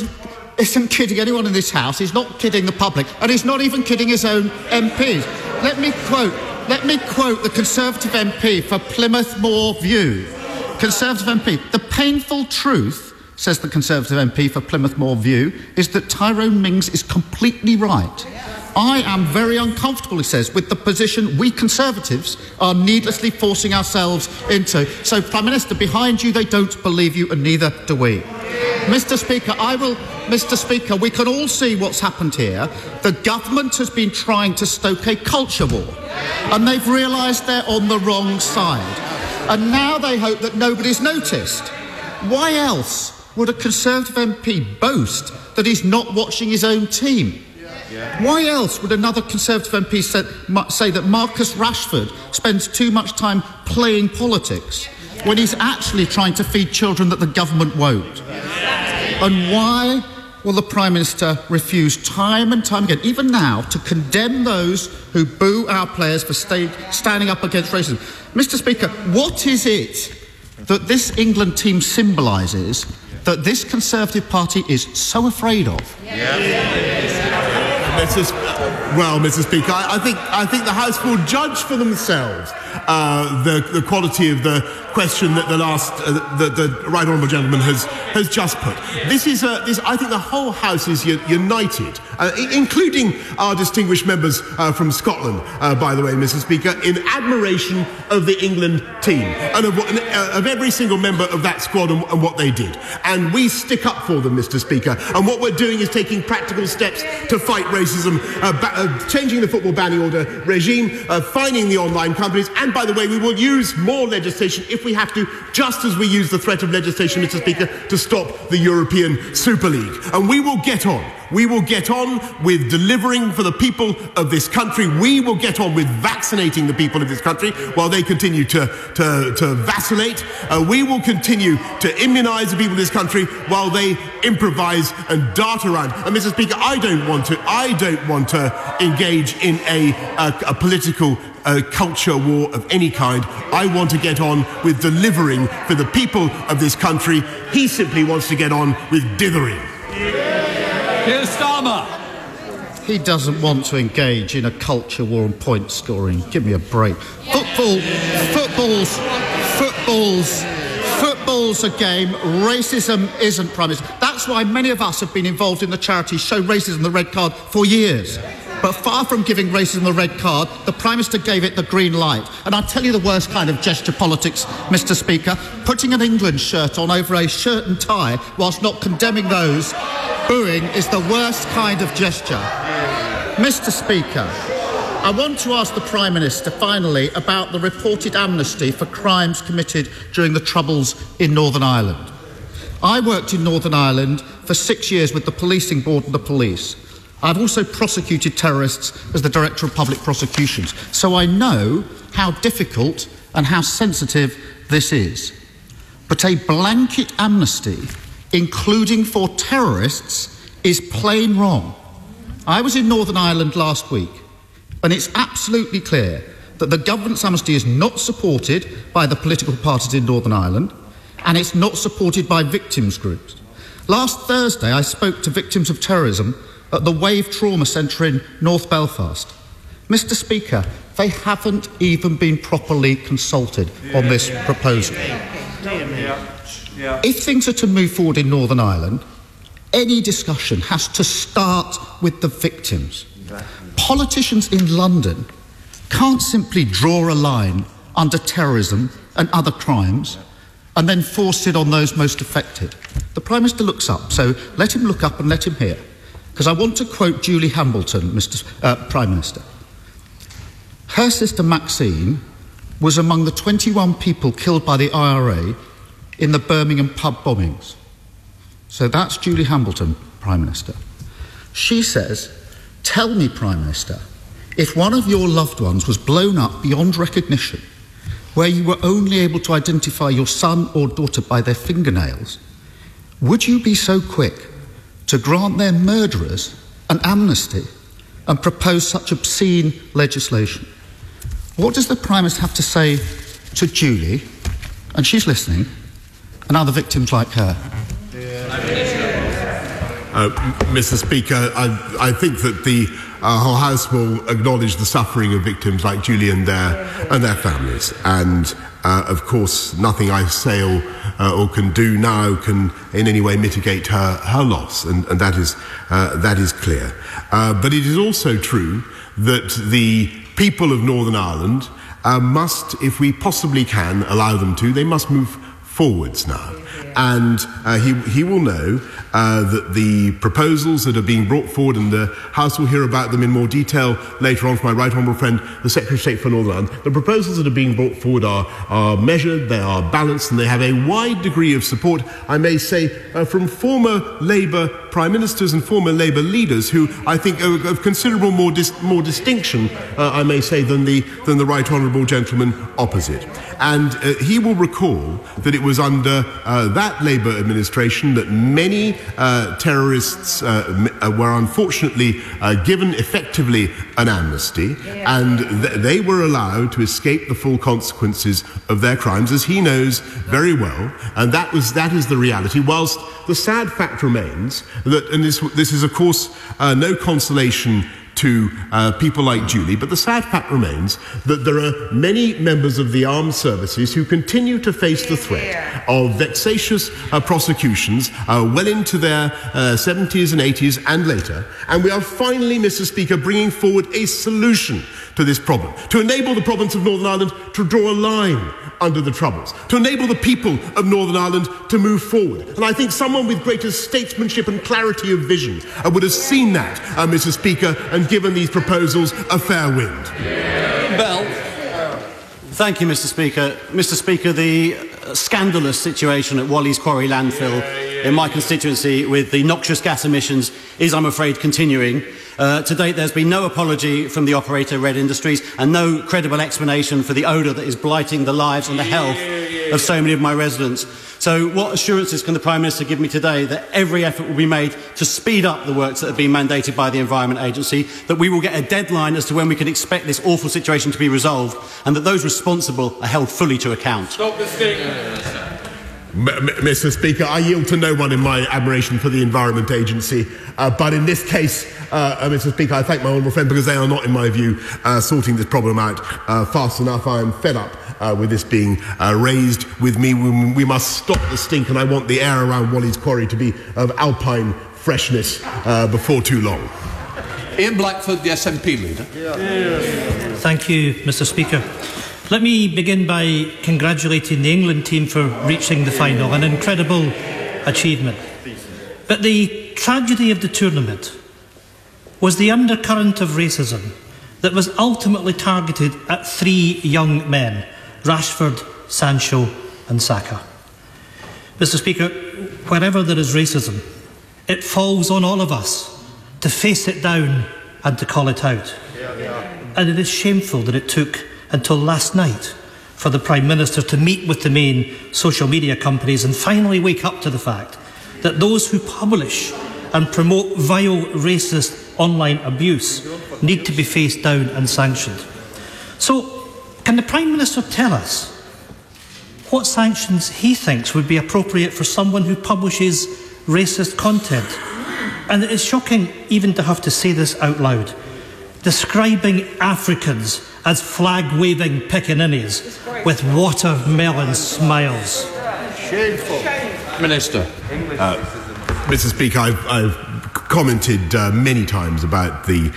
isn't kidding anyone in this House. He's not kidding the public, and he's not even kidding his own MPs. Let me quote the Conservative MP for Plymouth Moor View. Conservative MP, the painful truth says the Conservative MP for Plymouth Moor View, is that Tyrone Mings is completely right. I am very uncomfortable, he says, with the position we Conservatives are needlessly forcing ourselves into. So, Prime Minister, behind you, they don't believe you, and neither do we. Mr. Speaker, we can all see what's happened here. The government has been trying to stoke a culture war, and they've realised they're on the wrong side. And now they hope that nobody's noticed. Why else would a Conservative MP boast that he's not watching his own team? Why else would another Conservative MP say that Marcus Rashford spends too much time playing politics when he's actually trying to feed children that the government won't? And why will the Prime Minister refuse time and time again, even now, to condemn those who boo our players for standing up against racism? Mr. Speaker, what is it that this England team symbolises that this Conservative Party is so afraid of? Mrs. Speaker, I think the House will judge for themselves the quality of the question that the Right Honourable Gentleman has just put. I think the whole House is united, including our distinguished members from Scotland, by the way, Mrs. Speaker, in admiration of the England team and of every single member of that squad and what they did. And we stick up for them, Mr. Speaker. And what we're doing is taking practical steps to fight racism, changing the football banning order regime, fining the online companies, and by the way, we will use more legislation if we have to, just as we use the threat of legislation, Mr. Speaker, to stop the European Super League. And we will get on. We will get on with delivering for the people of this country. We will get on with vaccinating the people of this country while they continue to vacillate. We will continue to immunise the people of this country while they improvise and dart around. And Mr. Speaker, I don't want to engage in a political culture war of any kind. I want to get on with delivering for the people of this country. He simply wants to get on with dithering. Keir Starmer. He doesn't want to engage in a culture war and point scoring. Give me a break. Football's a game. Racism isn't, Prime Minister. That's why many of us have been involved in the charity Show Racism the Red Card for years. But far from giving racism the red card, the Prime Minister gave it the green light. And I'll tell you the worst kind of gesture politics, Mr. Speaker, putting an England shirt on over a shirt and tie whilst not condemning those booing is the worst kind of gesture. Mr. Speaker, I want to ask the Prime Minister, finally, about the reported amnesty for crimes committed during the Troubles in Northern Ireland. I worked in Northern Ireland for 6 years with the Policing Board and the police. I've also prosecuted terrorists as the Director of Public Prosecutions, so I know how difficult and how sensitive this is. But a blanket amnesty, including for terrorists, is plain wrong. I was in Northern Ireland last week, and it's absolutely clear that the government's amnesty is not supported by the political parties in Northern Ireland, and it's not supported by victims' groups. Last Thursday, I spoke to victims of terrorism at the Wave Trauma Centre in North Belfast. Mr. Speaker, they haven't even been properly consulted on this proposal. If things are to move forward in Northern Ireland, any discussion has to start with the victims. Politicians in London can't simply draw a line under terrorism and other crimes and then force it on those most affected. The Prime Minister looks up, so let him look up and let him hear. Because I want to quote Julie Hambleton, Prime Minister. Her sister Maxine was among the 21 people killed by the IRA in the Birmingham pub bombings. So that's Julie Hambleton, Prime Minister. She says, tell me, Prime Minister, if one of your loved ones was blown up beyond recognition, where you were only able to identify your son or daughter by their fingernails, would you be so quick to grant their murderers an amnesty and propose such obscene legislation? What does the Prime Minister have to say to Julie, and she's listening, and other victims like her? Mr. Speaker, I think that the whole House will acknowledge the suffering of victims like Julie and their families, and Of course, nothing I say or can do now can in any way mitigate her loss, and that is clear. But it is also true that the people of Northern Ireland must, if we possibly can allow them to, they must move forwards now. And he will know that the proposals that are being brought forward, and the House will hear about them in more detail later on from my right honourable friend, the Secretary of State for Northern Ireland. The proposals that are being brought forward are measured, they are balanced, and they have a wide degree of support, I may say, from former Labour Prime Ministers and former Labour leaders, who I think are of considerable more distinction, I may say, than the right honourable gentleman opposite. And he will recall that it was under that Labour administration that many terrorists were unfortunately given effectively an amnesty, and they were allowed to escape the full consequences of their crimes, as he knows very well. And that is the reality, whilst the sad fact remains that, and this is of course no consolation to people like Julie, but the sad fact remains that there are many members of the armed services who continue to face the threat of vexatious prosecutions well into their 70s and 80s and later. And we are finally, Mr. Speaker, bringing forward a solution to this problem, to enable the province of Northern Ireland to draw a line under the Troubles, to enable the people of Northern Ireland to move forward. And I think someone with greater statesmanship and clarity of vision would have seen that, Mr. Speaker, and given these proposals a fair wind. Bell. Thank you, Mr. Speaker. Mr. Speaker, the scandalous situation at Wally's Quarry landfill in my constituency with the noxious gas emissions is, I'm afraid, continuing. To date, there's been no apology from the operator, Red Industries, and no credible explanation for the odour that is blighting the lives and the health of so many of my residents. So what assurances can the Prime Minister give me today that every effort will be made to speed up the works that have been mandated by the Environment Agency, that we will get a deadline as to when we can expect this awful situation to be resolved, and that those responsible are held fully to account? Stop the thing. Mr. Speaker, I yield to no one in my admiration for the Environment Agency, but in this case, Mr. Speaker, I thank my honourable friend because they are not, in my view, sorting this problem out fast enough. I am fed up with this being raised with me. We must stop the stink, and I want the air around Wally's Quarry to be of alpine freshness before too long. Ian Blackford, the SNP leader. Yeah. Thank you, Mr. Speaker. Let me begin by congratulating the England team for reaching the final, an incredible achievement. But the tragedy of the tournament was the undercurrent of racism that was ultimately targeted at three young men, Rashford, Sancho and Saka. Mr. Speaker, wherever there is racism, it falls on all of us to face it down and to call it out. And it is shameful that it took until last night for the Prime Minister to meet with the main social media companies and finally wake up to the fact that those who publish and promote vile racist online abuse need to be faced down and sanctioned. So, can the Prime Minister tell us what sanctions he thinks would be appropriate for someone who publishes racist content? And it is shocking even to have to say this out loud. Describing Africans as flag-waving pickaninnies with watermelon smiles. Shameful. Minister. Mr. Speaker, I've commented many times about the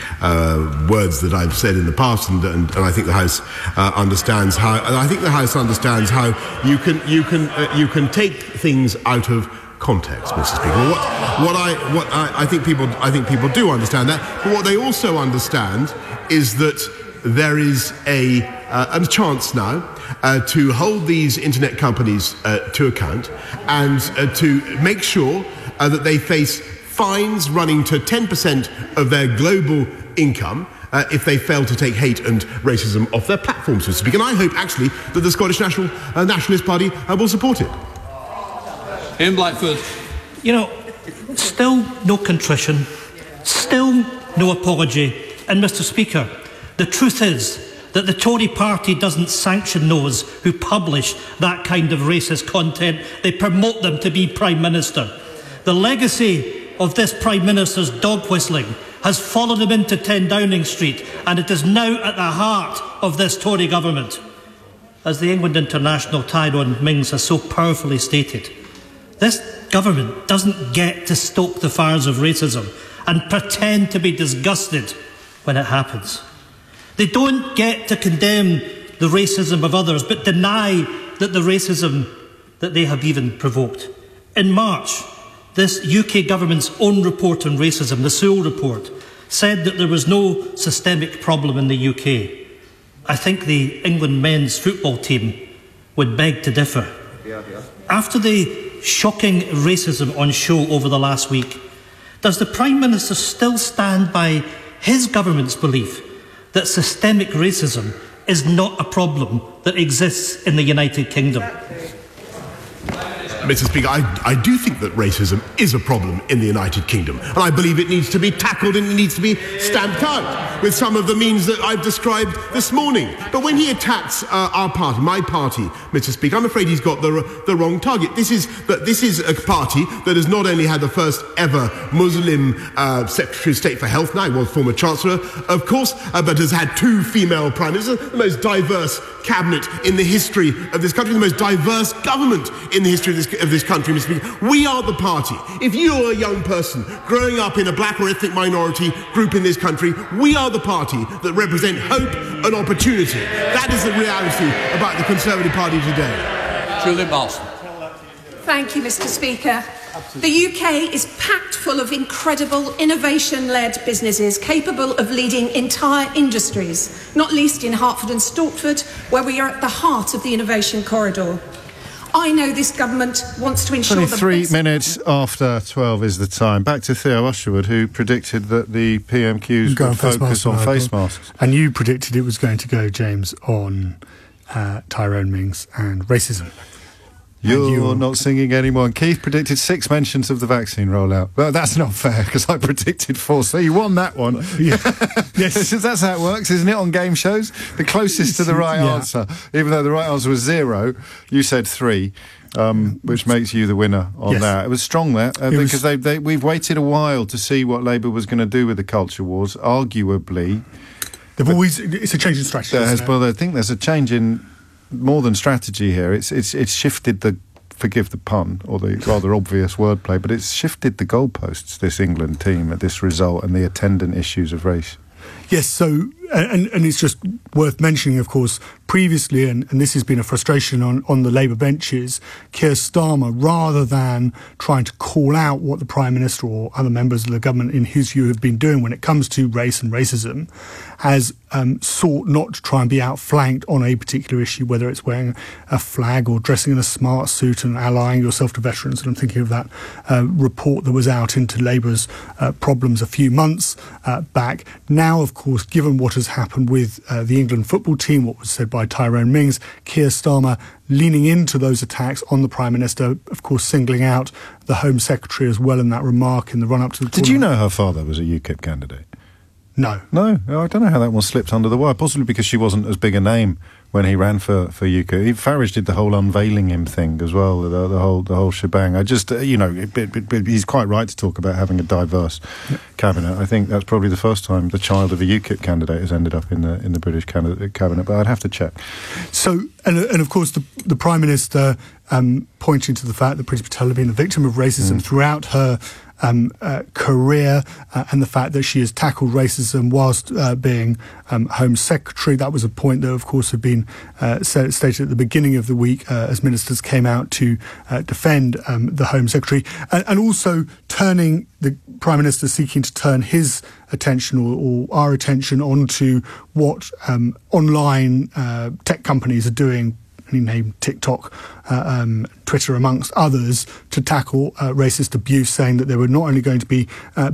words that I've said in the past, and I think the House understands how. And I think the House understands how you can take things out of context, Mr. Speaker. I think people do understand that, but what they also understand is that there is a chance now to hold these internet companies to account and to make sure that they face fines running to 10% of their global income if they fail to take hate and racism off their platforms, Mr. Speaker. And I hope actually that the Scottish Nationalist Party will support it. Ian Blackford. You know, still no contrition, still no apology. And Mr. Speaker, the truth is that the Tory party doesn't sanction those who publish that kind of racist content. They promote them to be Prime Minister. The legacy of this Prime Minister's dog whistling has followed him into 10 Downing Street, and it is now at the heart of this Tory government. as the England international Tyrone Mings has so powerfully stated. This government doesn't get to stoke the fires of racism and pretend to be disgusted when it happens. They don't get to condemn the racism of others, but deny that the racism that they have even provoked. In March, this UK government's own report on racism, the Sewell report, said that there was no systemic problem in the UK. I think the England men's football team would beg to differ. After the shocking racism on show over the last week, does the Prime Minister still stand by his government's belief that systemic racism is not a problem that exists in the United Kingdom? Mr. Speaker, I do think that racism is a problem in the United Kingdom, and I believe it needs to be tackled and it needs to be stamped out with some of the means that I've described this morning. But when he attacks our party, my party, Mr. Speaker, I'm afraid he's got the wrong target. This is a party that has not only had the first ever Muslim Secretary of State for Health, now he was former Chancellor, of course, but has had two female Prime Ministers, the most diverse cabinet in the history of this country, the most diverse government in the history of this country, Mr. Speaker. We are the party. If you are a young person growing up in a black or ethnic minority group in this country, we are the party that represent hope and opportunity. That is the reality about the Conservative Party today. Julie Hambleton. Thank you, Mr. Speaker. The UK is packed full of incredible, innovation-led businesses capable of leading entire industries, not least in Hertford and Stortford, where we are at the heart of the innovation corridor. I know this government wants to ensure... 23 minutes after 12 is the time. Back to Theo Usherwood, who predicted that the PMQs would focus on face masks. And you predicted it was going to go, James, on Tyrone Mings and racism. You're not singing anymore. And Keith predicted 6 mentions of the vaccine rollout. Well, that's not fair, because I predicted 4, so you won that one. Yeah. Yes. That's how it works, isn't it, on game shows? The closest to the right answer. Even though the right answer was 0, you said 3, which makes you the winner on that. It was strong, that, because we've waited a while to see what Labour was going to do with the culture wars, arguably. It's a change in strategy, well, I think there's a change in... more than strategy here, it's shifted the, forgive the pun, or the rather obvious wordplay, but it's shifted the goalposts, this England team, at this result and the attendant issues of race. Yes, so, and it's just worth mentioning, of course, previously, and this has been a frustration on the Labour benches, Keir Starmer, rather than trying to call out what the Prime Minister or other members of the government, in his view, have been doing when it comes to race and racism, has sought not to try and be outflanked on a particular issue, whether it's wearing a flag or dressing in a smart suit and allying yourself to veterans. And I'm thinking of that report that was out into Labour's problems a few months back. Now, of course, given what has happened with the England football team, what was said by Tyrone Mings, Keir Starmer leaning into those attacks on the Prime Minister, of course singling out the Home Secretary as well in that remark in the run-up to the... Did you know her father was a UKIP candidate? No. No, I don't know how that one slipped under the wire, possibly because she wasn't as big a name when he ran for UKIP. Farage did the whole unveiling him thing as well, the whole shebang. I just, you know, he's quite right to talk about having a diverse cabinet. I think that's probably the first time the child of a UKIP candidate has ended up in the British cabinet, but I'd have to check. So, and of course, the Prime Minister pointing to the fact that Priti Patel had been the victim of racism throughout her career, and the fact that she has tackled racism whilst being Home Secretary. That was a point that, of course, had been stated at the beginning of the week as ministers came out to defend the Home Secretary, and also turning the Prime Minister, seeking to turn his attention or our attention onto what online tech companies are doing. And he named TikTok, Twitter amongst others, to tackle racist abuse, saying that there were not only going to be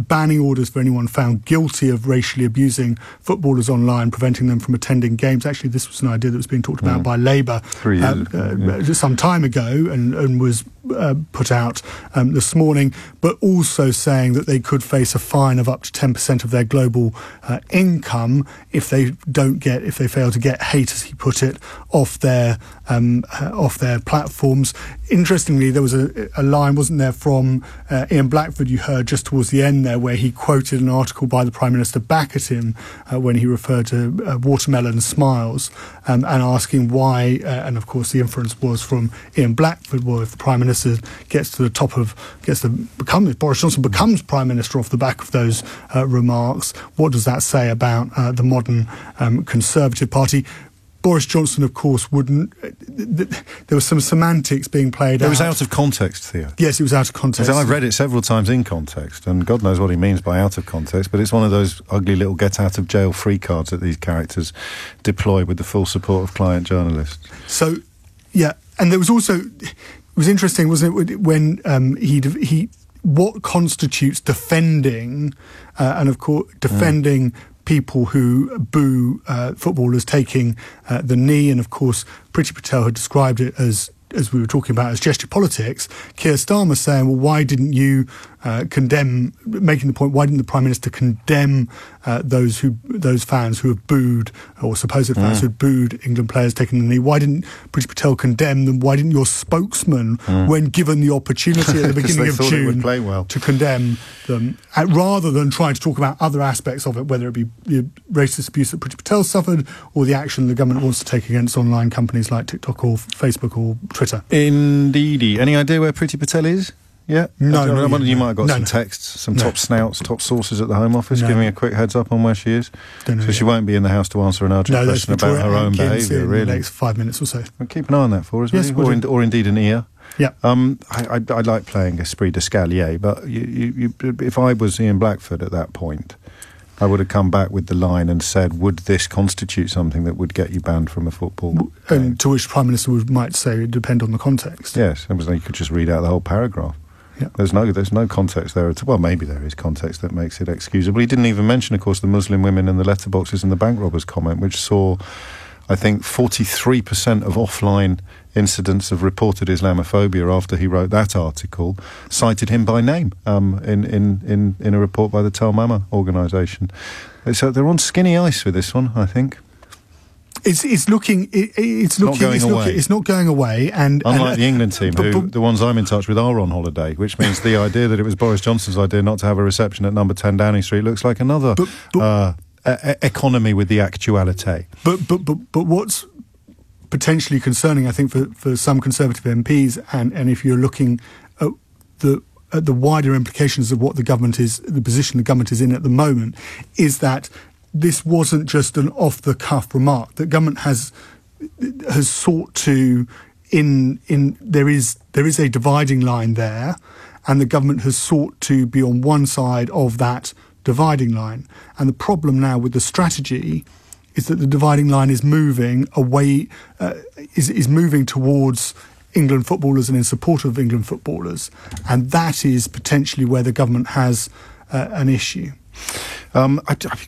banning orders for anyone found guilty of racially abusing footballers online, preventing them from attending games. Actually, this was an idea that was being talked about by Labour some time ago and was put out this morning, but also saying that they could face a fine of up to 10% of their global income if they fail to get hate, as he put it, off their platforms. Interestingly, there was a line, wasn't there, from Ian Blackford you heard just towards the end there, where he quoted an article by the Prime Minister back at him when he referred to watermelon smiles and asking why, and of course the inference was from Ian Blackford, well, if the Prime Minister gets to the top of, if Boris Johnson becomes Prime Minister off the back of those remarks, what does that say about the modern Conservative Party? Boris Johnson, of course, wouldn't... There was some semantics being played out. It was out of context, Theo. Yes, it was out of context. I've read it several times in context, and God knows what he means by out of context, but it's one of those ugly little get-out-of-jail-free cards that these characters deploy with the full support of client journalists. So, yeah, and there was also... It was interesting, wasn't it, when he what constitutes defending, and of course, defending... Mm. People who boo footballers taking the knee, and of course Priti Patel had described it as we were talking about, as gesture politics. Keir Starmer saying, well, why didn't you condemn, making the point, why didn't the Prime Minister condemn those fans who have booed, or supposed fans who have booed England players taking the knee? Why didn't Priti Patel condemn them? Why didn't your spokesman, when given the opportunity at the beginning of June, to condemn them, rather than trying to talk about other aspects of it, whether it be the racist abuse that Priti Patel suffered, or the action the government wants to take against online companies like TikTok or Facebook or Twitter. Indeedy. Any idea where Priti Patel is? Yeah? No. I wonder, you might have got some texts, some top snouts, top sources at the Home Office giving a quick heads up on where she is. So she won't be in the house to answer an urgent question about her own behaviour, really. In the next 5 minutes or so. Well, keep an eye on that for us, yes, really? Or indeed an ear. Yeah. I like playing esprit de scalier, but if I was Ian Blackford at that point, I would have come back with the line and said, would this constitute something that would get you banned from a football game? And to which the Prime Minister might say, it depends on the context. Yes, it was like you could just read out the whole paragraph. Yeah. There's no context there at all. Well, maybe there is context that makes it excusable. He didn't even mention, of course, the Muslim women and the letterboxes and the bank robbers comment, which saw, I think, 43% of offline incidents of reported Islamophobia after he wrote that article cited him by name in a report by the Tell Mama organisation. So they're on skinny ice with this one, I think. It's not going away. And unlike the England team, who the ones I'm in touch with are on holiday, which means the idea that it was Boris Johnson's idea not to have a reception at number 10 Downing Street looks like another economy with the actuality. But what's potentially concerning, I think, for some Conservative MPs, and if you're looking at the wider implications of what the position the government is in at the moment, is that this wasn't just an off-the-cuff remark. The government has sought to, there is a dividing line there, and the government has sought to be on one side of that dividing line. And the problem now with the strategy is that the dividing line is moving away, is moving towards England footballers and in support of England footballers. And that is potentially where the government has an issue.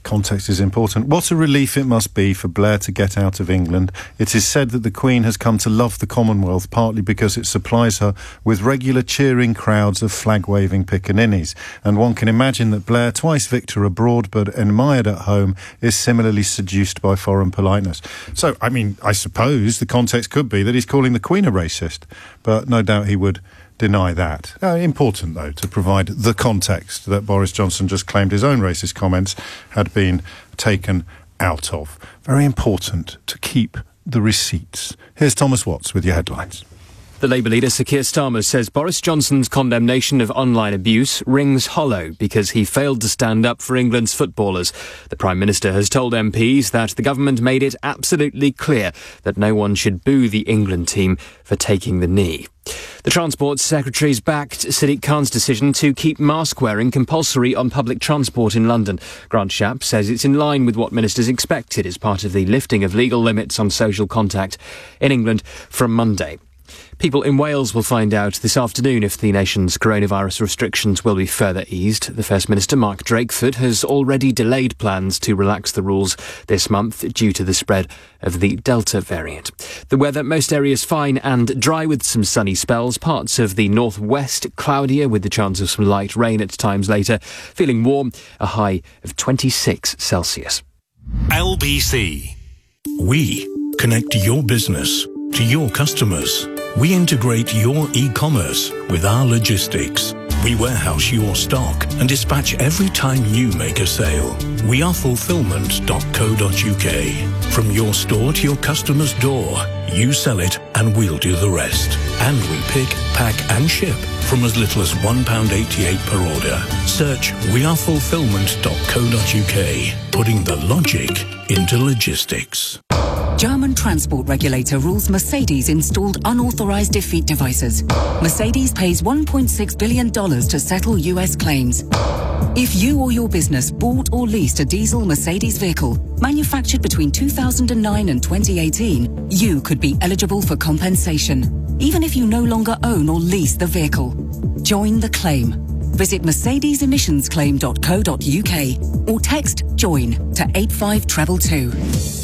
Context is important. What a relief it must be for Blair to get out of England. It is said that the Queen has come to love the Commonwealth, partly because it supplies her with regular cheering crowds of flag-waving piccaninnies. And one can imagine that Blair, twice victor abroad but admired at home, is similarly seduced by foreign politeness. So, I mean, I suppose the context could be that he's calling the Queen a racist, but no doubt he would deny that. Important, though, to provide the context that Boris Johnson just claimed his own racist comments had been taken out of. Very important to keep the receipts. Here's Thomas Watts with your headlines. The Labour leader, Sir Keir Starmer, says Boris Johnson's condemnation of online abuse rings hollow because he failed to stand up for England's footballers. The Prime Minister has told MPs that the government made it absolutely clear that no one should boo the England team for taking the knee. The Transport Secretary's backed Sadiq Khan's decision to keep mask wearing compulsory on public transport in London. Grant Shapps says it's in line with what ministers expected as part of the lifting of legal limits on social contact in England from Monday. People in Wales will find out this afternoon if the nation's coronavirus restrictions will be further eased. The First Minister, Mark Drakeford, has already delayed plans to relax the rules this month due to the spread of the Delta variant. The weather, most areas fine and dry with some sunny spells. Parts of the northwest cloudier with the chance of some light rain at times later. Feeling warm, a high of 26 Celsius. LBC. We connect your business to your customers. We integrate your e-commerce with our logistics. We warehouse your stock and dispatch every time you make a sale. We are fulfilment.co.uk. From your store to your customer's door, you sell it and we'll do the rest. And we pick, pack and ship from as little as £1.88 per order. Search wearefulfilment.co.uk, putting the logic into logistics. German transport regulator rules Mercedes installed unauthorized defeat devices. Mercedes pays $1.6 billion to settle US claims. If you or your business bought or leased a diesel Mercedes vehicle manufactured between 2009 and 2018, you could be eligible for compensation, even if you no longer own or lease the vehicle. Join the claim. Visit mercedesemmissionsclaim.co.uk or text JOIN to 85222.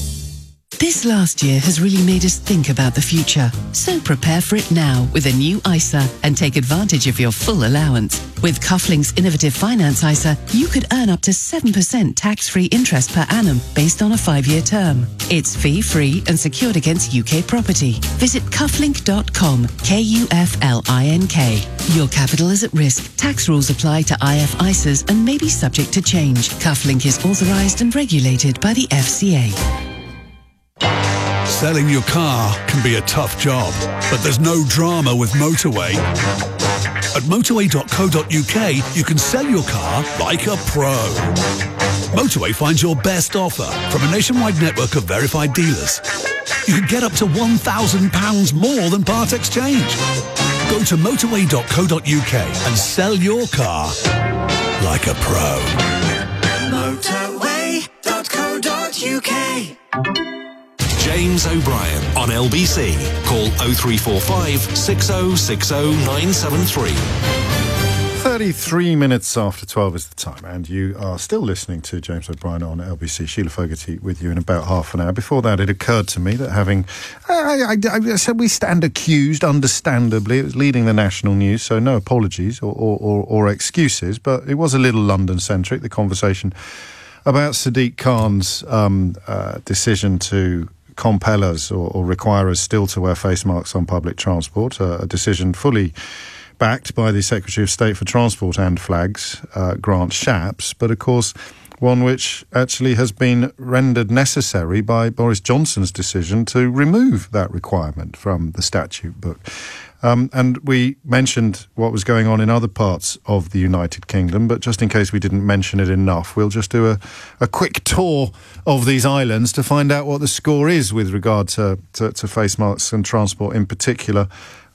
This last year has really made us think about the future. So prepare for it now with a new ISA and take advantage of your full allowance. With Cufflink's innovative finance ISA, you could earn up to 7% tax-free interest per annum based on a 5-year term. It's fee-free and secured against UK property. Visit cufflink.com, K-U-F-L-I-N-K. Your capital is at risk. Tax rules apply to IF ISAs and may be subject to change. Cufflink is authorised and regulated by the FCA. Selling your car can be a tough job, but there's no drama with Motorway. At motorway.co.uk, you can sell your car like a pro. Motorway finds your best offer from a nationwide network of verified dealers. You can get up to £1,000 more than part exchange. Go to motorway.co.uk and sell your car like a pro. motorway.co.uk. James O'Brien on LBC. Call 0345 6060973. 33 minutes after 12 is the time, and you are still listening to James O'Brien on LBC. Sheila Fogarty with you in about half an hour. Before that, it occurred to me that having... I said we stand accused, understandably. It was leading the national news, so no apologies or excuses, but it was a little London-centric, the conversation about Sadiq Khan's decision to compel us or require us still to wear face masks on public transport, a decision fully backed by the Secretary of State for Transport and Flags, Grant Shapps, but of course one which actually has been rendered necessary by Boris Johnson's decision to remove that requirement from the statute book. And we mentioned what was going on in other parts of the United Kingdom, but just in case we didn't mention it enough, we'll just do a quick tour of these islands to find out what the score is with regard to face masks and transport in particular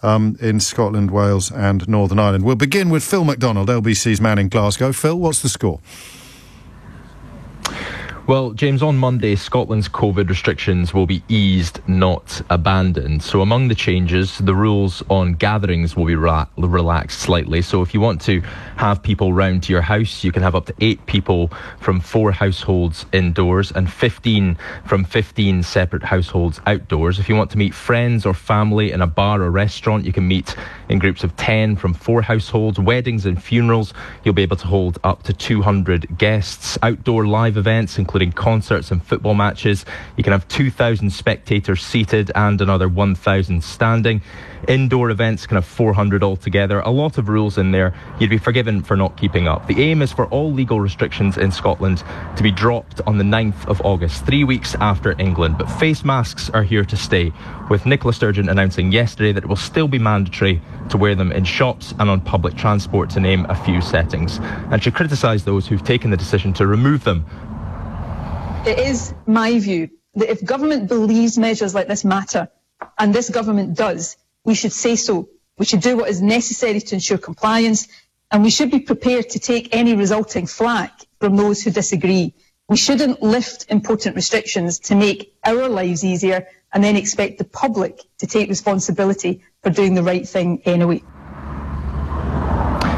in Scotland, Wales and Northern Ireland. We'll begin with Phil MacDonald, LBC's man in Glasgow. Phil, what's the score? Well, James, on Monday, Scotland's COVID restrictions will be eased, not abandoned. So among the changes, the rules on gatherings will be relaxed slightly. So if you want to have people round to your house, you can have up to 8 people from 4 households indoors and 15 from 15 separate households outdoors. If you want to meet friends or family in a bar or restaurant, you can meet in groups of 10 from 4 households. Weddings and funerals, you'll be able to hold up to 200 guests. Outdoor live events, including concerts and football matches, you can have 2,000 spectators seated and another 1,000 standing. Indoor events can have 400 altogether. A lot of rules in there. You'd be forgiven for not keeping up. The aim is for all legal restrictions in Scotland to be dropped on the 9th of August, 3 weeks after England. But face masks are here to stay, with Nicola Sturgeon announcing yesterday that it will still be mandatory to wear them in shops and on public transport, to name a few settings. And she criticised those who've taken the decision to remove them. It is my view that if government believes measures like this matter, and this government does, we should say so. We should do what is necessary to ensure compliance, and we should be prepared to take any resulting flack from those who disagree. We shouldn't lift important restrictions to make our lives easier and then expect the public to take responsibility for doing the right thing anyway.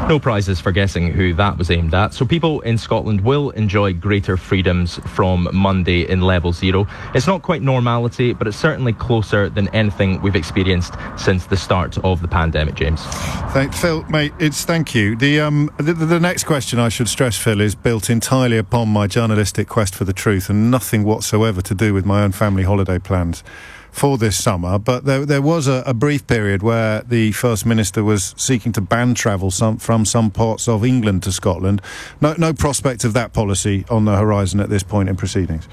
No prizes for guessing who that was aimed at. So people in Scotland will enjoy greater freedoms from Monday in level zero. It's not quite normality, but it's certainly closer than anything we've experienced since the start of the pandemic, James. Phil, mate, thank you. The next question, I should stress, Phil, is built entirely upon my journalistic quest for the truth and nothing whatsoever to do with my own family holiday plans for this summer, but there was a brief period where the First Minister was seeking to ban travel from some parts of England to Scotland. No prospect of that policy on the horizon at this point in proceedings.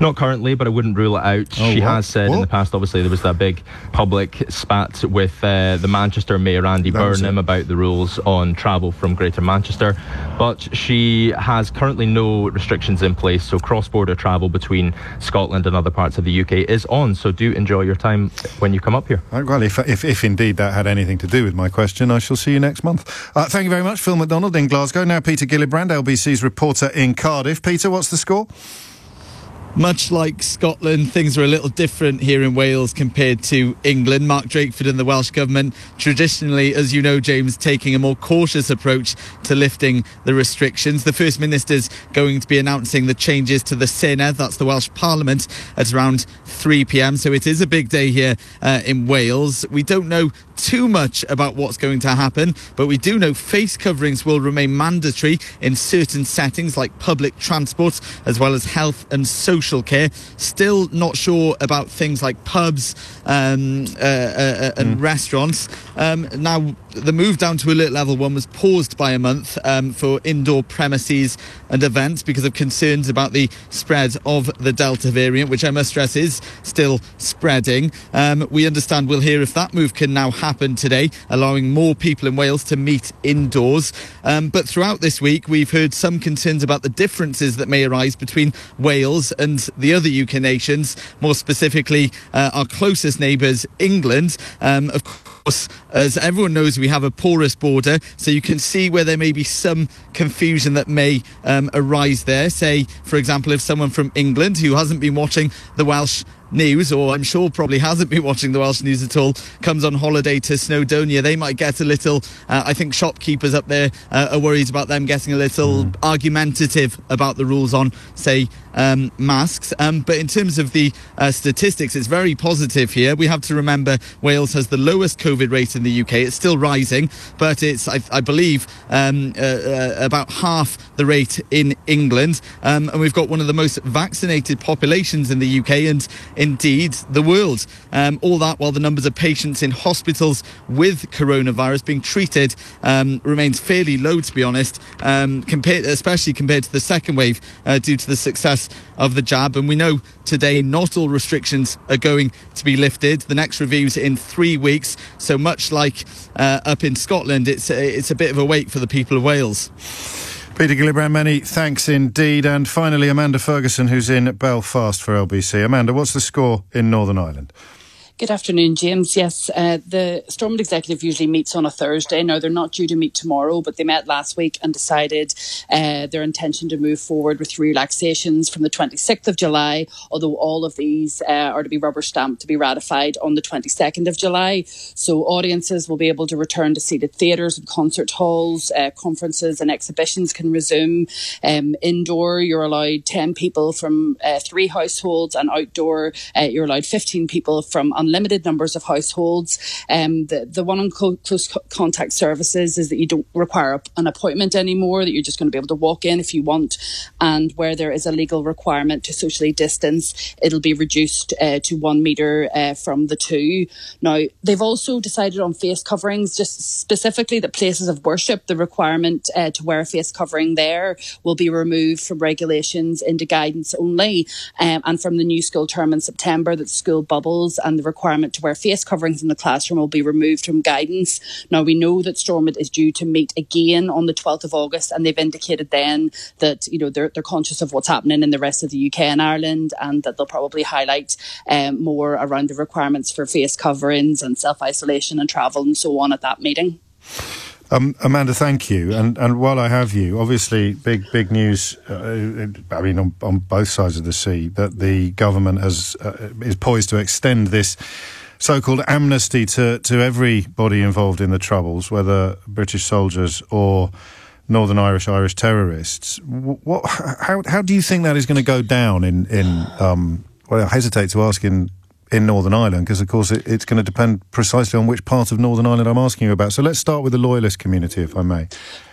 Not currently, but I wouldn't rule it out. Oh, she has said in the past, obviously, there was that big public spat with the Manchester Mayor, Andy Burnham, about the rules on travel from Greater Manchester. But she has currently no restrictions in place, so cross-border travel between Scotland and other parts of the UK is on. So do enjoy your time when you come up here. Well, if indeed that had anything to do with my question, I shall see you next month. Thank you very much, Phil McDonald in Glasgow. Now Peter Gillibrand, LBC's reporter in Cardiff. Peter, what's the score? Much like Scotland, things are a little different here in Wales compared to England. Mark Drakeford and the Welsh Government traditionally, as you know, James, taking a more cautious approach to lifting the restrictions. The First Minister's going to be announcing the changes to the Senedd, that's the Welsh Parliament, at around 3 p.m. So it is a big day here in Wales. We don't know too much about what's going to happen, but we do know face coverings will remain mandatory in certain settings like public transport, as well as health and social care. Still not sure about things like pubs and restaurants. Now, the move down to alert level one was paused by a month for indoor premises and events because of concerns about the spread of the Delta variant, which I must stress is still spreading. We understand we'll hear if that move can now happen today, allowing more people in Wales to meet indoors. But throughout this week, we've heard some concerns about the differences that may arise between Wales and the other UK nations, more specifically our closest neighbours, England. Of course, as everyone knows, we have a porous border, so you can see where there may be some confusion that may arise there. Say, for example, if someone from England who hasn't been watching the Welsh news, or I'm sure probably hasn't been watching the Welsh news at all, comes on holiday to Snowdonia, they might get a little, I think shopkeepers up there are worried about them getting a little argumentative about the rules on, say, masks. But in terms of the statistics, it's very positive here. We have to remember Wales has the lowest COVID rate in the UK. It's still rising, but it's, I believe, about half the rate in England. And we've got one of the most vaccinated populations in the UK and indeed the world. All that while the numbers of patients in hospitals with coronavirus being treated remains fairly low, to be honest, especially compared to the second wave due to the success of the jab. And we know today not all restrictions are going to be lifted. The next review's in 3 weeks, so much like up in Scotland, it's a bit of a wait for the people of Wales. Peter Gillibrand, many thanks indeed. And finally, Amanda Ferguson, who's in Belfast for LBC. Amanda, what's the score in Northern Ireland? Good afternoon, James. Yes, the Stormont executive usually meets on a Thursday. Now, they're not due to meet tomorrow, but they met last week and decided their intention to move forward with relaxations from the 26th of July, although all of these are to be rubber stamped to be ratified on the 22nd of July. So audiences will be able to return to seated theatres and concert halls, conferences and exhibitions can resume. Indoor, you're allowed 10 people from 3 households, and outdoor, you're allowed 15 people from unlimited numbers of households. The one on close contact services is that you don't require an appointment anymore, that you're just going to be able to walk in if you want. And where there is a legal requirement to socially distance, it'll be reduced to 1 metre from the 2. Now, they've also decided on face coverings, just specifically that places of worship, the requirement to wear a face covering there will be removed from regulations into guidance only. And from the new school term in September, that school bubbles and the requirement to wear face coverings in the classroom will be removed from guidance. Now, we know that Stormont is due to meet again on the 12th of August, and they've indicated then that, you know, they're conscious of what's happening in the rest of the UK and Ireland, and that they'll probably highlight more around the requirements for face coverings and self-isolation and travel and so on at that meeting. Amanda, thank you. And while I have you, obviously big news, I mean, on both sides of the sea, that the government is poised to extend this so-called amnesty to everybody involved in the Troubles, whether British soldiers or Northern Irish terrorists. How do you think that is going to go down in well, I hesitate to ask in in Northern Ireland, because, of course, it's going to depend precisely on which part of Northern Ireland I'm asking you about. So let's start with the Loyalist community, if I may.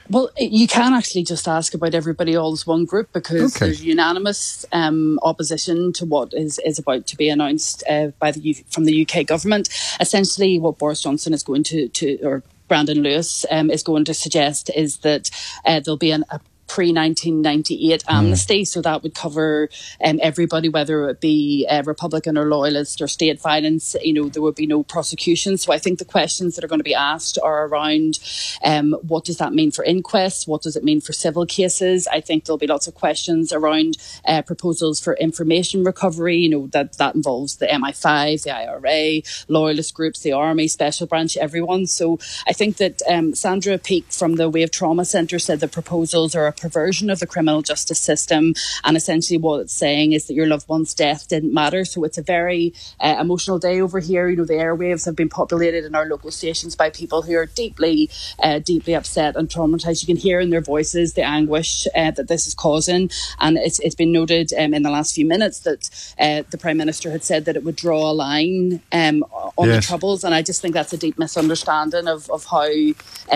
Well, you can actually just ask about everybody all as one group, because there's unanimous opposition to what is about to be announced from the UK government. Essentially, what Boris Johnson is going to, or Brandon Lewis is going to suggest is that there'll be a pre-1998 amnesty, so that would cover everybody, whether it be Republican or Loyalist or state violence. You know, there would be no prosecution. So I think the questions that are going to be asked are around what does that mean for inquests? What does it mean for civil cases? I think there'll be lots of questions around proposals for information recovery. You know, that involves the MI5, the IRA, Loyalist groups, the Army, Special Branch, everyone. So I think that Sandra Peake from the Wave Trauma Centre said the proposals are perversion of the criminal justice system, and essentially what it's saying is that your loved one's death didn't matter. So it's a very emotional day over here. You know, the airwaves have been populated in our local stations by people who are deeply, deeply upset and traumatised. You can hear in their voices the anguish that this is causing, and it's been noted in the last few minutes that the Prime Minister had said that it would draw a line on the Troubles, and I just think that's a deep misunderstanding of how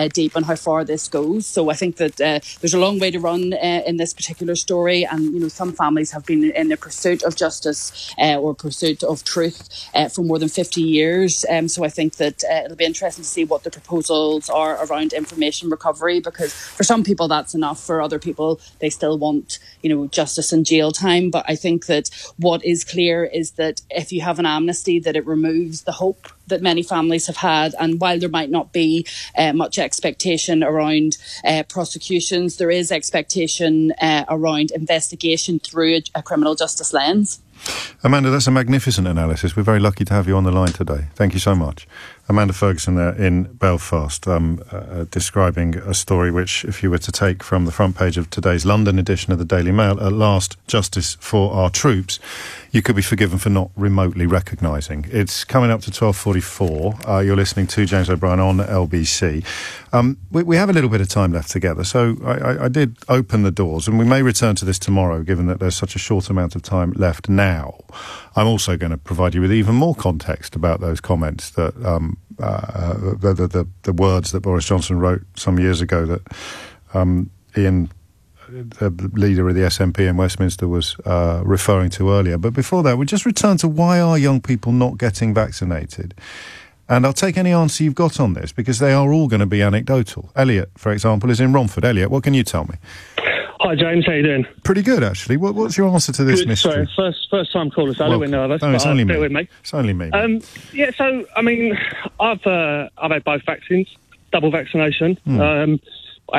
deep and how far this goes. So I think that there's a long way to run in this particular story, and you know, some families have been in the pursuit of justice or pursuit of truth for more than 50 years, so I think that it'll be interesting to see what the proposals are around information recovery, because for some people that's enough, for other people they still want, you know, justice and jail time. But I think that what is clear is that if you have an amnesty, that it removes the hope that many families have had, and while there might not be much expectation around prosecutions, there is expectation around investigation through a criminal justice lens. Amanda, that's a magnificent analysis. We're very lucky to have you on the line today. Thank you so much. Amanda Ferguson there in Belfast, describing a story which, if you were to take from the front page of today's London edition of the Daily Mail, at last, justice for our troops, you could be forgiven for not remotely recognising. It's coming up to 12:44. You're listening to James O'Brien on LBC. We have a little bit of time left together, so I did open the doors, and we may return to this tomorrow, given that there's such a short amount of time left now. I'm also going to provide you with even more context about those comments that the words that Boris Johnson wrote some years ago that Ian, the leader of the SNP in Westminster, was referring to earlier. But before that, we'll just return to why are young people not getting vaccinated? And I'll take any answer you've got on this, because they are all going to be anecdotal. Elliot, for example, is in Romford. Elliot, what can you tell me? Hi, James. How you doing? Pretty good, actually. What's your answer to this mystery? Sorry, first time caller, so I know we're nervous. No, it's only me. It's only me. Yeah, so, I mean, I've had both vaccines, double vaccination. I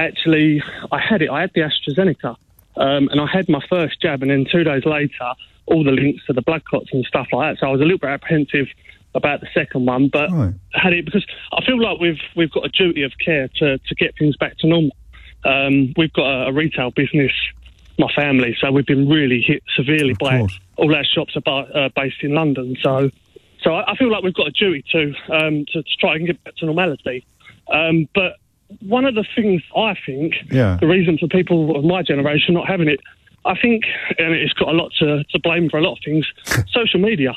had the AstraZeneca, and I had my first jab, and then 2 days later, all the links to the blood clots and stuff like that, so I was a little bit apprehensive about the second one, but had it because I feel like we've got a duty of care to get things back to normal. We've got a retail business, my family, so we've been really hit severely by all our shops are based in London. So I feel like we've got a duty to try and get back to normality. But one of the things I think, the reason for people of my generation not having it, I think, and it's got a lot to blame for a lot of things, social media.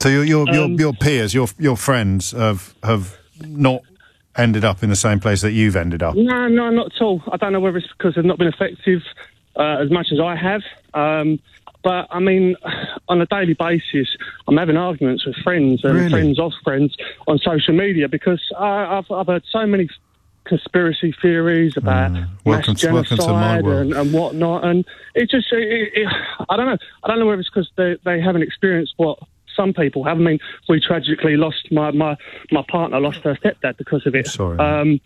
So your peers, your friends have not ended up in the same place that you've ended up? No, not at all. I don't know whether it's because they've not been effective as much as I have. But, I mean, on a daily basis, I'm having arguments with friends and friends of friends on social media, because I've heard so many conspiracy theories about mass genocide and whatnot. And it just, I don't know. I don't know whether it's because they haven't experienced what some people have. I mean, we tragically lost my partner, lost her stepdad because of it. Sorry.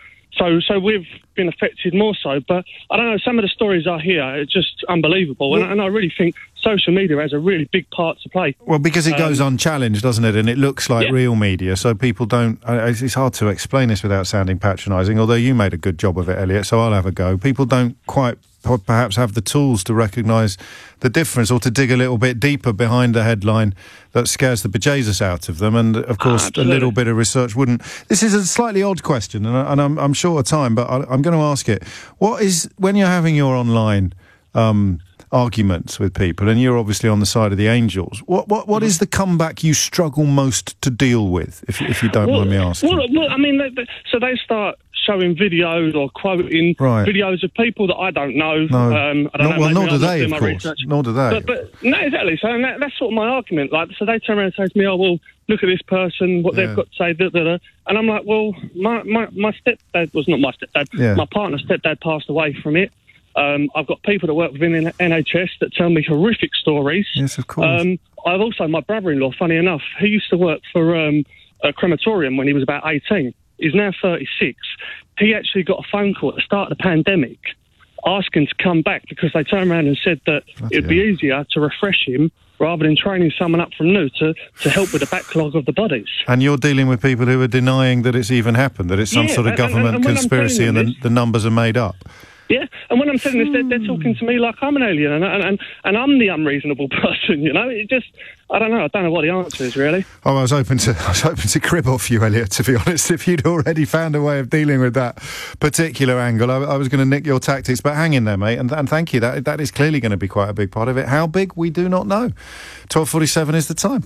So we've been affected more so. But I don't know, some of the stories I hear are just unbelievable. Well, and I really think social media has a really big part to play. Well, because it goes unchallenged, doesn't it? And it looks like real media, so people don't... It's hard to explain this without sounding patronising, although you made a good job of it, Elliot, so I'll have a go. People don't quite perhaps have the tools to recognise the difference, or to dig a little bit deeper behind the headline that scares the bejesus out of them, and, of course, a little bit of research wouldn't. This is a slightly odd question, and I'm short of time, but I'm going to ask it. What is... When you're having your online... arguments with people, and you're obviously on the side of the Angels. What is the comeback you struggle most to deal with, if you don't mind me asking? Well, I mean, so they start showing videos or quoting videos of people that I don't know. Nor do they, of course. But no, exactly. So that's sort of my argument. Like, so they turn around and say to me, "Oh, well, look at this person, what they've got to say." And I'm like, "Well, my stepdad was not my stepdad. Yeah. My partner's stepdad passed away from it. I've got people that work within NHS that tell me horrific stories. Yes, of course. I've also my brother-in-law. Funny enough, he used to work for a crematorium when he was about 18." He's now 36. He actually got a phone call at the start of the pandemic asking to come back because they turned around and said that it'd be easier to refresh him rather than training someone up from new to help with the backlog of the bodies. And you're dealing with people who are denying that it's even happened, that it's some sort of government conspiracy and the numbers are made up. Yeah, and when I'm saying this, they're talking to me like I'm an alien, and I'm the unreasonable person, you know? It just, I don't know what the answer is, really. Oh, I was hoping to crib off you, Elliot, to be honest, if you'd already found a way of dealing with that particular angle. I was going to nick your tactics, but hang in there, mate, and thank you. That is clearly going to be quite a big part of it. How big, we do not know. 12:47 is the time.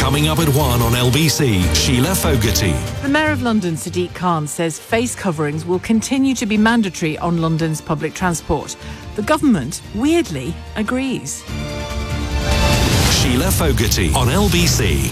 Coming up at 1 on LBC, Sheila Fogarty. The Mayor of London, Sadiq Khan, says face coverings will continue to be mandatory on London's public transport. The government, weirdly, agrees. Sheila Fogarty on LBC.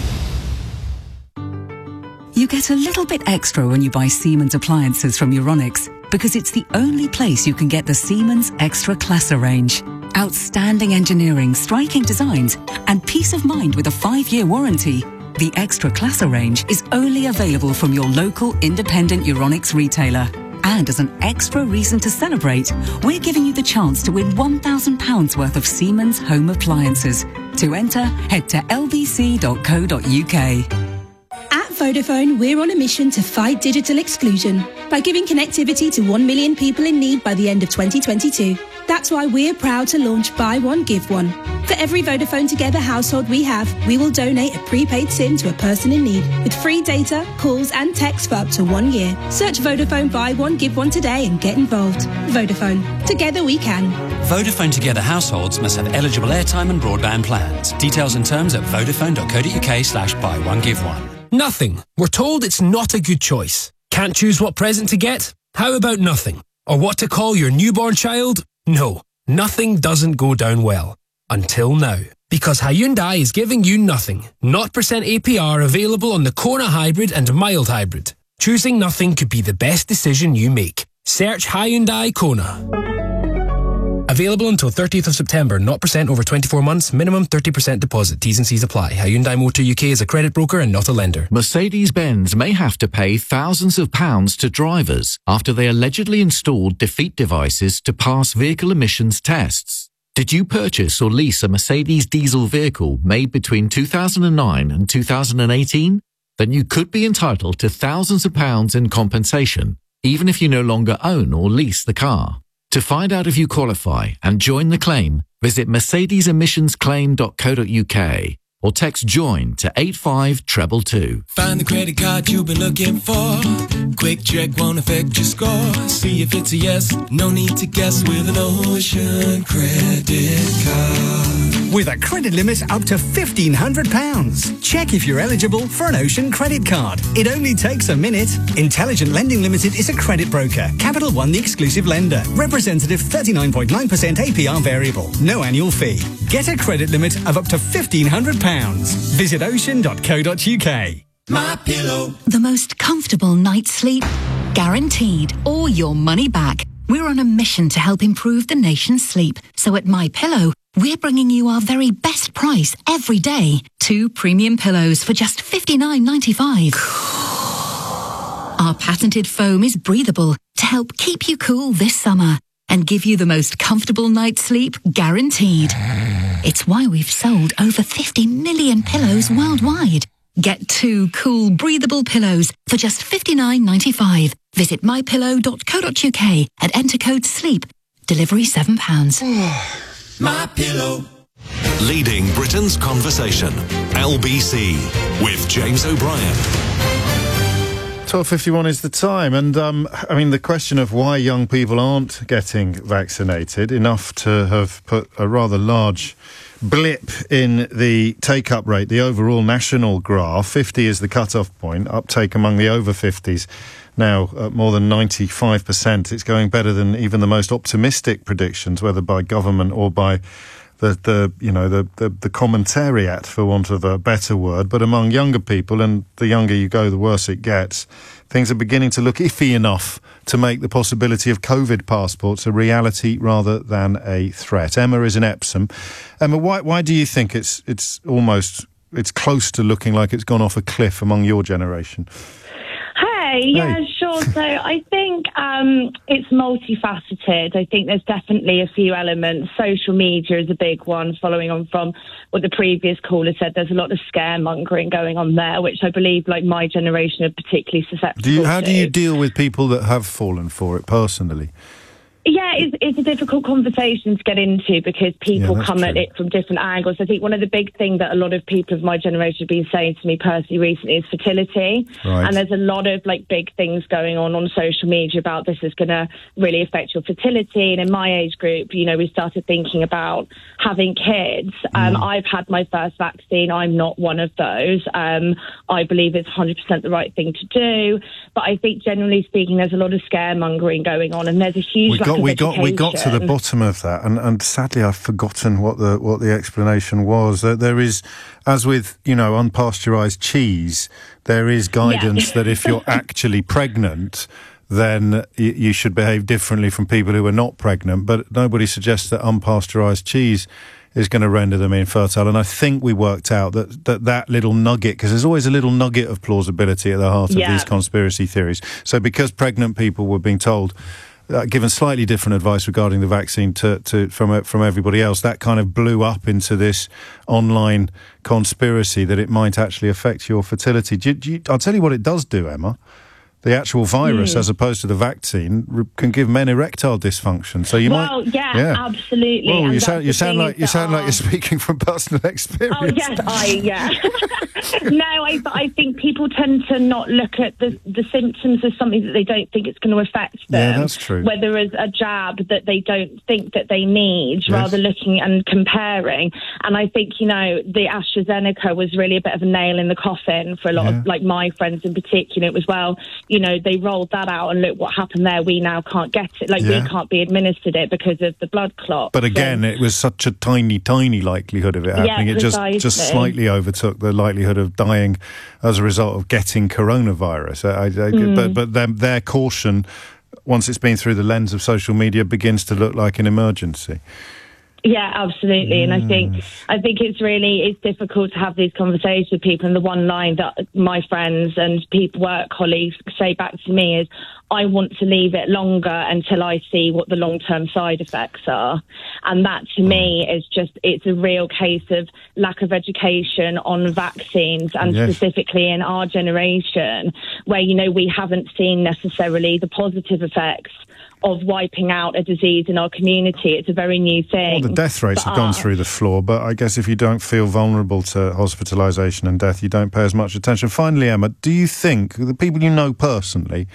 You get a little bit extra when you buy Siemens appliances from Euronics, because it's the only place you can get the Siemens Extra Classe range. Outstanding engineering, striking designs, and peace of mind with a 5-year warranty. The Extra Classe range is only available from your local independent Euronics retailer. And as an extra reason to celebrate, we're giving you the chance to win £1,000 worth of Siemens home appliances. To enter, head to lbc.co.uk. At Vodafone, we're on a mission to fight digital exclusion by giving connectivity to 1 million people in need by the end of 2022. That's why we're proud to launch Buy One, Give One. For every Vodafone Together household we have, we will donate a prepaid SIM to a person in need with free data, calls and texts for up to 1 year. Search Vodafone Buy One, Give One today and get involved. Vodafone. Together we can. Vodafone Together households must have eligible airtime and broadband plans. Details and terms at vodafone.co.uk/buy one give one. Nothing. We're told it's not a good choice. Can't choose what present to get? How about nothing? Or what to call your newborn child? No, nothing doesn't go down well. Until now. Because Hyundai is giving you nothing. 0% APR available on the Kona Hybrid and Mild Hybrid. Choosing nothing could be the best decision you make. Search Hyundai Kona. Available until 30th of September. 0% over 24 months. Minimum 30% deposit. T's and C's apply. Hyundai Motor UK is a credit broker and not a lender. Mercedes-Benz may have to pay thousands of pounds to drivers after they allegedly installed defeat devices to pass vehicle emissions tests. Did you purchase or lease a Mercedes diesel vehicle made between 2009 and 2018? Then you could be entitled to thousands of pounds in compensation, even if you no longer own or lease the car. To find out if you qualify and join the claim, visit mercedesemmissionsclaim.co.uk or text JOIN to 85222. Find the credit card you've been looking for. Quick check won't affect your score. See if it's a yes, no need to guess with an Ocean credit card. With a credit limit up to £1,500. Check if you're eligible for an Ocean credit card. It only takes a minute. Intelligent Lending Limited is a credit broker. Capital One the exclusive lender. Representative 39.9% APR variable. No annual fee. Get a credit limit of up to £1,500. Visit ocean.co.uk. MyPillow. The most comfortable night's sleep, guaranteed, or your money back. We're on a mission to help improve the nation's sleep. So at MyPillow, we're bringing you our very best price every day. 2 premium pillows for just $59.95. Our patented foam is breathable to help keep you cool this summer and give you the most comfortable night's sleep, guaranteed. It's why we've sold over 50 million pillows worldwide. Get 2 cool, breathable pillows for just $59.95. Visit mypillow.co.uk and enter code SLEEP. Delivery £7. MyPillow. Leading Britain's conversation. LBC with James O'Brien. 12:51 is the time, and I mean, the question of why young people aren't getting vaccinated, enough to have put a rather large blip in the take-up rate, the overall national graph. 50 is the cut-off point, uptake among the over-50s. Now, more than 95%, it's going better than even the most optimistic predictions, whether by government or by the commentariat, for want of a better word. But among younger people, and the younger you go, the worse it gets, things are beginning to look iffy enough to make the possibility of COVID passports a reality rather than a threat. Emma is in Epsom. Emma, why do you think it's close to looking like it's gone off a cliff among your generation? Yeah, sure. So I think it's multifaceted. I think there's definitely a few elements. Social media is a big one, following on from what the previous caller said. There's a lot of scaremongering going on there, which I believe, like, my generation are particularly susceptible to. How do you deal with people that have fallen for it personally? Yeah, it's a difficult conversation to get into because people come at it from different angles. I think one of the big things that a lot of people of my generation have been saying to me personally recently is fertility. Right. And there's a lot of, like, big things going on social media about this is going to really affect your fertility. And in my age group, you know, we started thinking about having kids. I've had my first vaccine. I'm not one of those. I believe it's 100% the right thing to do. But I think, generally speaking, there's a lot of scaremongering going on, and there's a huge We got to the bottom of that, and sadly I've forgotten what the explanation was. There is, as with, you know, unpasteurised cheese, there is guidance that if you're actually pregnant, then you should behave differently from people who are not pregnant. But nobody suggests that unpasteurised cheese is going to render them infertile. And I think we worked out that little nugget, because there's always a little nugget of plausibility at the heart of these conspiracy theories. So because pregnant people were being told, given slightly different advice regarding the vaccine from everybody else, that kind of blew up into this online conspiracy that it might actually affect your fertility. I'll tell you what it does do, Emma. The actual virus, as opposed to the vaccine, can give men erectile dysfunction. So you might. Absolutely. Well, you sound like you're speaking from personal experience. Oh yes, I think people tend to not look at the symptoms as something that they don't think it's going to affect them. Yeah, that's true. Whether it's a jab that they don't think that they need, rather looking and comparing. And I think, you know, the AstraZeneca was really a bit of a nail in the coffin for a lot of, like, my friends in particular. It was, well, you know, they rolled that out and look what happened there. We now can't get it. Like, we can't be administered it because of the blood clot. But again, it was such a tiny, tiny likelihood of it happening. Yeah, it just slightly overtook the likelihood of dying as a result of getting coronavirus. But their caution, once it's been through the lens of social media, begins to look like an emergency. Yeah, absolutely. And I think it's difficult to have these conversations with people. And the one line that my friends and people, work colleagues, say back to me is, I want to leave it longer until I see what the long-term side effects are. And that, to me, is just, it's a real case of lack of education on vaccines, and specifically in our generation, where, you know, we haven't seen necessarily the positive effects of wiping out a disease in our community. It's a very new thing. Well, the death rates have gone through the floor, but I guess if you don't feel vulnerable to hospitalisation and death, you don't pay as much attention. Finally, Emma, do you think the people you know personally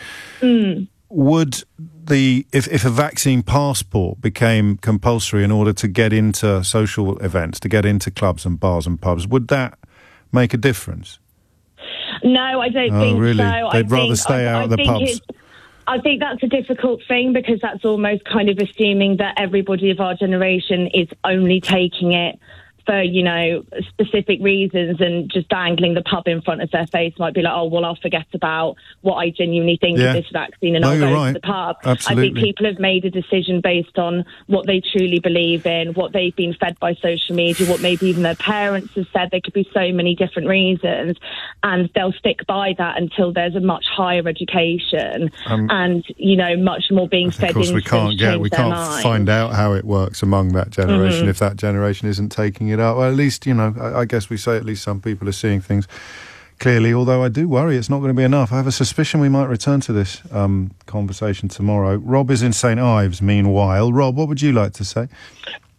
would if a vaccine passport became compulsory in order to get into social events, to get into clubs and bars and pubs, would that make a difference? No, I don't think really? So. They'd rather stay out of the pubs. I think that's a difficult thing, because that's almost kind of assuming that everybody of our generation is only taking it for, you know, specific reasons, and just dangling the pub in front of their face might be like, oh, well, I'll forget about what I genuinely think of this vaccine, and I'll go to the pub. Absolutely. I think people have made a decision based on what they truly believe in, what they've been fed by social media, what maybe even their parents have said. There could be so many different reasons, and they'll stick by that until there's a much higher education and, you know, much more being fed into. Of course, we can't find out how it works among that generation if that generation isn't taking it. Well, at least, you know, I guess we say at least some people are seeing things clearly, although I do worry it's not going to be enough. I have a suspicion we might return to this conversation tomorrow. Rob is in St Ives, meanwhile. Rob, what would you like to say?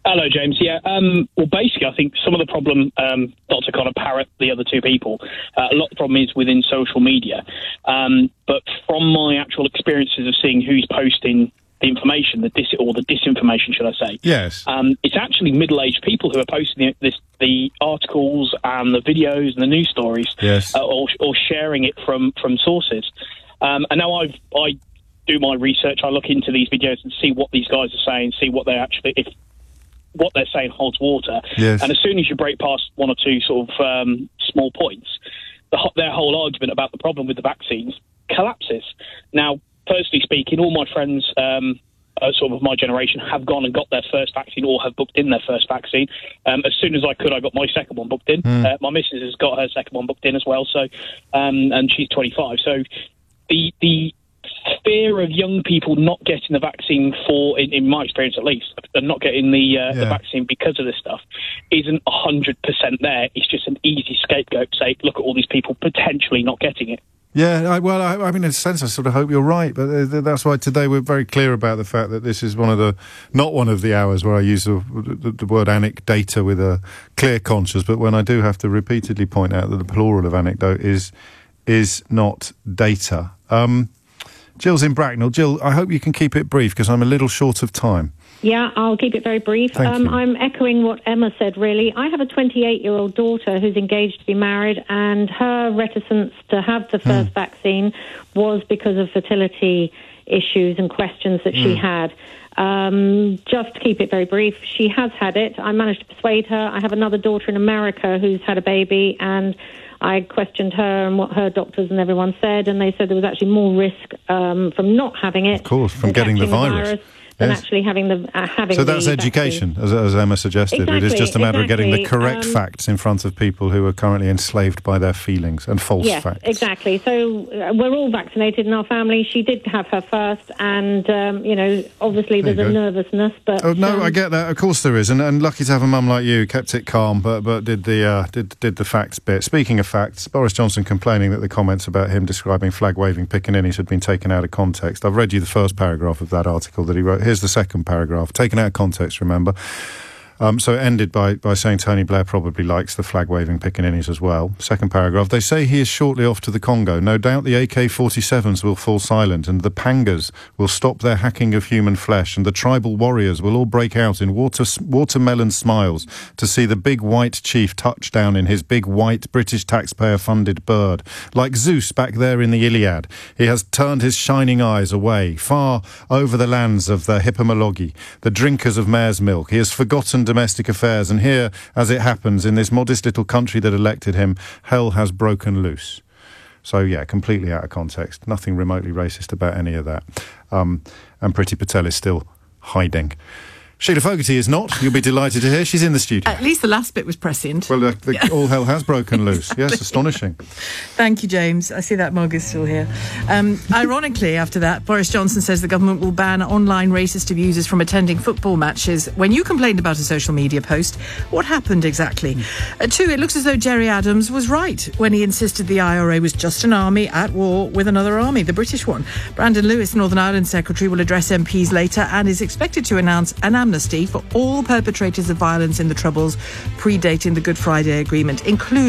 Hello, James. Well, basically, I think some of the problem, not to got to parrot the other two people. A lot of the problem is within social media. But from my actual experiences of seeing who's posting the information, the disinformation, should I say? Yes. It's actually middle-aged people who are posting the articles and the videos and the news stories. Yes. Or sharing it from sources. And now I do my research. I look into these videos and see what these guys are saying, see what they actually, if what they're saying holds water. Yes. And as soon as you break past one or two sort of small points, their whole argument about the problem with the vaccines collapses. Now, personally speaking, all my friends sort of my generation have gone and got their first vaccine or have booked in their first vaccine. As soon as I could, I got my second one booked in. My missus has got her second one booked in as well, so and she's 25. So the fear of young people not getting the vaccine for, in my experience at least, and not getting the vaccine because of this stuff isn't 100% there. It's just an easy scapegoat to say, look at all these people potentially not getting it. Yeah, I mean, in a sense, I sort of hope you're right, but that's why today we're very clear about the fact that this is not one of the hours where I use the word anecdata with a clear conscience, but when I do have to repeatedly point out that the plural of anecdote is not data. Jill's in Bracknell. Jill, I hope you can keep it brief, because I'm a little short of time. Yeah, I'll keep it very brief. I'm echoing what Emma said, really. I have a 28-year-old daughter who's engaged to be married, and her reticence to have the first vaccine was because of fertility issues and questions that she had. Just to keep it very brief, she has had it. I managed to persuade her. I have another daughter in America who's had a baby, and I questioned her and what her doctors and everyone said, and they said there was actually more risk from not having it. Of course, from getting the virus. Than actually having the having. So that's education, as Emma suggested. Exactly, it is just a matter of getting the correct facts in front of people who are currently enslaved by their feelings and false facts. Yes, exactly. So we're all vaccinated in our family. She did have her first, and, you know, obviously there's a nervousness. But no, I get that. Of course there is. And lucky to have a mum like you, kept it calm, but did the facts bit. Speaking of facts, Boris Johnson complaining that the comments about him describing flag-waving piccaninnies had been taken out of context. I've read you the first paragraph of that article that he wrote. Here's the second paragraph, taken out of context, remember. So it ended by saying Tony Blair probably likes the flag-waving piccaninnies as well. Second paragraph, they say he is shortly off to the Congo. No doubt the AK-47s will fall silent and the pangas will stop their hacking of human flesh and the tribal warriors will all break out in watermelon smiles to see the big white chief touch down in his big white British taxpayer-funded bird. Like Zeus back there in the Iliad, he has turned his shining eyes away, far over the lands of the hippomologi, the drinkers of mare's milk. He has forgotten domestic affairs, and here, as it happens, in this modest little country that elected him, hell has broken loose. So, yeah, completely out of context. Nothing remotely racist about any of that. And Priti Patel is still hiding. Sheila Fogarty is not. You'll be delighted to hear. She's in the studio. At least the last bit was prescient. Well, all hell has broken loose. Yes, astonishing. Thank you, James. I see that mug is still here. Ironically, after that, Boris Johnson says the government will ban online racist abusers from attending football matches. When you complained about a social media post, what happened exactly? Two, it looks as though Jerry Adams was right when he insisted the IRA was just an army at war with another army, the British one. Brandon Lewis, Northern Ireland Secretary, will address MPs later and is expected to announce an amnesty for all perpetrators of violence in the Troubles predating the Good Friday Agreement, including